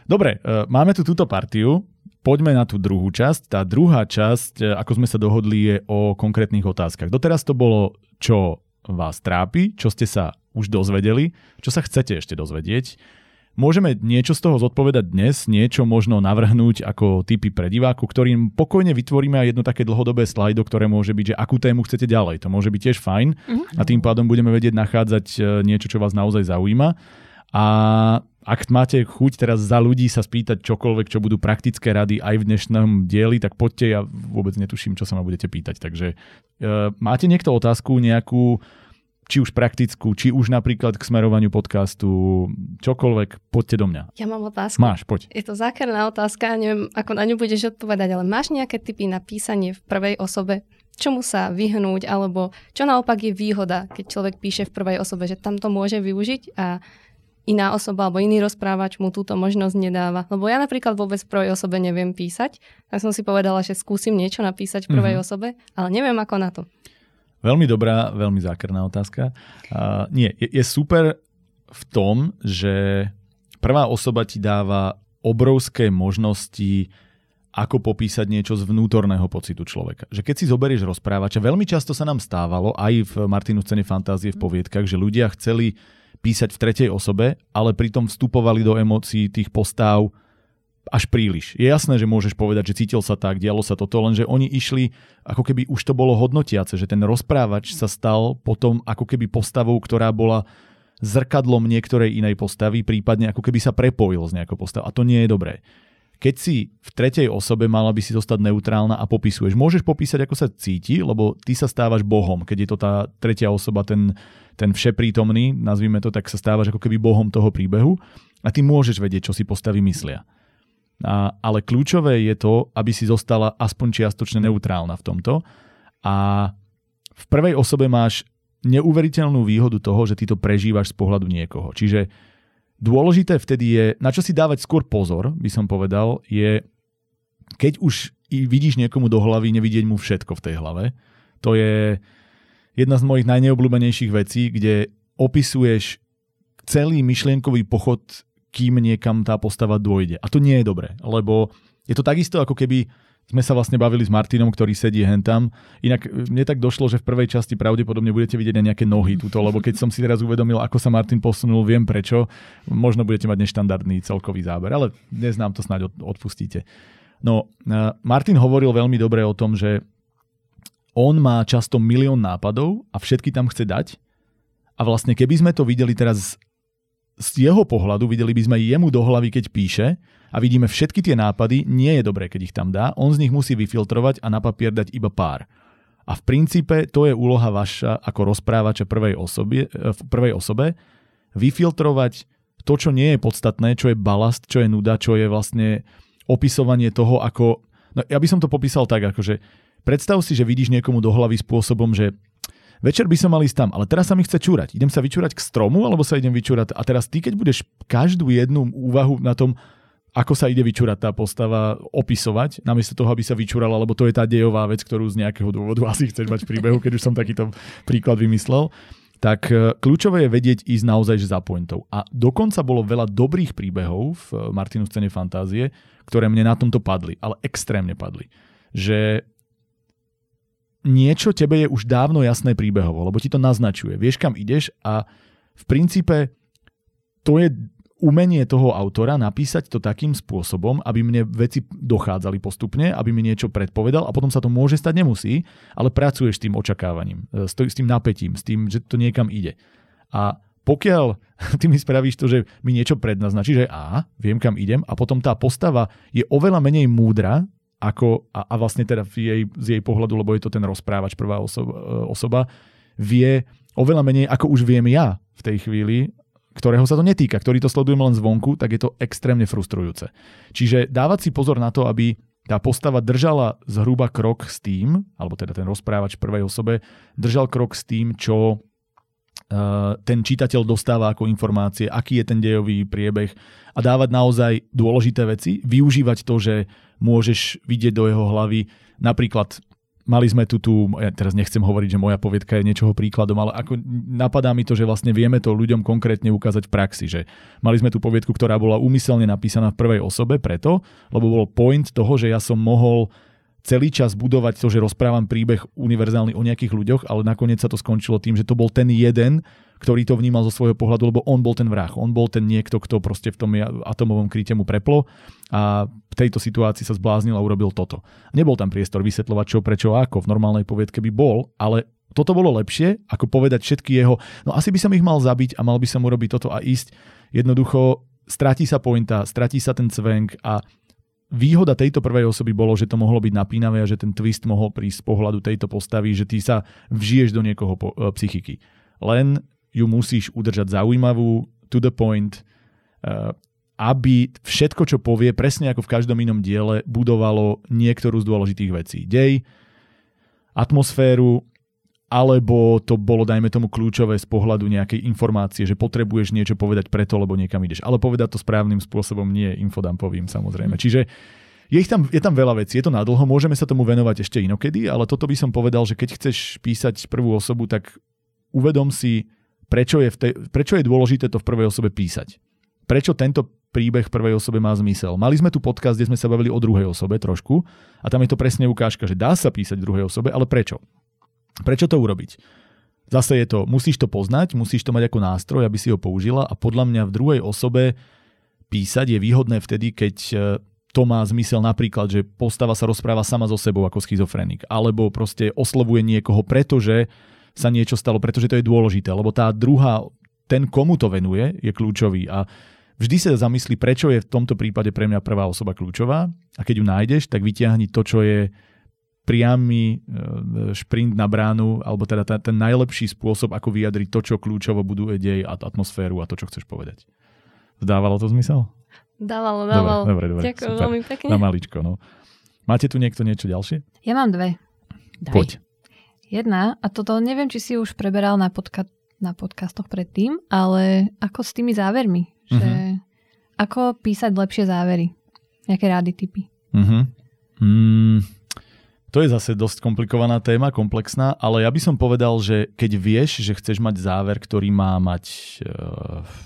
Dobre, máme tu túto partiu, poďme na tú druhú časť. Tá druhá časť, ako sme sa dohodli, je o konkrétnych otázkach. Doteraz to bolo, čo vás trápi, čo ste sa už dozvedeli, čo sa chcete ešte dozvedieť. Môžeme niečo z toho zodpovedať dnes, niečo možno navrhnúť ako tipy pre diváku, ktorým pokojne vytvoríme aj jedno také dlhodobé slajdo, ktoré môže byť, že akú tému chcete ďalej. To môže byť tiež fajn a tým pádom budeme vedieť nachádzať niečo, čo vás naozaj zaujíma. A ak máte chuť teraz za ľudí sa spýtať čokoľvek, čo budú praktické rady aj v dnešnom dieli, tak poďte, ja vôbec netuším, čo sa ma budete pýtať. Takže e, máte niekto otázku nejakú, či už praktickú, či už napríklad k smerovaniu podcastu, čokoľvek, poďte do mňa. Ja mám otázku. Máš, poď. Je to zákerná otázka, neviem, ako na ňu budeš odpovedať, ale máš nejaké tipy na písanie v prvej osobe? Čomu sa vyhnúť, alebo čo naopak je výhoda, keď človek píše v prvej osobe, že tam to môže využiť a iná osoba alebo iný rozprávač mu túto možnosť nedáva? Lebo ja napríklad vôbec v prvej osobe neviem písať, tak som si povedala, že skúsim niečo napísať v prvej mm-hmm. osobe, ale neviem ako na to. Veľmi dobrá, veľmi zákerná otázka. Uh, nie, je, je super v tom, že prvá osoba ti dáva obrovské možnosti, ako popísať niečo z vnútorného pocitu človeka. Že keď si zoberieš rozprávača, veľmi často sa nám stávalo, aj v Martinus Cene Fantázie v poviedkach, že ľudia chceli písať v tretej osobe, ale pritom vstupovali do emócií tých postáv až príliš. Je jasné, že môžeš povedať, že cítil sa tak, dialo sa toto, lenže oni išli, ako keby už to bolo hodnotiace, že ten rozprávač sa stal potom ako keby postavou, ktorá bola zrkadlom niektorej inej postavy, prípadne ako keby sa prepojil z nejakou postavou. A to nie je dobré. Keď si v tretej osobe, mala by si zostať neutrálna a popisuješ. Môžeš popísať, ako sa cíti, lebo ty sa stávaš Bohom. Keď je to tá tretia osoba, ten, ten všeprítomný, nazvime to, tak sa stávaš ako keby Bohom toho príbehu a ty môžeš vedieť, čo si postavy myslia. A, ale kľúčové je to, aby si zostala aspoň čiastočne neutrálna v tomto. A v prvej osobe máš neuveriteľnú výhodu toho, že ty to prežívaš z pohľadu niekoho. Čiže dôležité vtedy je, na čo si dávať skôr pozor, by som povedal, je, keď už vidíš niekomu do hlavy, nevidieť mu všetko v tej hlave. To je jedna z mojich najneobľúbenejších vecí, kde opisuješ celý myšlienkový pochod, kým niekam tá postava dôjde. A to nie je dobré, lebo je to takisto, ako keby sme sa vlastne bavili s Martinom, ktorý sedí hentam. Inak mne tak došlo, že v prvej časti pravdepodobne budete vidieť aj nejaké nohy tuto, lebo keď som si teraz uvedomil, ako sa Martin posunul, viem prečo. Možno budete mať neštandardný celkový záber, ale dnes nám to snáď odpustíte. No, Martin hovoril veľmi dobre o tom, že on má často milión nápadov a všetky tam chce dať. A vlastne keby sme to videli teraz z jeho pohľadu, videli by sme jemu do hlavy, keď píše, a vidíme všetky tie nápady, nie je dobré, keď ich tam dá, on z nich musí vyfiltrovať a na papier dať iba pár. A v princípe to je úloha vaša ako rozprávača prvej osobe, v prvej osobe, vyfiltrovať to, čo nie je podstatné, čo je balast, čo je nuda, čo je vlastne opisovanie toho, ako... No, ja by som to popísal tak, akože predstav si, že vidíš niekomu do hlavy spôsobom, že večer by som mal ísť tam, ale teraz sa mi chce čúrať. Idem sa vyčúrať k stromu, alebo sa idem vyčúrať? A teraz ty, keď budeš každú jednu úvahu na tom, ako sa ide vyčúrať tá postava, opisovať, namiesto toho, aby sa vyčúrala, lebo to je tá dejová vec, ktorú z nejakého dôvodu asi chceš mať v príbehu, keď už som takýto príklad vymyslel, tak kľúčové je vedieť ísť naozaj za pointou. A dokonca bolo veľa dobrých príbehov v Martinus Cene Fantázie, ktoré mne na tomto padli, ale extrémne padli. Že niečo tebe je už dávno jasné príbehovo, lebo ti to naznačuje. Vieš, kam ideš a v princípe to je umenie toho autora napísať to takým spôsobom, aby mne veci dochádzali postupne, aby mi niečo predpovedal a potom sa to môže stať, nemusí, ale pracuješ s tým očakávaním, s tým napätím, s tým, že to niekam ide. A pokiaľ ty mi spravíš to, že mi niečo prednaznačí, že á, viem, kam idem a potom tá postava je oveľa menej múdra ako, a, a vlastne teda jej, z jej pohľadu, lebo je to ten rozprávač, prvá osoba, osoba, vie oveľa menej, ako už viem ja v tej chvíli, ktorého sa to netýka, ktorý to sledujem len zvonku, tak je to extrémne frustrujúce. Čiže dávať si pozor na to, aby tá postava držala zhruba krok s tým, alebo teda ten rozprávač prvej osobe, držal krok s tým, čo uh, ten čitateľ dostáva ako informácie, aký je ten dejový priebeh a dávať naozaj dôležité veci, využívať to, že môžeš vidieť do jeho hlavy napríklad. Mali sme tu tú, ja teraz nechcem hovoriť, že moja poviedka je niečoho príkladom, ale ako napadá mi to, že vlastne vieme to ľuďom konkrétne ukázať v praxi, že mali sme tú poviedku, ktorá bola úmyselne napísaná v prvej osobe preto, lebo bol point toho, že ja som mohol celý čas budovať to, že rozprávam príbeh univerzálny o nejakých ľuďoch, ale nakoniec sa to skončilo tým, že to bol ten jeden, ktorý to vnímal zo svojho pohľadu, lebo on bol ten vrah, on bol ten niekto, kto proste v tom atomovom kryte mu preplo a v tejto situácii sa zbláznil a urobil toto. Nebol tam priestor vysvetľovať čo, prečo, ako. V normálnej poviedke by bol, ale toto bolo lepšie, ako povedať všetky jeho, no asi by som ich mal zabiť a mal by som urobiť toto a ísť. Jednoducho stratí sa pointa, stratí sa ten cvenk a výhoda tejto prvej osoby bolo, že to mohlo byť napínavé a že ten twist mohol prísť z pohľadu tejto postavy, že ty sa vžiješ do niekoho po, e, psychiky. Len ju musíš udržať zaujímavú, to the point, e, aby všetko, čo povie, presne ako v každom inom diele, budovalo niektorú z dôležitých vecí. Dej, atmosféru, alebo to bolo, dajme tomu, kľúčové z pohľadu nejakej informácie, že potrebuješ niečo povedať preto, lebo niekam ideš. Ale povedať to správnym spôsobom, nie infodumpovým, samozrejme. Čiže je tam, je tam veľa vecí, je to nadlho, môžeme sa tomu venovať ešte inokedy, ale toto by som povedal, že keď chceš písať prvú osobu, tak uvedom si, prečo je, v tej, prečo je dôležité to v prvej osobe písať. Prečo tento príbeh prvej osobe má zmysel. Mali sme tu podcast, kde sme sa bavili o druhej osobe trošku a tam je to presne ukážka, že dá sa písať druhej osobe, ale prečo? Prečo to urobiť? Zase je to, musíš to poznať, musíš to mať ako nástroj, aby si ho použila a podľa mňa v druhej osobe písať je výhodné vtedy, keď to má zmysel napríklad, že postava sa rozpráva sama so sebou ako schizofrenik, alebo proste oslovuje niekoho, pretože sa niečo stalo, pretože to je dôležité, lebo tá druhá, ten komu to venuje, je kľúčový a vždy sa zamyslí, prečo je v tomto prípade pre mňa prvá osoba kľúčová a keď ju nájdeš, tak vytiahni to, čo je priamy šprint na bránu, alebo teda ten najlepší spôsob, ako vyjadriť to, čo kľúčovo buduje dej a atmosféru a to, čo chceš povedať. Dávalo to zmysel? Dávalo, dávalo. Dobre, dobre, ďakujem veľmi pekne. Na maličko, no. Máte tu niekto niečo ďalšie? Ja mám dve. Daj. Poď. Jedna, a toto neviem, či si už preberal na, podka- na podcastoch predtým, ale ako s tými závermi. Že uh-huh. Ako písať lepšie závery. Nejaké rády, tipy. Mhm. Uh-huh. Mm. To je zase dosť komplikovaná téma, komplexná, ale ja by som povedal, že keď vieš, že chceš mať záver, ktorý má mať e,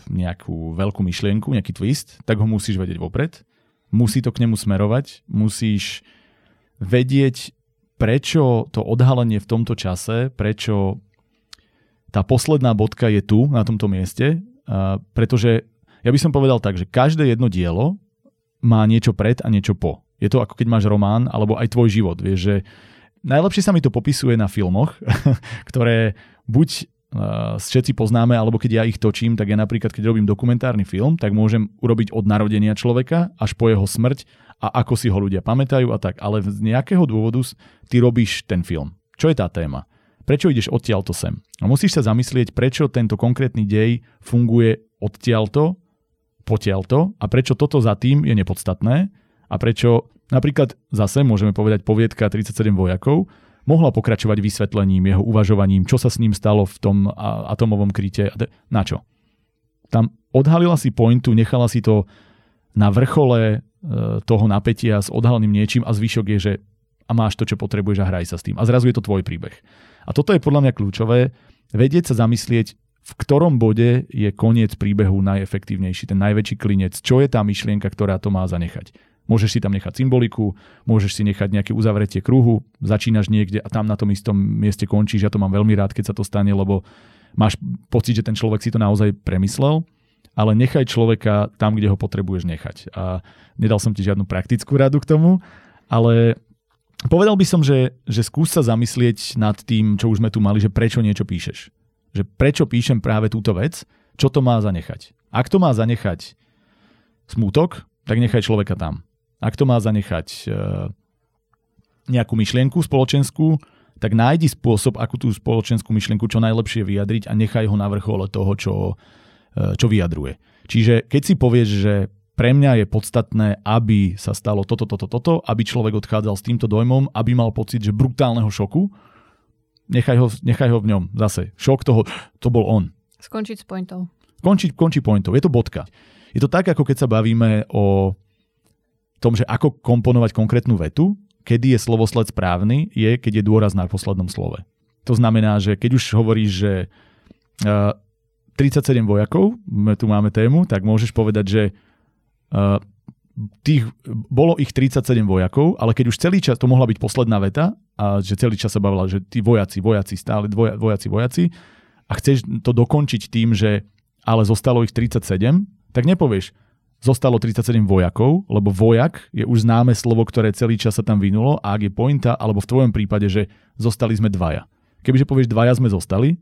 nejakú veľkú myšlienku, nejaký twist, tak ho musíš vedieť vopred. Musí to k nemu smerovať. Musíš vedieť, prečo to odhalenie v tomto čase, prečo tá posledná bodka je tu, na tomto mieste. E, pretože ja by som povedal tak, že každé jedno dielo má niečo pred a niečo po. Je to ako keď máš román, alebo aj tvoj život. Vieš, že najlepšie sa mi to popisuje na filmoch, ktoré buď uh, všetci poznáme, alebo keď ja ich točím, tak ja napríklad, keď robím dokumentárny film, tak môžem urobiť od narodenia človeka až po jeho smrť a ako si ho ľudia pamätajú a tak. Ale z nejakého dôvodu ty robíš ten film. Čo je tá téma? Prečo ideš odtiaľto sem? A musíš sa zamyslieť, prečo tento konkrétny dej funguje odtiaľto, potiaľto a prečo toto za tým je nepodstatné. A prečo napríklad zase môžeme povedať poviedka tridsaťsedem vojakov mohla pokračovať vysvetlením, jeho uvažovaním, čo sa s ním stalo v tom atomovom kryte. Na čo? Tam odhalila si pointu, nechala si to na vrchole toho napätia s odhaleným niečím a zvyšok je, že a máš to, čo potrebuješ a hraj sa s tým. A zrazu je to tvoj príbeh. A toto je podľa mňa kľúčové, vedieť sa zamyslieť, v ktorom bode je koniec príbehu najefektívnejší, ten najväčší klinec. Čo je tá myšlienka, ktorá to má zanechať? Môžeš si tam nechať symboliku, môžeš si nechať nejaké uzavretie kruhu, začínaš niekde a tam na tom istom mieste končíš. Ja to mám veľmi rád, keď sa to stane, lebo máš pocit, že ten človek si to naozaj premyslel, ale nechaj človeka tam, kde ho potrebuješ nechať. A nedal som ti žiadnu praktickú radu k tomu, ale povedal by som, že, že skús sa zamyslieť nad tým, čo už sme tu mali, že prečo niečo píšeš. Že prečo píšem práve túto vec, čo to má zanechať. Ak to má zanechať smútok, tak nechaj človeka tam. Ak to má zanechať e, nejakú myšlienku spoločenskú, tak nájdi spôsob, ako tú spoločenskú myšlienku čo najlepšie vyjadriť a nechaj ho na vrchole toho, čo, e, čo vyjadruje. Čiže keď si povieš, že pre mňa je podstatné, aby sa stalo toto, toto, toto, aby človek odchádzal s týmto dojmom, aby mal pocit, že brutálneho šoku, Nechaj ho, nechaj ho v ňom zase. Šok toho, to bol on. Skončiť s pointou. Končiť, končí pointou. Je to bodka. Je to tak, ako keď sa bavíme o tom, že ako komponovať konkrétnu vetu, kedy je slovosled správny, je, keď je dôraz na poslednom slove. To znamená, že keď už hovoríš, že uh, tridsaťsedem vojakov, my tu máme tému, tak môžeš povedať, že uh, Tých, bolo ich tridsaťsedem vojakov, ale keď už celý čas, to mohla byť posledná veta, a že celý čas sa bavila, že tí vojaci, vojaci, stále dvoja, vojaci, vojaci a chceš to dokončiť tým, že ale zostalo ich tridsaťsedem, tak nepovieš, zostalo tridsaťsedem vojakov, lebo vojak je už známe slovo, ktoré celý čas sa tam vynulo a ak je pointa, alebo v tvojom prípade, že zostali sme dvaja. Kebyže povieš dvaja sme zostali,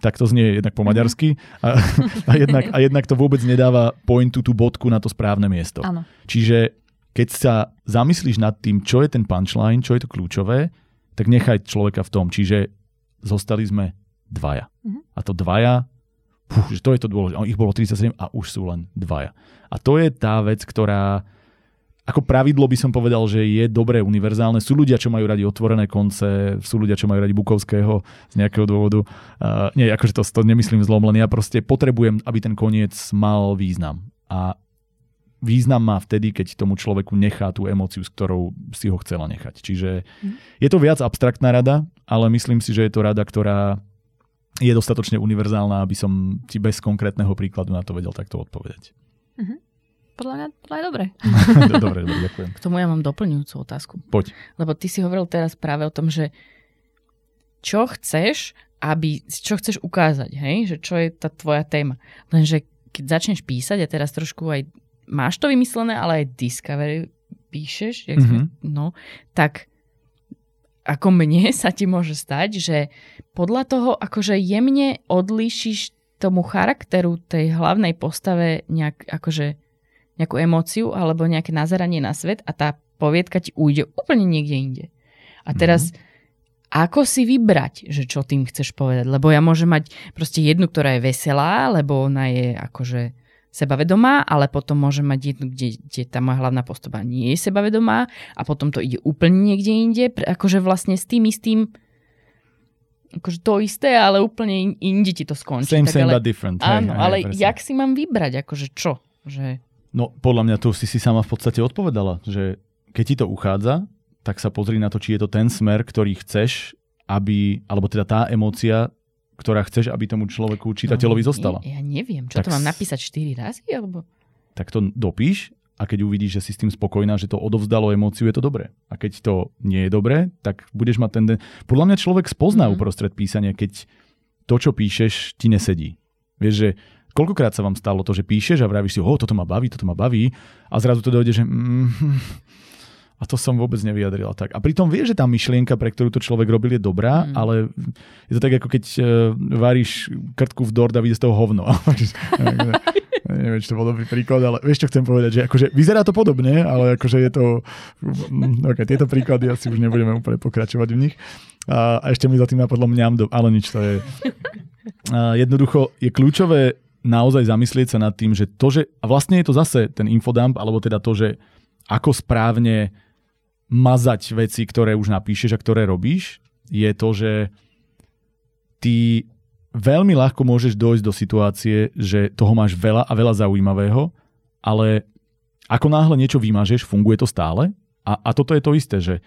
tak to znie jednak po maďarsky a, a, jednak, a jednak to vôbec nedáva pointu, tú bodku na to správne miesto. Áno. Čiže keď sa zamyslíš nad tým, čo je ten punchline, čo je to kľúčové, tak nechaj človeka v tom. Čiže zostali sme dvaja. Mhm. A to dvaja, pú, že to je to dôležité. Ich bolo tridsaťsedem a už sú len dvaja. A to je tá vec, ktorá ako pravidlo by som povedal, že je dobré univerzálne. Sú ľudia, čo majú radi otvorené konce, sú ľudia, čo majú radi Bukovského z nejakého dôvodu. Uh, nie, akože to, to nemyslím zlom, len ja proste potrebujem, aby ten koniec mal význam. A význam má vtedy, keď tomu človeku nechá tú emóciu, s ktorou si ho chcela nechať. Čiže je to viac abstraktná rada, ale myslím si, že je to rada, ktorá je dostatočne univerzálna, aby som ti bez konkrétneho príkladu na to vedel takto odpovedať. Mhm. Podľa mňa, podľa mňa dobre. Dobre, dobre, ďakujem. K tomu ja mám doplňujúcu otázku. Poď. Lebo ty si hovoril teraz práve o tom, že čo chceš, aby, čo chceš ukázať, hej? Že čo je tá tvoja téma. Lenže keď začneš písať a teraz trošku aj máš to vymyslené, ale aj Discovery píšeš, jak mm-hmm. sme, no, tak ako mne sa ti môže stať, že podľa toho, akože jemne odlíšiš tomu charakteru tej hlavnej postave nejak, akože nejakú emóciu alebo nejaké nazeranie na svet a tá poviedka ti ujde úplne niekde inde. A teraz, mm-hmm. ako si vybrať, že čo tým chceš povedať? Lebo ja môžem mať proste jednu, ktorá je veselá, lebo ona je akože sebavedomá, ale potom môžem mať jednu, kde, kde tá moja hlavná postava nie je sebavedomá a potom to ide úplne niekde inde, akože vlastne s tým istým akože to isté, ale úplne inde ti to skončí. Same, tak, same, ale, but different. Áno, hey, ale hey, jak si mám vybrať, akože čo? Že no podľa mňa tu si si sama v podstate odpovedala, že keď ti to uchádza, tak sa pozri na to, či je to ten smer, ktorý chceš, aby, alebo teda tá emócia, ktorá chceš, aby tomu človeku, čitateľovi zostala. Ja, ja neviem, čo tak to mám napísať štyri razy? Alebo tak to dopíš a keď uvidíš, že si s tým spokojná, že to odovzdalo emóciu, je to dobré. A keď to nie je dobré, tak budeš mať tendenciu. Podľa mňa človek spozná mm-hmm. uprostred písania, keď to, čo píšeš, ti nesedí. Vieš, že koľkokrát sa vám stalo to, že píšeš a vravíš si, ho, toto ma baví, toto ma baví a zrazu to dojde, že mm, a to som vôbec nevyjadrila tak. A pritom vieš, že tá myšlienka, pre ktorú to človek robil, je dobrá, mm. ale je to tak, ako keď uh, varíš krtku v dort a vyjde z toho hovno. Neviem, či to bol dobrý príklad, ale vieš, čo chcem povedať, že akože vyzerá to podobne, ale akože je to okay, tieto príklady asi už nebudeme úplne pokračovať v nich. A, a ešte mi za tým napadlo mňam, ale nič, to je a jednoducho je kľúčové naozaj zamyslieť sa nad tým, že to, že a vlastne je to zase ten infodump, alebo teda to, že ako správne mazať veci, ktoré už napíšeš a ktoré robíš, je to, že ty veľmi ľahko môžeš dojsť do situácie, že toho máš veľa a veľa zaujímavého, ale ako náhle niečo vymažeš, funguje to stále a, a toto je to isté, že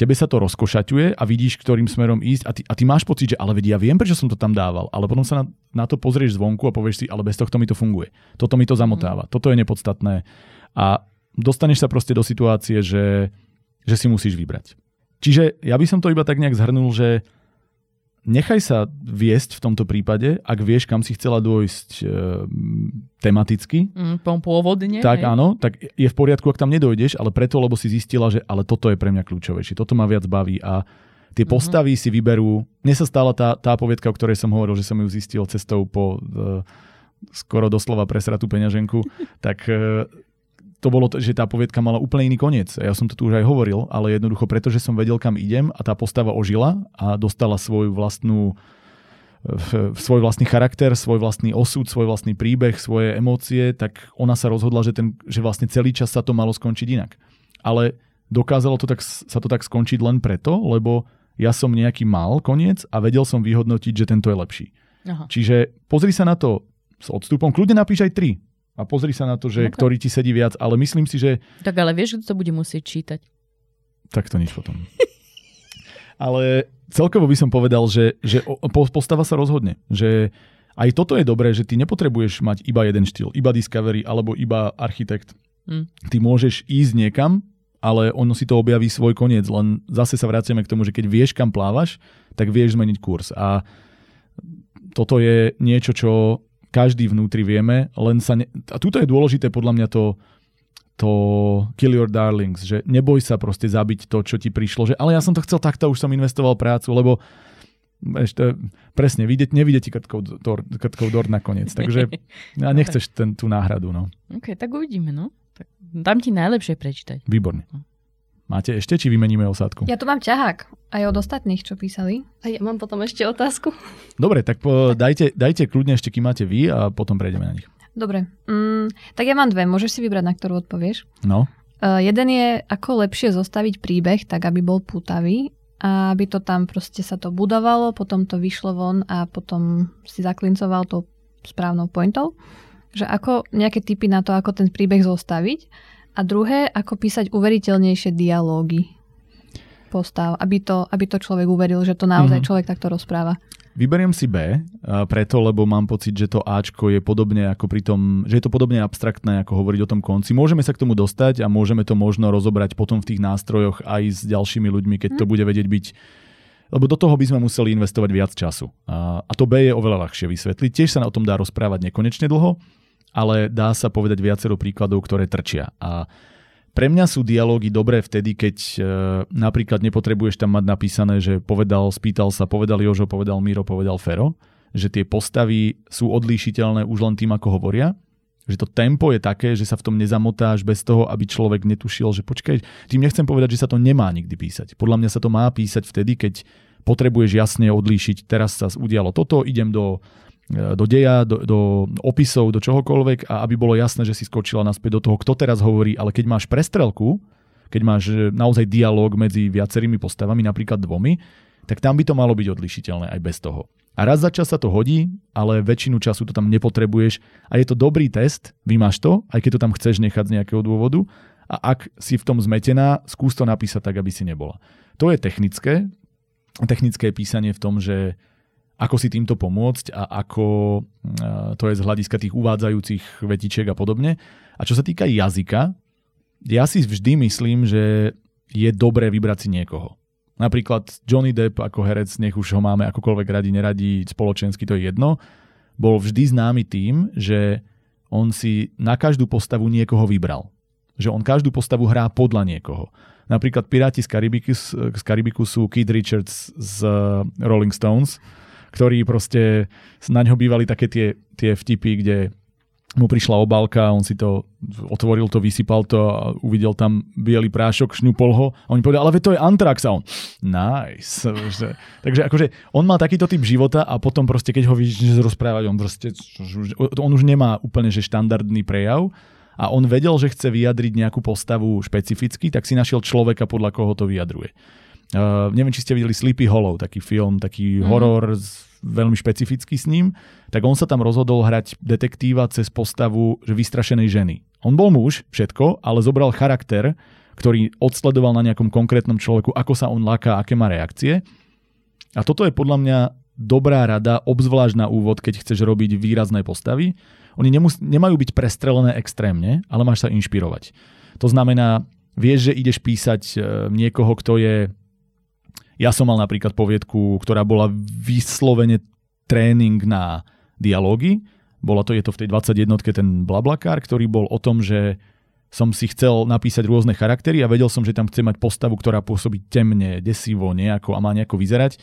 tebe sa to rozkošaťuje a vidíš, ktorým smerom ísť a ty, a ty máš pocit, že ale vedia, ja viem, prečo som to tam dával, ale potom sa na, na to pozrieš zvonku a povieš si, ale bez tohto mi to funguje. Toto mi to zamotáva, toto je nepodstatné a dostaneš sa proste do situácie, že, že si musíš vybrať. Čiže ja by som to iba tak nejak zhrnul, že nechaj sa viesť v tomto prípade, ak vieš, kam si chcela dôjsť e, tematicky. Mm, pôvodne. Tak hej. Áno, tak je v poriadku, ak tam nedojdeš, ale preto, lebo si zistila, že ale toto je pre mňa kľúčovejšie, toto ma viac baví a tie mm-hmm. postavy si vyberú. Mne sa stala tá, tá poviedka, o ktorej som hovoril, že som ju zistil cestou po e, skoro doslova presratú peňaženku, tak e, to bolo, t- že tá poviedka mala úplne iný koniec. Ja som to tu už aj hovoril, ale jednoducho preto, že som vedel, kam idem a tá postava ožila a dostala svoju vlastnú, svoj vlastný charakter, svoj vlastný osud, svoj vlastný príbeh, svoje emócie, tak ona sa rozhodla, že, ten, že vlastne celý čas sa to malo skončiť inak. Ale dokázalo to tak, sa to tak skončiť len preto, lebo ja som nejaký mal koniec a vedel som vyhodnotiť, že tento je lepší. Aha. Čiže pozri sa na to s odstupom, kľudne napíš aj tri. A pozri sa na to, že okay. Ktorý ti sedí viac, ale myslím si, že... Tak ale vieš, kto to bude musieť čítať. Tak to nič potom. Ale celkovo by som povedal, že, že postava sa rozhodne. Že aj toto je dobré, že ty nepotrebuješ mať iba jeden štýl, iba Discovery alebo iba Architekt. Mm. Ty môžeš ísť niekam, ale ono si to objaví svoj koniec. Len zase sa vraciame k tomu, že keď vieš, kam plávaš, tak vieš zmeniť kurz. A toto je niečo, čo... Každý vnútri vieme, len sa... Ne... A tuto je dôležité podľa mňa to, to kill your darlings, že neboj sa proste zabiť to, čo ti prišlo, že ale ja som to chcel takto, už som investoval prácu, lebo ešte presne, vidieť, nevidieť ti krtkov dor, dor nakoniec, takže ja nechceš ten, tú náhradu. No. Ok, tak uvidíme, no. Tak dám ti najlepšie prečítať. Výborne. Máte ešte, či vymeníme osádku? Ja tu mám ťahák. Aj od ostatných, čo písali. A ja mám potom ešte otázku. Dobre, tak po, dajte, dajte kľudne ešte, kým máte vy a potom prejdeme na nich. Dobre. Mm, tak ja mám dve. Môžeš si vybrať, na ktorú odpovieš. No. Uh, jeden je, ako lepšie zostaviť príbeh, tak aby bol pútavý. A aby to tam proste sa to budovalo, potom to vyšlo von a potom si zaklincoval to správnou pointou. Že ako nejaké tipy na to, ako ten príbeh zostaviť. A druhé, ako písať uveriteľnejšie dialógy postav, aby to, aby to človek uveril, že to naozaj mm-hmm. človek takto rozpráva. Vyberiem si B, preto, lebo mám pocit, že to Ačko je podobne ako pri tom, že je to podobne abstraktné, ako hovoriť o tom konci. Môžeme sa k tomu dostať a môžeme to možno rozobrať potom v tých nástrojoch aj s ďalšími ľuďmi, keď mm-hmm. to bude vedieť byť, lebo do toho by sme museli investovať viac času. A, a to B je oveľa ľahšie vysvetliť. Tiež sa o tom dá rozprávať nekonečne dlho, ale dá sa povedať viacero príkladov, ktoré trčia. A pre mňa sú dialógy dobré vtedy, keď e, napríklad nepotrebuješ tam mať napísané, že povedal, spýtal sa, povedal Jožo, povedal Miro, povedal Fero, že tie postavy sú odlíšiteľné už len tým, ako hovoria, že to tempo je také, že sa v tom nezamotáš bez toho, aby človek netušil, že počkaj, tým nechcem povedať, že sa to nemá nikdy písať. Podľa mňa sa to má písať vtedy, keď potrebuješ jasne odlíšiť, teraz sa udialo toto, idem do... do deja, do, do opisov, do čohokoľvek a aby bolo jasné, že si skočila naspäť do toho, kto teraz hovorí, ale keď máš prestrelku, keď máš naozaj dialóg medzi viacerými postavami, napríklad dvomi, tak tam by to malo byť odlišiteľné aj bez toho. A raz za čas sa to hodí, ale väčšinu času to tam nepotrebuješ a je to dobrý test, vymáš to, aj keď to tam chceš nechať z nejakého dôvodu a ak si v tom zmetená, skús to napísať tak, aby si nebola. To je technické, technické písanie v tom, že ako si týmto pomôcť a ako to je z hľadiska tých uvádzajúcich vetičiek a podobne. A čo sa týka jazyka, ja si vždy myslím, že je dobré vybrať si niekoho. Napríklad Johnny Depp ako herec, nech už ho máme akokoľvek radi, neradi, spoločensky to je jedno, bol vždy známy tým, že on si na každú postavu niekoho vybral. Že on každú postavu hrá podľa niekoho. Napríklad Piráti z Karibikus, z Karibikusu, Keith Richards z Rolling Stones, ktorí proste, na ňo bývali také tie, tie vtipy, kde mu prišla obálka, on si to otvoril to, vysypal to a uvidel tam biely prášok, šňupol ho a on povedal, ale veď to je antrax a on, nice. Takže akože on mal takýto typ života a potom proste, keď ho vidíš rozprávať, on proste, on už nemá úplne že štandardný prejav a on vedel, že chce vyjadriť nejakú postavu špecificky, tak si našiel človeka, podľa koho to vyjadruje. Uh, neviem, či ste videli Sleepy Hollow, taký film, taký mm. horor, veľmi špecifický s ním, tak on sa tam rozhodol hrať detektíva cez postavu vystrašenej ženy. On bol muž, všetko, ale zobral charakter, ktorý odsledoval na nejakom konkrétnom človeku, ako sa on láka, aké má reakcie. A toto je podľa mňa dobrá rada, obzvlášť na úvod, keď chceš robiť výrazné postavy. Oni nemus- nemajú byť prestrelené extrémne, ale máš sa inšpirovať. To znamená, vieš, že ideš písať niekoho, kto je... Ja som mal napríklad poviedku, ktorá bola vyslovene tréning na dialógy. Bola to, je to v tej dvadsiatej jednotke ten blablakár, ktorý bol o tom, že som si chcel napísať rôzne charaktery a vedel som, že tam chcem mať postavu, ktorá pôsobí temne, desivo nejako a má nejako vyzerať.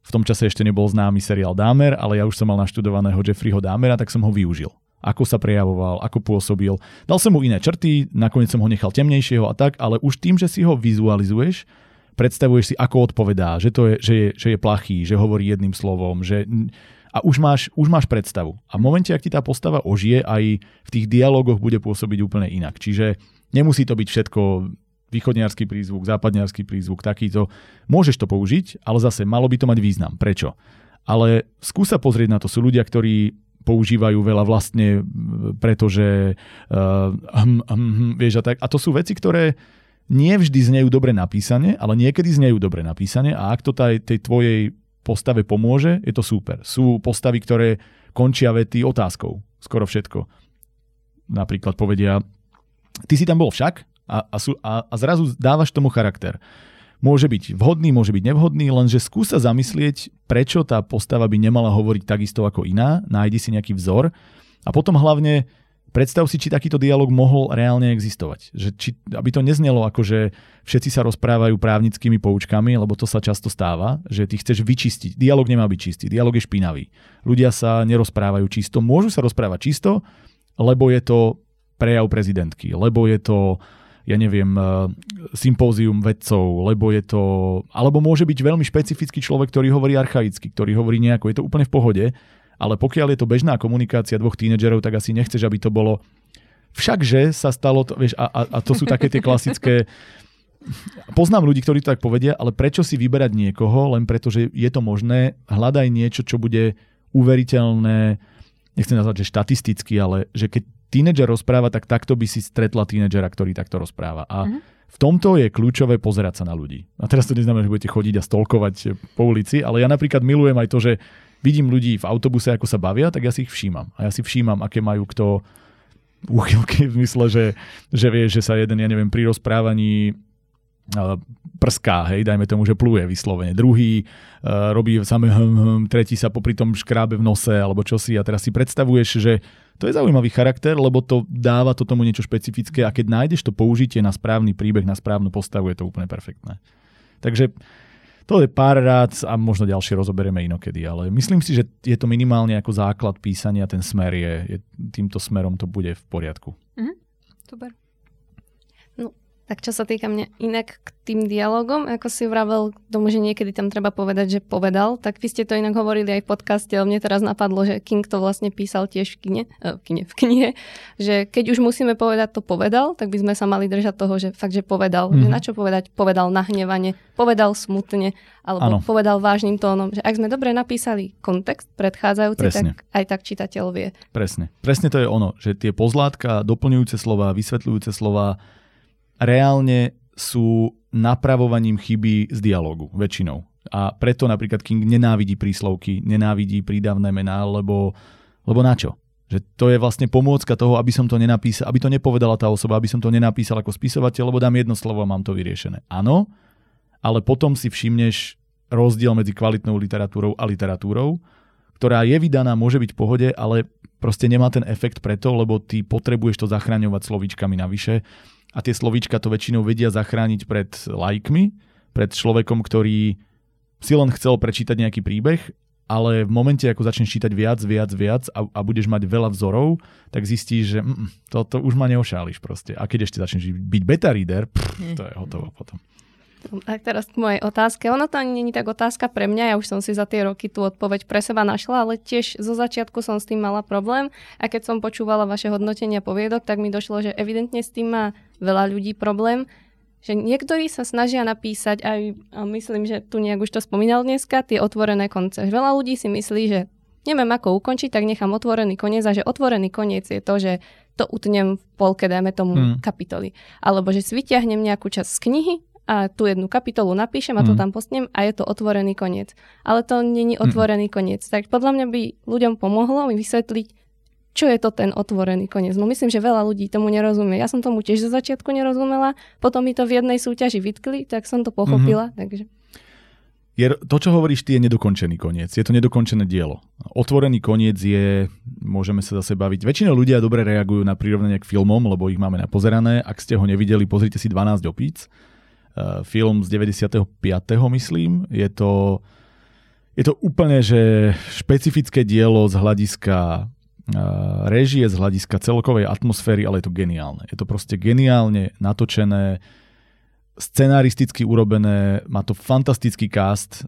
V tom čase ešte nebol známy seriál Dahmer, ale ja už som mal naštudovaného Jeffreyho Dahmera, tak som ho využil. Ako sa prejavoval, ako pôsobil. Dal som mu iné črty, nakoniec som ho nechal temnejšieho a tak, ale už tým, že si ho vizualizuješ, predstavuješ si, ako odpovedá, že, to je, že, je, že je plachý, že hovorí jedným slovom, že... A už máš, už máš predstavu. A v momente, ak ti tá postava ožije, aj v tých dialogoch bude pôsobiť úplne inak. Čiže nemusí to byť všetko... východňarský prízvuk, západňarský prízvuk, takýto. Môžeš to použiť, ale zase malo by to mať význam. Prečo? Ale skúsa pozrieť na to. Sú ľudia, ktorí používajú veľa vlastne, pretože uh, hm, hm, hm, vieš a tak. A to sú veci, ktoré nie vždy znejú dobre napísané, ale niekedy znejú dobre napísané a ak to taj, tej tvojej postave pomôže, je to super. Sú postavy, ktoré končia vety otázkou. Skoro všetko. Napríklad povedia, ty si tam bol však? A, a, sú, a, a zrazu dávaš tomu charakter. Môže byť vhodný, môže byť nevhodný, lenže skús sa zamyslieť, prečo tá postava by nemala hovoriť takisto ako iná, nájdi si nejaký vzor a potom hlavne predstav si, či takýto dialog mohol reálne existovať. Že, či, aby to neznelo ako, že všetci sa rozprávajú právnickými poučkami, lebo to sa často stáva, že ty chceš vyčistiť. Dialog nemá byť čistý, dialog je špinavý. Ľudia sa nerozprávajú čisto, môžu sa rozprávať čisto, lebo je to prejav prezidentky, lebo je to ja neviem, sympózium vedcov, lebo je to... Alebo môže byť veľmi špecifický človek, ktorý hovorí archaicky, ktorý hovorí nejako, je to úplne v pohode, ale pokiaľ je to bežná komunikácia dvoch tínedžerov, tak asi nechceš, aby to bolo... Všakže sa stalo... To, vieš, a, a, a to sú také tie klasické... Poznám ľudí, ktorí to tak povedia, ale prečo si vyberať niekoho, len preto, že je to možné, hľadaj niečo, čo bude uveriteľné, nechcem nazvať, že štatisticky, ale že keď tínedžer rozpráva, tak takto by si stretla tínedžera, ktorý takto rozpráva. A uh-huh. v tomto je kľúčové pozerať sa na ľudí. A teraz to neznamená, že budete chodiť a stalkovať po ulici, ale ja napríklad milujem aj to, že vidím ľudí v autobuse, ako sa bavia, tak ja si ich všímam. A ja si všímam, aké majú kto úchylky v mysle, že, že vie, že sa jeden, ja neviem, pri rozprávaní prská, hej, dajme tomu, že pluje vyslovene. Druhý uh, robí samé hm, hm, tretí sa popri tom škrábe v nose, alebo čo si. A teraz si predstavuješ, že to je zaujímavý charakter, lebo to dáva to tomu niečo špecifické a keď nájdeš to použitie na správny príbeh, na správnu postavu, je to úplne perfektné. Takže to je pár rád a možno ďalšie rozoberieme inokedy, ale myslím si, že je to minimálne ako základ písania, ten smer je, je týmto smerom to bude v poriadku. Mhm, super. No, tak čo sa týka mňa inak k tým dialogom, ako si vravel k tomu, že niekedy tam treba povedať, že povedal, tak vy ste to inak hovorili aj v podcaste, ale mne teraz napadlo, že King to vlastne písal tiež v kine, v kine, v knihe, že keď už musíme povedať to povedal, tak by sme sa mali držať toho, že fakt, že povedal. Mm-hmm. Že na čo povedať? Povedal nahnevane, povedal smutne, alebo ano. Povedal vážnym tónom. Že ak sme dobre napísali kontext predchádzajúci, presne. Tak aj tak čitateľ vie. Presne. Presne to je ono, že tie pozlátka, doplňujúce slová, vysvetľujúce slová reálne sú napravovaním chyby z dialógu väčšinou. A preto napríklad King nenávidí príslovky, nenávidí prídavné mená, lebo, lebo na čo? Že to je vlastne pomôcka toho, aby som to nenapísal, aby to nepovedala tá osoba, aby som to nenapísal ako spisovateľ, lebo dám jedno slovo a mám to vyriešené. Áno, ale potom si všimneš rozdiel medzi kvalitnou literatúrou a literatúrou, ktorá je vydaná, môže byť v pohode, ale proste nemá ten efekt preto, lebo ty potrebuješ to zachraňovať slovíčkami navyše. A tie slovíčka to väčšinou vedia zachrániť pred laikmi, pred človekom, ktorý si len chcel prečítať nejaký príbeh, ale v momente, ako začneš čítať viac, viac, viac a, a budeš mať veľa vzorov, tak zistíš, že mm, to, to už ma neošáliš proste. A keď ešte začneš byť beta reader, pff, to je hotovo potom. A teraz k mojej otázke. Ona to ani nie je tak otázka pre mňa, ja už som si za tie roky tú odpoveď pre seba našla, ale tiež zo začiatku som s tým mala problém a keď som počúvala vaše hodnotenia poviedok, tak mi došlo, že evidentne s tým má veľa ľudí problém, že niektorí sa snažia napísať, aj myslím, že Tuniak už to spomínal dneska, tie otvorené konce. Veľa ľudí si myslí, že neviem ako ukončiť, tak nechám otvorený koniec, a že otvorený koniec je to, že to utnem v polke, dajme tomu mm. kapitoly. Alebo že si vyťahnem nejakú časť z knihy a tú jednu kapitolu napíšem a mm. to tam postnem a je to otvorený koniec. Ale to není otvorený mm. koniec. Tak podľa mňa by ľuďom pomohlo mi vysvetliť, čo je to ten otvorený koniec. No myslím, že veľa ľudí tomu nerozumie. Ja som tomu tiež zo začiatku nerozumela, potom mi to v jednej súťaži vytkli, tak som to pochopila. Mm-hmm. Takže. Je, to, čo hovoríš ty, je nedokončený koniec. Je to nedokončené dielo. Otvorený koniec je, môžeme sa zase baviť, väčšina ľudia dobre reagujú na prirovnanie k filmom, lebo ich máme napozerané. Ak ste ho nevideli, pozrite si dvanásť opíc. Film z deväťdesiatpäť. myslím. Je to, je to úplne že špecifické dielo z hľadiska režie, z hľadiska celkovej atmosféry, ale je to geniálne. Je to proste geniálne natočené, scenaristicky urobené, má to fantastický cast.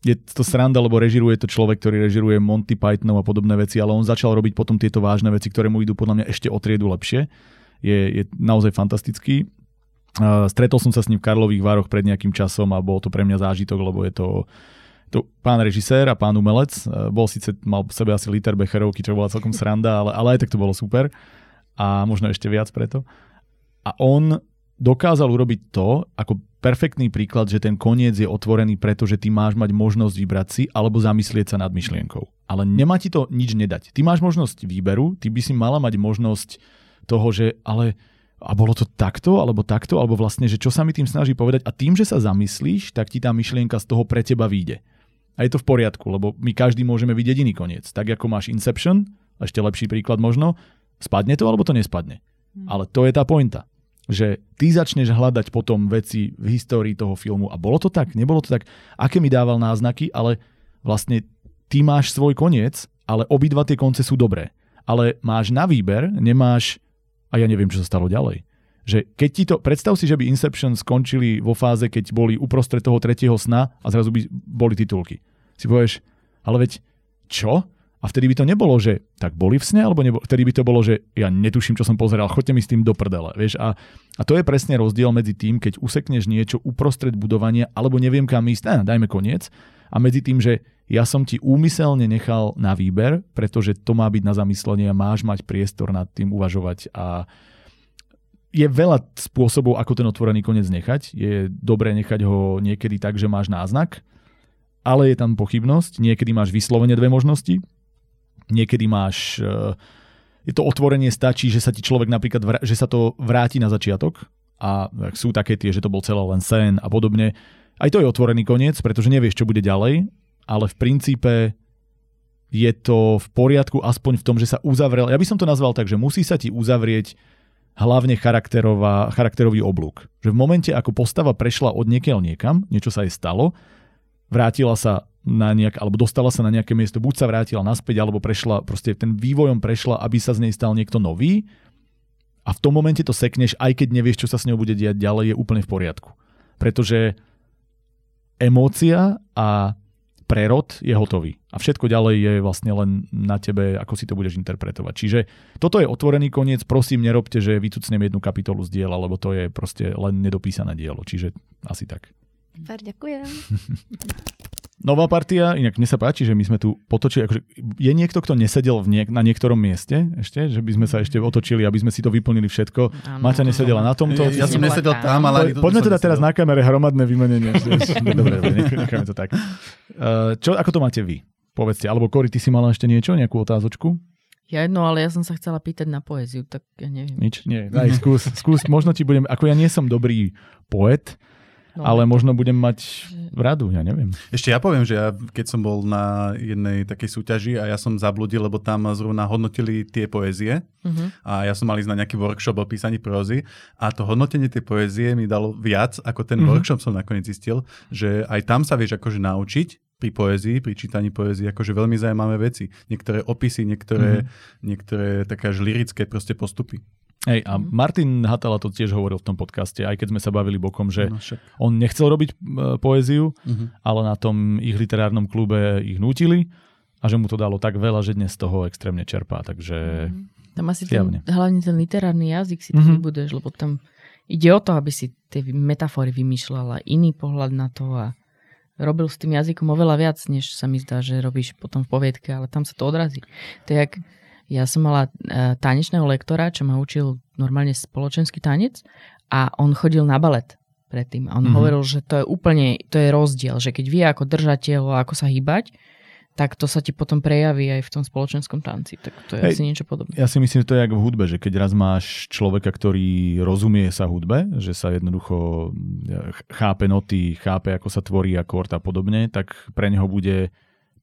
Je to sranda, lebo režiruje to človek, ktorý režiruje Monty Pythonov a podobné veci, ale on začal robiť potom tieto vážne veci, ktoré mu idú podľa mňa ešte o triedu lepšie. Je, je naozaj fantastický. Stretol som sa s ním v Karlových Vároch pred nejakým časom a bol to pre mňa zážitok, lebo je to To pán režisér a pán umelec. Bol síce, mal v sebe asi liter becherovky, čo bola celkom sranda, ale, ale aj tak to bolo super. A možno ešte viac preto. A on dokázal urobiť to, ako perfektný príklad, že ten koniec je otvorený, pretože ty máš mať možnosť vybrať si alebo zamyslieť sa nad myšlienkou. Ale nemá ti to nič nedať. Ty máš možnosť výberu, ty by si mala mať možnosť toho, že ale a bolo to takto, alebo takto, alebo vlastne, že čo sa mi tým snaží povedať. A tým, že sa zamyslíš, tak ti tá myšlienka z toho pre teba vyjde. A je to v poriadku, lebo my každý môžeme vidieť iný koniec. Tak ako máš Inception, ešte lepší príklad možno, spadne to alebo to nespadne. Hmm. Ale to je tá pointa, že ty začneš hľadať potom veci v histórii toho filmu a bolo to tak, nebolo to tak, aké mi dával náznaky, ale vlastne ty máš svoj koniec, ale obidva tie konce sú dobré. Ale máš na výber, nemáš a ja neviem, čo sa stalo ďalej. Že keď ti to, predstav si, že by Inception skončili vo fáze, keď boli uprostred toho tretieho sna a zrazu by boli titulky. Si povieš, ale veď čo? A vtedy by to nebolo, že tak boli v sne, alebo nebolo, vtedy by to bolo, že ja netuším, čo som pozeral, choďte mi s tým do prdele. Vieš? A, a to je presne rozdiel medzi tým, keď usekneš niečo uprostred budovania, alebo neviem kam ísť, á, dajme koniec, a medzi tým, že ja som ti úmyselne nechal na výber, pretože to má byť na zamyslenie a máš mať priestor nad tým uvažovať a je veľa spôsobov, ako ten otvorený koniec nechať. Je dobré nechať ho niekedy tak, že máš náznak, ale je tam pochybnosť. Niekedy máš vyslovene dve možnosti. Niekedy máš... Je to otvorenie stačí, že sa ti človek napríklad... že sa to vráti na začiatok a sú také tie, že to bol celé len sen a podobne. Aj to je otvorený koniec, pretože nevieš, čo bude ďalej, ale v princípe... je to v poriadku aspoň v tom, že sa uzavrel... Ja by som to nazval tak, že musí sa ti uzavrieť hlavne charakterová, charakterový oblúk. Že v momente, ako postava prešla od niekiaľ niekam, niečo sa jej stalo, vrátila sa na nejak, alebo dostala sa na nejaké miesto, buď sa vrátila naspäť, alebo prešla, proste ten vývojom prešla, aby sa z nej stal niekto nový a v tom momente to sekneš, aj keď nevieš, čo sa s ňou bude diať ďalej, je úplne v poriadku. Pretože emócia a prerod je hotový. A všetko ďalej je vlastne len na tebe, ako si to budeš interpretovať. Čiže toto je otvorený koniec, prosím, nerobte, že vycucnem jednu kapitolu z diela, lebo to je proste len nedopísané dielo. Čiže asi tak. Super, ďakujem. Nová partia, inak mne sa páči, že my sme tu potočili, akože je niekto, kto nesedel v niek- na niektorom mieste ešte, že by sme sa ešte otočili, aby sme si to vyplnili všetko. Áno, Maťa nesedela na tomto. Ja, ja som nesedel tam, ale... Po, poďme teda teraz na kamere hromadné vymenenie. Dobre, necháme to tak. Čo, ako to máte vy? Povedzte. Alebo Kory, ty si mala ešte niečo, nejakú otázočku? Ja jedno, ale ja som sa chcela pýtať na poéziu, tak ja neviem. Nič? Nie, daj, skús, skús. Možno ti budem... Ako ja nie som dobrý poet, no, ale možno budem mať radu, ja neviem. Ešte ja poviem, že ja, keď som bol na jednej takej súťaži a ja som zabludil, lebo tam zrovna hodnotili tie poézie uh-huh. a ja som mal ísť na nejaký workshop o písaní prózy a to hodnotenie tej poézie mi dalo viac, ako ten uh-huh. workshop som nakoniec zistil, že aj tam sa vieš akože naučiť pri poézii, pri čítaní poézie, akože veľmi zaujímavé veci. Niektoré opisy, niektoré, mm-hmm. niektoré také až lyrické proste postupy. Hej, a Martin Hatala to tiež hovoril v tom podcaste, aj keď sme sa bavili bokom, že no, on nechcel robiť poéziu, mm-hmm. ale na tom ich literárnom klube ich nútili a že mu to dalo tak veľa, že dnes toho extrémne čerpá, takže... Mm-hmm. Tam asi ten, hlavne ten literárny jazyk si to mm-hmm. vybudeš, lebo tam ide o to, aby si tie metafory vymýšľala, iný pohľad na to a robil s tým jazykom oveľa viac, než sa mi zdá, že robíš potom v poviedke, ale tam sa to odrazí. To je jak, ja som mala tanečného lektora, čo ma učil normálne spoločenský tanec a on chodil na balet predtým a on mm-hmm. hovoril, že to je úplne, to je rozdiel, že keď vie, ako držať telo, ako sa hýbať, tak to sa ti potom prejaví aj v tom spoločenskom tanci. Tak to je Hej, asi niečo podobné. Ja si myslím, že to je jak v hudbe, že keď raz máš človeka, ktorý rozumie sa hudbe, že sa jednoducho chápe noty, chápe, ako sa tvorí akord a podobne, tak pre neho bude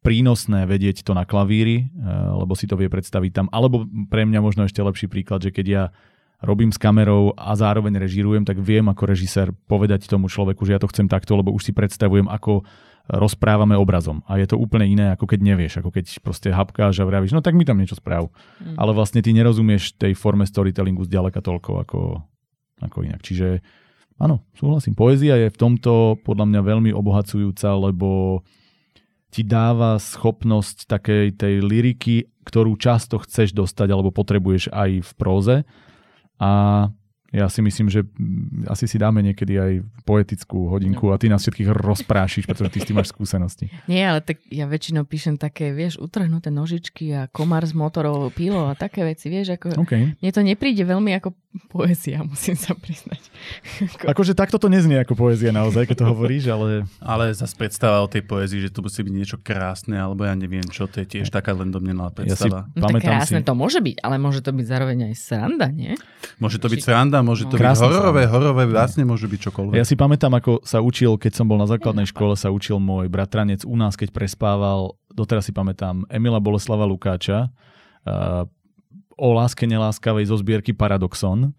prínosné vedieť to na klavíri, lebo si to vie predstaviť tam. Alebo pre mňa možno ešte lepší príklad, že keď ja robím s kamerou a zároveň režírujem, tak viem ako režisér povedať tomu človeku, že ja to chcem takto, lebo už si predstavujem, ako rozprávame obrazom. A je to úplne iné, ako keď nevieš, ako keď proste hapkáš a vravíš, no tak mi tam niečo správ. Mm. Ale vlastne ty nerozumieš tej forme storytellingu zďaleka toľko ako, ako inak. Čiže áno, súhlasím. Poézia je v tomto podľa mňa veľmi obohacujúca, lebo ti dáva schopnosť takej tej lyriky, ktorú často chceš dostať alebo potrebuješ aj v próze. A ja si myslím, že asi si dáme niekedy aj poetickú hodinku a ty nás všetkých rozprášiš, pretože ty s tým máš skúsenosti. Nie, ale tak ja väčšinou píšem také, vieš, utrhnuté nožičky a komár z motorov pílo a také veci, vieš, ako okay. Mne to nepríde veľmi ako poézia, musím sa priznať. Akože takto to neznie ako poézia naozaj, keď to hovoríš, ale... Ale zase predstava o tej poézii, že to musí byť niečo krásne, alebo ja neviem čo, to je tiež taká len domnená predstava. Ja si, no tak krásne si... to môže byť, ale môže to byť zároveň aj sranda, nie? Môže to byť sranda, môže to Krásne byť hororové, hororové, vlastne môže byť čokoľvek. Ja si pamätám, ako sa učil, keď som bol na základnej škole, sa učil môj bratranec u nás, keď prespával, doteraz si pamätám, Emila Boleslava Lukáča uh, o láske neláskavej zo zbierky Paradoxon.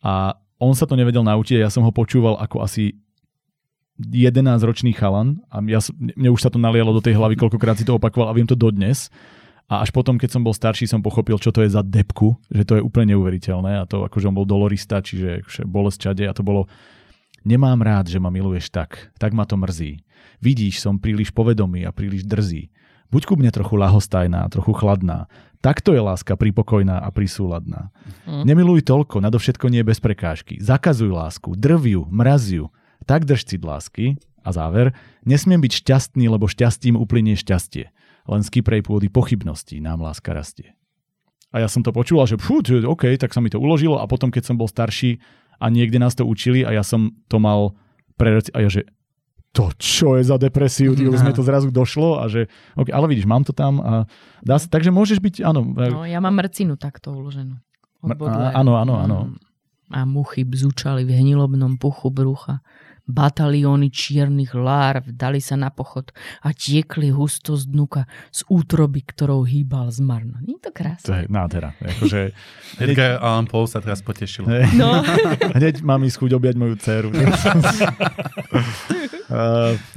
A on sa to nevedel naučiť, ja som ho počúval ako asi jedenásťročný chalan a ja, mne už sa to nalialo do tej hlavy, koľkokrát si to opakoval a viem to dodnes. A až potom, keď som bol starší, som pochopil, čo to je za depku, že to je úplne neuveriteľné a to akože on bol dolorista, čiže bolesť čade a to bolo nemám rád, že ma miluješ tak, tak ma to mrzí. Vidíš, som príliš povedomý a príliš drzý. Buď ku mne trochu lahostajná, trochu chladná. Takto je láska pripokojná a prisúladná. Mm. Nemiluj toľko, nadovšetko nie bez prekážky. Zakazuj lásku, drviu, mraziu. Tak drž cit lásky. A záver, nesmiem byť šťastný, lebo šťastím uplynie šťastie. Len z kyprej pôdy pochybností nám láska rastie. A ja som to počula, že pfú, OK, tak sa mi to uložilo a potom, keď som bol starší a niekde nás to učili a ja som to mal prerať a ja, že to čo je za depresiu, už sme to zrazu došlo a že, OK, ale vidíš, mám to tam a dá sa, takže môžeš byť, áno. No, ja mám mrcinu takto uloženú. A, áno, áno, áno. A muchy bzučali v hnilobnom puchu brucha. Batalióny čiernych larv dali sa na pochod a tiekli husto z dnuka z útroby, ktorou hýbal zmarno. Nie je to krásne? To je nádhera. Akože... Edgar Allan Poe sa teraz potešil. No. Hneď mám ísť chuť objať moju dceru.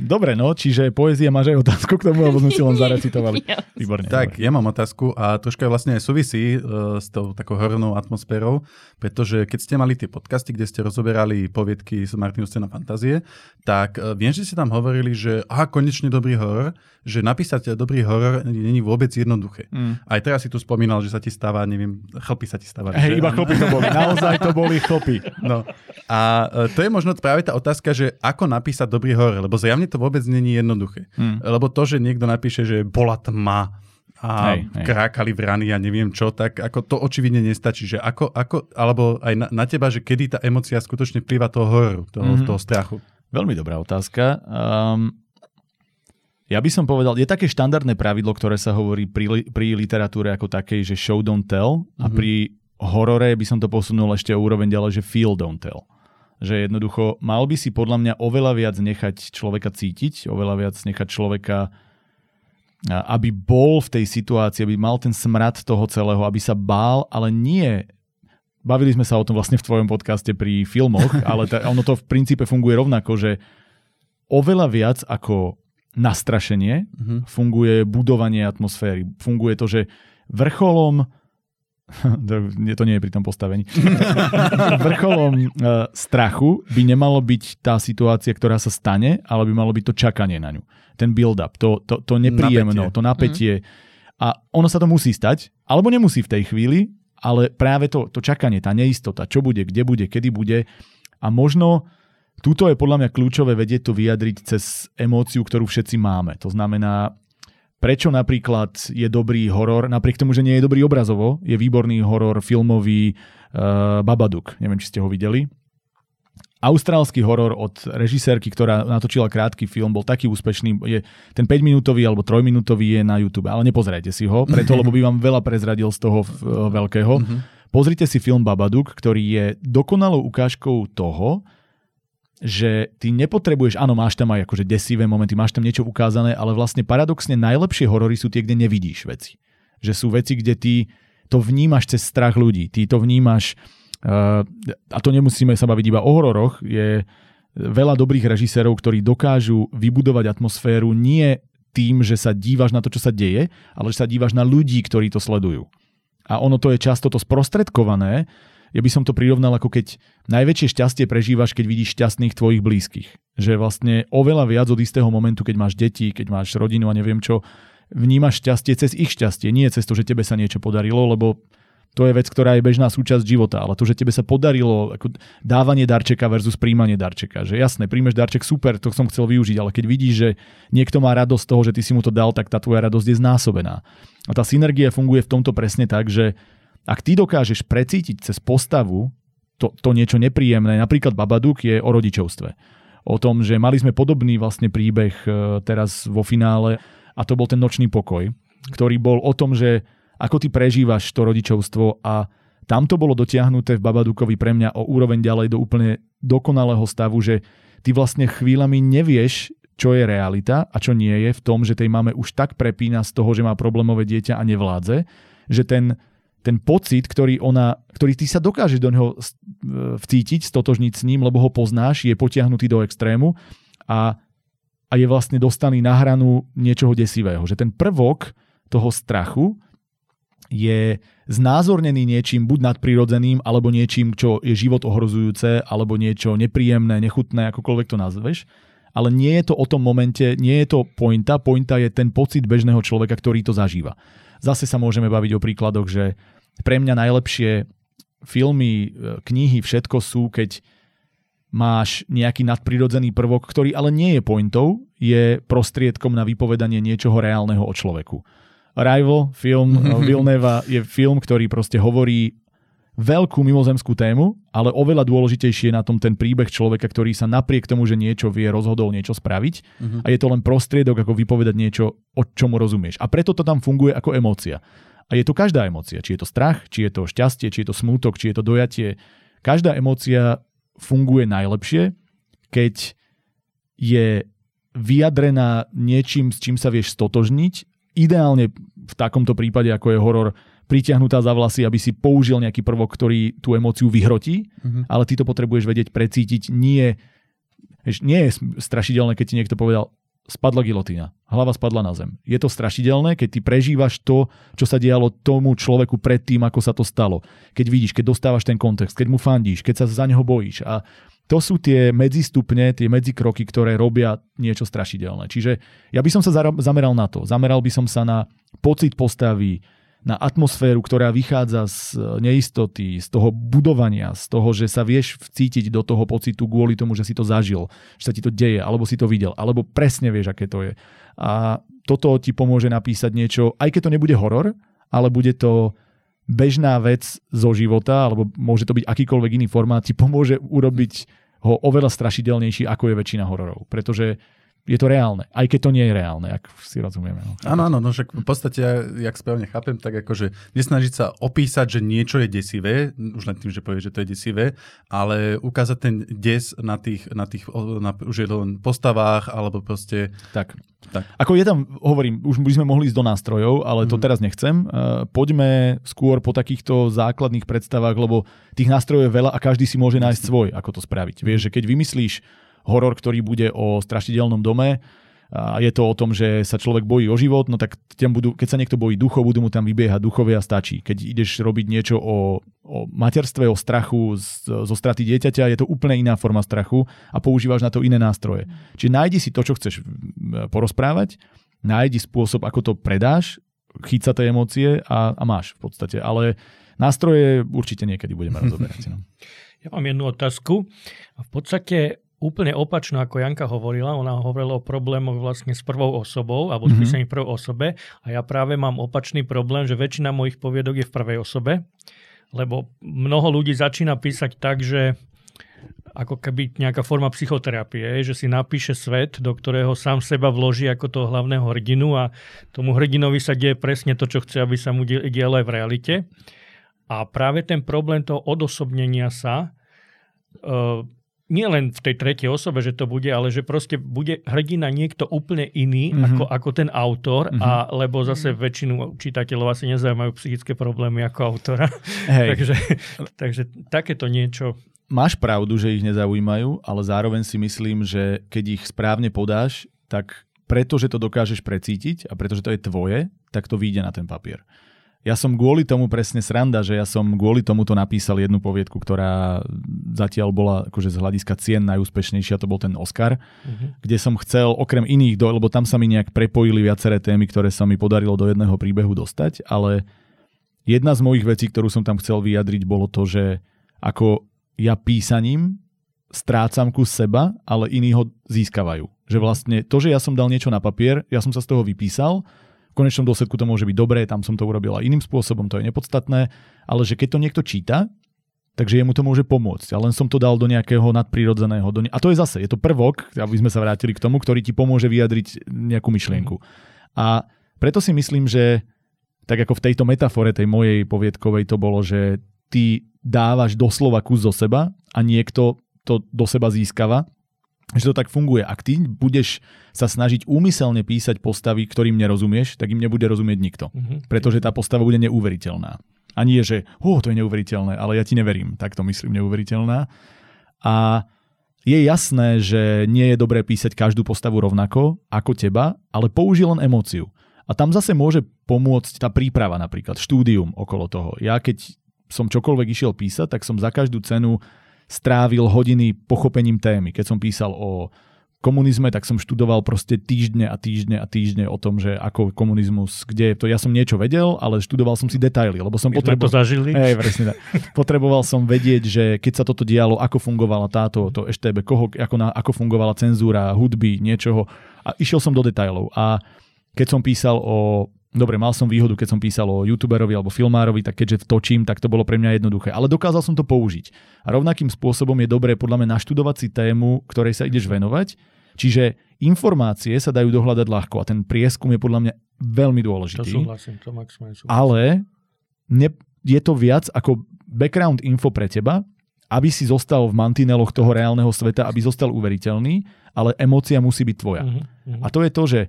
Dobre, no, čiže poézia, máš aj otázku k tomu, alebo sme si len zarecitovali. Výborne. Tak, ja mám otázku a troška vlastne aj súvisí uh, s tou takou hornou atmosférou, pretože keď ste mali tie podcasty, kde ste rozoberali poviedky z Martinus Cena Fantázie, tak viem, že ste tam hovorili, že aha, konečne dobrý horor, že napísať dobrý horor není vôbec jednoduché. Mm. Aj teraz si tu spomínal, že sa ti stáva, neviem, chlpy sa ti stáva. Hej, iba chlpy to boli. Naozaj to boli chlpy. No. A to je možno práve tá otázka, že ako napísať dobrý horor, lebo zjavne to vôbec není jednoduché. Mm. Lebo to, že niekto napíše, že bola tma a hej, hej. krákali vrany a ja neviem čo, tak ako to očividne nestačí. Že ako, ako, alebo aj na, na teba, že kedy tá emócia skutočne vplýva toho hororu, toho, mm-hmm. toho strachu? Veľmi dobrá otázka. Um, ja by som povedal, je také štandardné pravidlo, ktoré sa hovorí pri, pri literatúre ako takej, že show don't tell mm-hmm. a pri horore by som to posunul ešte o úroveň ďalej, že feel don't tell. Že jednoducho mal by si podľa mňa oveľa viac nechať človeka cítiť, oveľa viac nechať človeka aby bol v tej situácii, aby mal ten smrad toho celého, aby sa bál, ale nie. Bavili sme sa o tom vlastne v tvojom podcaste pri filmoch, ale t- ono to v princípe funguje rovnako, že oveľa viac ako nastrašenie mm-hmm. funguje budovanie atmosféry. Funguje to, že vrcholom to nie je pri tom postavení. Vrcholom uh, strachu by nemalo byť tá situácia, ktorá sa stane, ale by malo byť to čakanie na ňu. Ten build-up, to, to, to nepríjemno, napätie. to napätie. Mm. A ono sa to musí stať, alebo nemusí v tej chvíli, ale práve to, to čakanie, tá neistota, čo bude, kde bude, kedy bude. A možno Tuto je podľa mňa kľúčové vedieť to vyjadriť cez emóciu, ktorú všetci máme. To znamená, prečo napríklad je dobrý horor, napriek tomu, že nie je dobrý obrazovo, je výborný horor filmový uh, Babadook. Neviem, či ste ho videli. Austrálsky horor od režisérky, ktorá natočila krátky film, bol taký úspešný. Je, ten päťminútový alebo trojminútový je na YouTube, ale nepozerajte si ho, preto, lebo by vám veľa prezradil z toho uh, veľkého. Uh-huh. Pozrite si film Babadook, ktorý je dokonalou ukážkou toho, že ty nepotrebuješ, áno, máš tam aj akože desivé momenty, máš tam niečo ukázané, ale vlastne paradoxne najlepšie horory sú tie, kde nevidíš veci. Že sú veci, kde ty to vnímaš cez strach ľudí. Ty to vnímaš, uh, a to nemusíme sa baviť iba o hororoch, je veľa dobrých režisérov, ktorí dokážu vybudovať atmosféru nie tým, že sa dívaš na to, čo sa deje, ale že sa dívaš na ľudí, ktorí to sledujú. A ono to je často to sprostredkované. Ja by som to prirovnal, ako keď najväčšie šťastie prežívaš, keď vidíš šťastných tvojich blízkych. Že vlastne oveľa viac od istého momentu, keď máš deti, keď máš rodinu a neviem čo, vnímaš šťastie cez ich šťastie, nie cez to, že tebe sa niečo podarilo, lebo to je vec, ktorá je bežná súčasť života, ale to, že tebe sa podarilo, ako dávanie darčeka versus príjmanie darčeka. Že jasné, príjmeš darček, super, to som chcel využiť, ale keď vidíš, že niekto má radosť z toho, že ty si mu to dal, tak tá tvoja radosť je znásobená. A tá synergia funguje v tomto presne tak, že ak ty dokážeš precítiť cez postavu to, to niečo nepríjemné, napríklad Babadook je o rodičovstve. O tom, že mali sme podobný vlastne príbeh teraz vo finále a to bol ten Nočný pokoj, ktorý bol o tom, že ako ty prežívaš to rodičovstvo a tam to bolo dotiahnuté v Babadookovi pre mňa o úroveň ďalej do úplne dokonalého stavu, že ty vlastne chvíľami nevieš, čo je realita a čo nie je v tom, že tej máme už tak prepína z toho, že má problémové dieťa a nevládze, že ten ten pocit, ktorý ona, ktorý ty sa dokážeš do neho vcítiť, stotožniť s ním, lebo ho poznáš, je potiahnutý do extrému a, a je vlastne dostaný na hranu niečoho desivého. Že ten prvok toho strachu je znázornený niečím buď nadprirodzeným, alebo niečím, čo je život ohrozujúce, alebo niečo nepríjemné, nechutné, akokoľvek to nazveš. Ale nie je to o tom momente, nie je to pointa. Pointa je ten pocit bežného človeka, ktorý to zažíva. Zase sa môžeme baviť o príkladoch, že pre mňa najlepšie filmy, knihy, všetko sú, keď máš nejaký nadprirodzený prvok, ktorý ale nie je pointou, je prostriedkom na vypovedanie niečoho reálneho o človeku. Arrival, film Villeneva, je film, ktorý proste hovorí veľkú mimozemskú tému, ale oveľa dôležitejšie je na tom ten príbeh človeka, ktorý sa napriek tomu, že niečo vie, rozhodol niečo spraviť uh-huh. a je to len prostriedok, ako vypovedať niečo, o čomu rozumieš. A preto to tam funguje ako emócia. A je to každá emócia. Či je to strach, či je to šťastie, či je to smútok, či je to dojatie. Každá emócia funguje najlepšie, keď je vyjadrená niečím, s čím sa vieš stotožniť. Ideálne v takomto prípade, ako je horor, pritiahnutá za vlasy, aby si použil nejaký prvok, ktorý tú emóciu vyhrotí, uh-huh. ale ty to potrebuješ vedieť, precítiť. Nie, nie je strašidelné, keď ti niekto povedal, spadla gilotína, hlava spadla na zem. Je to strašidelné, keď ty prežívaš to, čo sa dialo tomu človeku predtým, ako sa to stalo. Keď vidíš, keď dostávaš ten kontext, keď mu fandíš, keď sa za neho bojíš. A to sú tie medzistupne, tie medzikroky, ktoré robia niečo strašidelné. Čiže ja by som sa zameral na to. Zameral by som sa na pocit postavy, na atmosféru, ktorá vychádza z neistoty, z toho budovania, z toho, že sa vieš vcítiť do toho pocitu kvôli tomu, že si to zažil, že sa ti to deje, alebo si to videl, alebo presne vieš, aké to je. A toto ti pomôže napísať niečo, aj keď to nebude horor, ale bude to bežná vec zo života, alebo môže to byť akýkoľvek iný formát, ti pomôže urobiť ho oveľa strašidelnejší, ako je väčšina hororov. Pretože je to reálne, aj keď to nie je reálne, ak si rozumieme. No. Áno, áno, no však v podstate, jak správne chápem, tak akože nesnažiť sa opísať, že niečo je desivé, už len tým, že povie, že to je desivé, ale ukázať ten des na tých, na tých na, už je len postavách, alebo proste... Tak. tak. Ako je tam, hovorím, už by sme mohli ísť do nástrojov, ale to mm. teraz nechcem. Poďme skôr po takýchto základných predstavách, lebo tých nástrojov je veľa a každý si môže nájsť svoj, ako to spraviť. Vieš, že keď vymyslíš horor, ktorý bude o strašidelnom dome a je to o tom, že sa človek bojí o život, no tak tam budú, keď sa niekto bojí duchov, budú mu tam vybiehať duchovia a stačí. Keď ideš robiť niečo o, o materstve, o strachu z, zo straty dieťaťa, je to úplne iná forma strachu a používaš na to iné nástroje. Čiže nájdi si to, čo chceš porozprávať, nájdi spôsob, ako to predáš, chyť sa tie emócie a, a máš v podstate. Ale nástroje určite niekedy budeme rozoberať. No. Ja mám jednu otázku. V podstate úplne opačno, ako Janka hovorila. Ona hovorila o problémoch vlastne s prvou osobou, alebo mm-hmm. spísaní v prvej osobe. A ja práve mám opačný problém, že väčšina mojich poviedok je v prvej osobe, lebo mnoho ľudí začína písať tak, že ako keby nejaká forma psychoterapie, že si napíše svet, do ktorého sám seba vloží ako toho hlavného hrdinu a tomu hrdinovi sa deje presne to, čo chce, aby sa mu dialo aj v realite. A práve ten problém toho odosobnenia sa, e, nie len v tej tretej osobe, že to bude, ale že proste bude hrdina niekto úplne iný mm-hmm. ako, ako ten autor, mm-hmm. a lebo zase väčšinu čitateľov asi nezaujímajú psychické problémy ako autora. takže, takže takéto niečo. Máš pravdu, že ich nezaujímajú, ale zároveň si myslím, že keď ich správne podáš, tak pretože to dokážeš precítiť a pretože to je tvoje, tak to vyjde na ten papier. Ja som kvôli tomu presne sranda, že ja som kvôli tomuto napísal jednu poviedku, ktorá zatiaľ bola akože z hľadiska cien najúspešnejšia, to bol ten Oscar, uh-huh. kde som chcel okrem iných, do, lebo tam sa mi nejak prepojili viaceré témy, ktoré sa mi podarilo do jedného príbehu dostať, ale jedna z mojich vecí, ktorú som tam chcel vyjadriť, bolo to, že ako ja písaním strácam kus seba, ale iní ho získavajú. Že vlastne to, že ja som dal niečo na papier, ja som sa z toho vypísal, v konečnom dôsledku to môže byť dobré, tam som to urobil aj iným spôsobom, to je nepodstatné, ale že keď to niekto číta, takže jemu to môže pomôcť. A len som to dal do nejakého nadprirodzeného. Do ne- a to je zase, je to prvok, aby sme sa vrátili k tomu, ktorý ti pomôže vyjadriť nejakú myšlienku. A preto si myslím, že tak ako v tejto metafore, tej mojej poviedkovej, to bolo, že ty dávaš doslova kus zo seba a niekto to do seba získava, že to tak funguje. Ak ty budeš sa snažiť úmyselne písať postavy, ktorým nerozumieš, tak im nebude rozumieť nikto. Mm-hmm. Pretože tá postava bude neuveriteľná. A nie, že oh, to je neuveriteľné, ale ja ti neverím. Tak to myslím, neuveriteľná. A je jasné, že nie je dobré písať každú postavu rovnako ako teba, ale použij len emóciu. A tam zase môže pomôcť tá príprava napríklad, štúdium okolo toho. Ja keď som čokoľvek išiel písať, tak som za každú cenu strávil hodiny pochopením témy. Keď som písal o komunizme, tak som študoval proste týždne a týždne a týždne o tom, že ako komunizmus, kde je to. Ja som niečo vedel, ale študoval som si detaily, lebo som potreboval... My sme to zažili. Hej, presne tak. Potreboval som vedieť, že keď sa toto dialo, ako fungovala táto, to eštébe, koho, ako, na, ako fungovala cenzúra, hudby, niečoho. A išiel som do detailov. A keď som písal o... Dobre, mal som výhodu, keď som písal o youtuberovi alebo filmárovi, tak keďže točím, tak to bolo pre mňa jednoduché. Ale dokázal som to použiť. A rovnakým spôsobom je dobré podľa mňa naštudovať si tému, ktorej sa ideš venovať. Čiže informácie sa dajú dohľadať ľahko a ten prieskum je podľa mňa veľmi dôležitý. To súhlasím, to maximálne súhlasím. Ale ne, je to viac ako background info pre teba, aby si zostal v mantineloch toho reálneho sveta, aby zostal uveriteľný, ale emócia musí byť tvoja. Mm-hmm. A to je to, že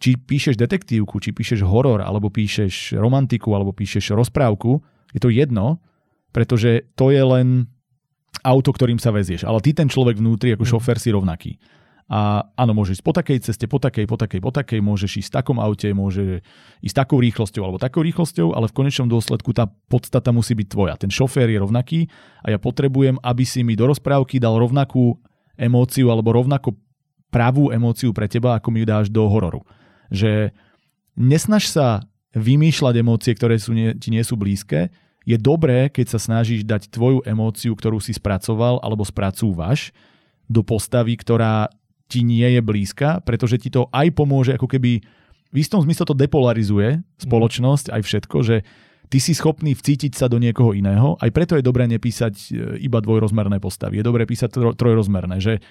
či píšeš detektívku, či píšeš horor, alebo píšeš romantiku, alebo píšeš rozprávku, je to jedno, pretože to je len auto, ktorým sa vezieš. Ale ty ten človek vnútri ako šofér si rovnaký. A áno, môžeš ísť po takej ceste, po takej, po takej, po takej, môžeš ísť v takom aute, môžeš ísť takou rýchlosťou alebo takou rýchlosťou, ale v konečnom dôsledku tá podstata musí byť tvoja. Ten šofér je rovnaký a ja potrebujem, aby si mi do rozprávky dal rovnakú emóciu alebo rovnako pravú emóciu pre teba, ako mi dáš do hororu. Že nesnaž sa vymýšľať emócie, ktoré sú nie, ti nie sú blízke. Je dobré, keď sa snažíš dať tvoju emóciu, ktorú si spracoval alebo spracúvaš, do postavy, ktorá ti nie je blízka, pretože ti to aj pomôže, ako keby v istom zmysle to depolarizuje spoločnosť aj všetko, že ty si schopný vcítiť sa do niekoho iného. Aj preto je dobré nepísať iba dvojrozmerné postavy. Je dobré písať tro, trojrozmerné, že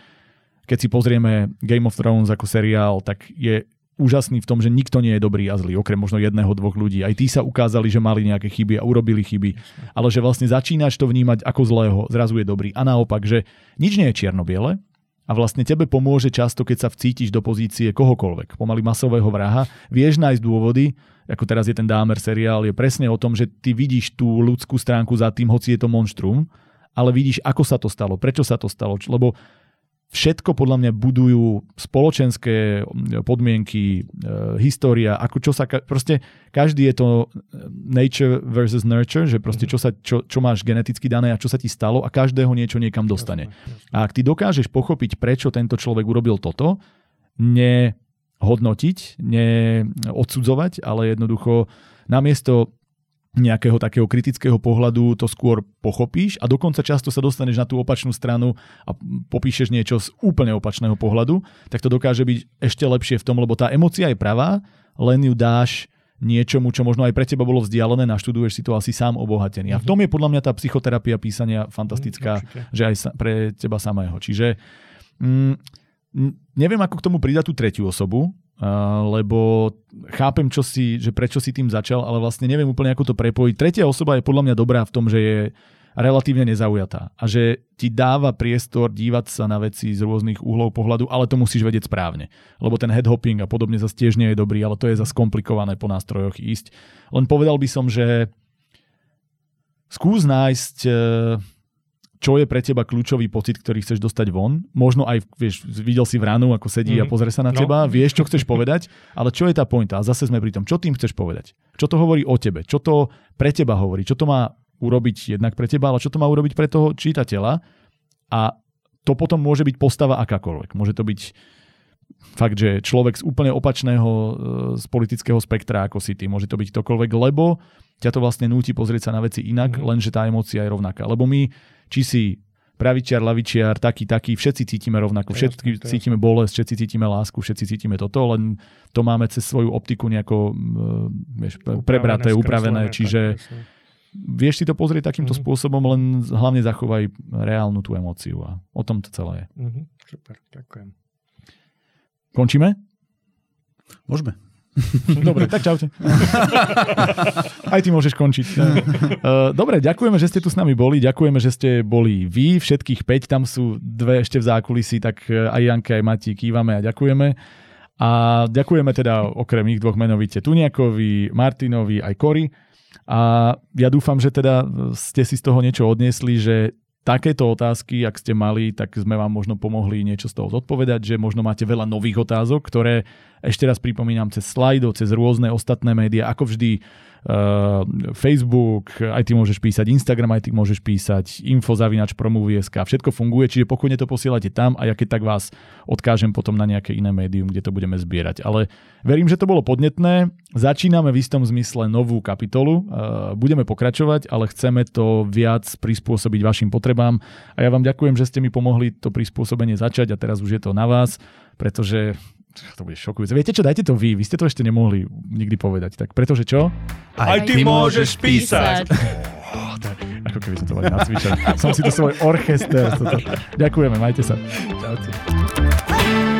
keď si pozrieme Game of Thrones ako seriál, tak je úžasný v tom, že nikto nie je dobrý a zlý, okrem možno jedného, dvoch ľudí. Aj tí sa ukázali, že mali nejaké chyby a urobili chyby. Ale že vlastne začínaš to vnímať ako zlého, zrazu je dobrý. A naopak, že nič nie je čierno-biele a vlastne tebe pomôže často, keď sa vcítiš do pozície kohokoľvek, pomaly masového vraha. Vieš nájsť dôvody, ako teraz je ten Dahmer seriál, je presne o tom, že ty vidíš tú ľudskú stránku za tým, hoci je to monštrum, ale vidíš, ako sa to stalo, prečo sa to stalo, lebo všetko podľa mňa budujú spoločenské podmienky, e, história, ako čo sa... Ka- proste každý je to nature versus nurture, že proste čo, sa, čo, čo máš geneticky dané a čo sa ti stalo a každého niečo niekam dostane. A ak ty dokážeš pochopiť, prečo tento človek urobil toto, nehodnotiť, neodsudzovať, ale jednoducho namiesto nejakého takého kritického pohľadu to skôr pochopíš a dokonca často sa dostaneš na tú opačnú stranu a popíšeš niečo z úplne opačného pohľadu, tak to dokáže byť ešte lepšie v tom, lebo tá emócia je pravá, len ju dáš niečomu, čo možno aj pre teba bolo vzdialené, naštuduješ si to asi sám obohatený. A v tom je podľa mňa tá psychoterapia písania fantastická, mm, že aj sa, pre teba samého. Čiže mm, neviem, ako k tomu pridať tú tretiu osobu, lebo chápem, čo si, že prečo si tým začal, ale vlastne neviem úplne, ako to prepojiť. Tretia osoba je podľa mňa dobrá v tom, že je relatívne nezaujatá a že ti dáva priestor dívať sa na veci z rôznych uhlov pohľadu, ale to musíš vedieť správne. Lebo ten headhopping a podobne zase tiež nie je dobrý, ale to je zase komplikované po nástrojoch ísť. Len povedal by som, že skús nájsť, čo je pre teba kľúčový pocit, ktorý chceš dostať von. Možno aj, vieš, videl si vranu, ako sedí mm-hmm. a pozrie sa na no. teba, vieš, čo chceš povedať, ale čo je tá pointa? A zase sme pri tom, čo tým chceš povedať? Čo to hovorí o tebe? Čo to pre teba hovorí? Čo to má urobiť jednak pre teba, ale čo to má urobiť pre toho čítateľa? A to potom môže byť postava akákoľvek. Môže to byť fakt, že človek z úplne opačného z politického spektra, ako si ty. Môže to byť ktokoľvek, lebo ťa to vlastne núti pozrieť sa na veci inak, mm-hmm. lenže tá emócia je rovnaká. Lebo my či si pravičiar, lavičiar, taký, taký, všetci cítime rovnako, všetci cítime bolesť, všetci cítime lásku, všetci cítime toto, len to máme cez svoju optiku nejako vieš, prebraté, upravené, čiže vieš si to pozrieť takýmto mm-hmm. spôsobom, len hlavne zachovaj reálnu tú emóciu a o tom to celé je. Mm-hmm. Super, ďakujem. Končíme? Môžeme. Dobre, tak čaute. Aj ty môžeš končiť. Dobre, ďakujeme, že ste tu s nami boli. Ďakujeme, že ste boli vy, všetkých päť. Tam sú dve ešte v zákulisí, tak aj Janka, aj Mati kývame a ďakujeme. A ďakujeme teda okrem ich dvoch menovite Tuniakovi, Martinovi, aj Kory. A ja dúfam, že teda ste si z toho niečo odniesli, že takéto otázky, ak ste mali, tak sme vám možno pomohli niečo z toho zodpovedať, že možno máte veľa nových otázok, ktoré ešte raz pripomínam cez Slido, cez rôzne ostatné médiá, ako vždy uh, Facebook, aj ty môžeš písať, Instagram, aj ty môžeš písať, info zavináč promovie bodka es ká, všetko funguje, čiže pokojne to posielate tam a ja keď tak vás odkážem potom na nejaké iné médium, kde to budeme zbierať. Ale verím, že to bolo podnetné, začíname v istom zmysle novú kapitolu, uh, budeme pokračovať, ale chceme to viac prispôsobiť vašim potrebám. A ja vám ďakujem, že ste mi pomohli to prispôsobenie začať a teraz už je to na vás, pretože to bude šokujúce. Viete čo, dajte to vy, vy ste to ešte nemohli nikdy povedať, tak pretože čo? Aj ty môžeš písať! Oh, tak, ako keby som to mali nacvičať. Som si to svoj orchester. Ďakujeme, majte sa. Čaute.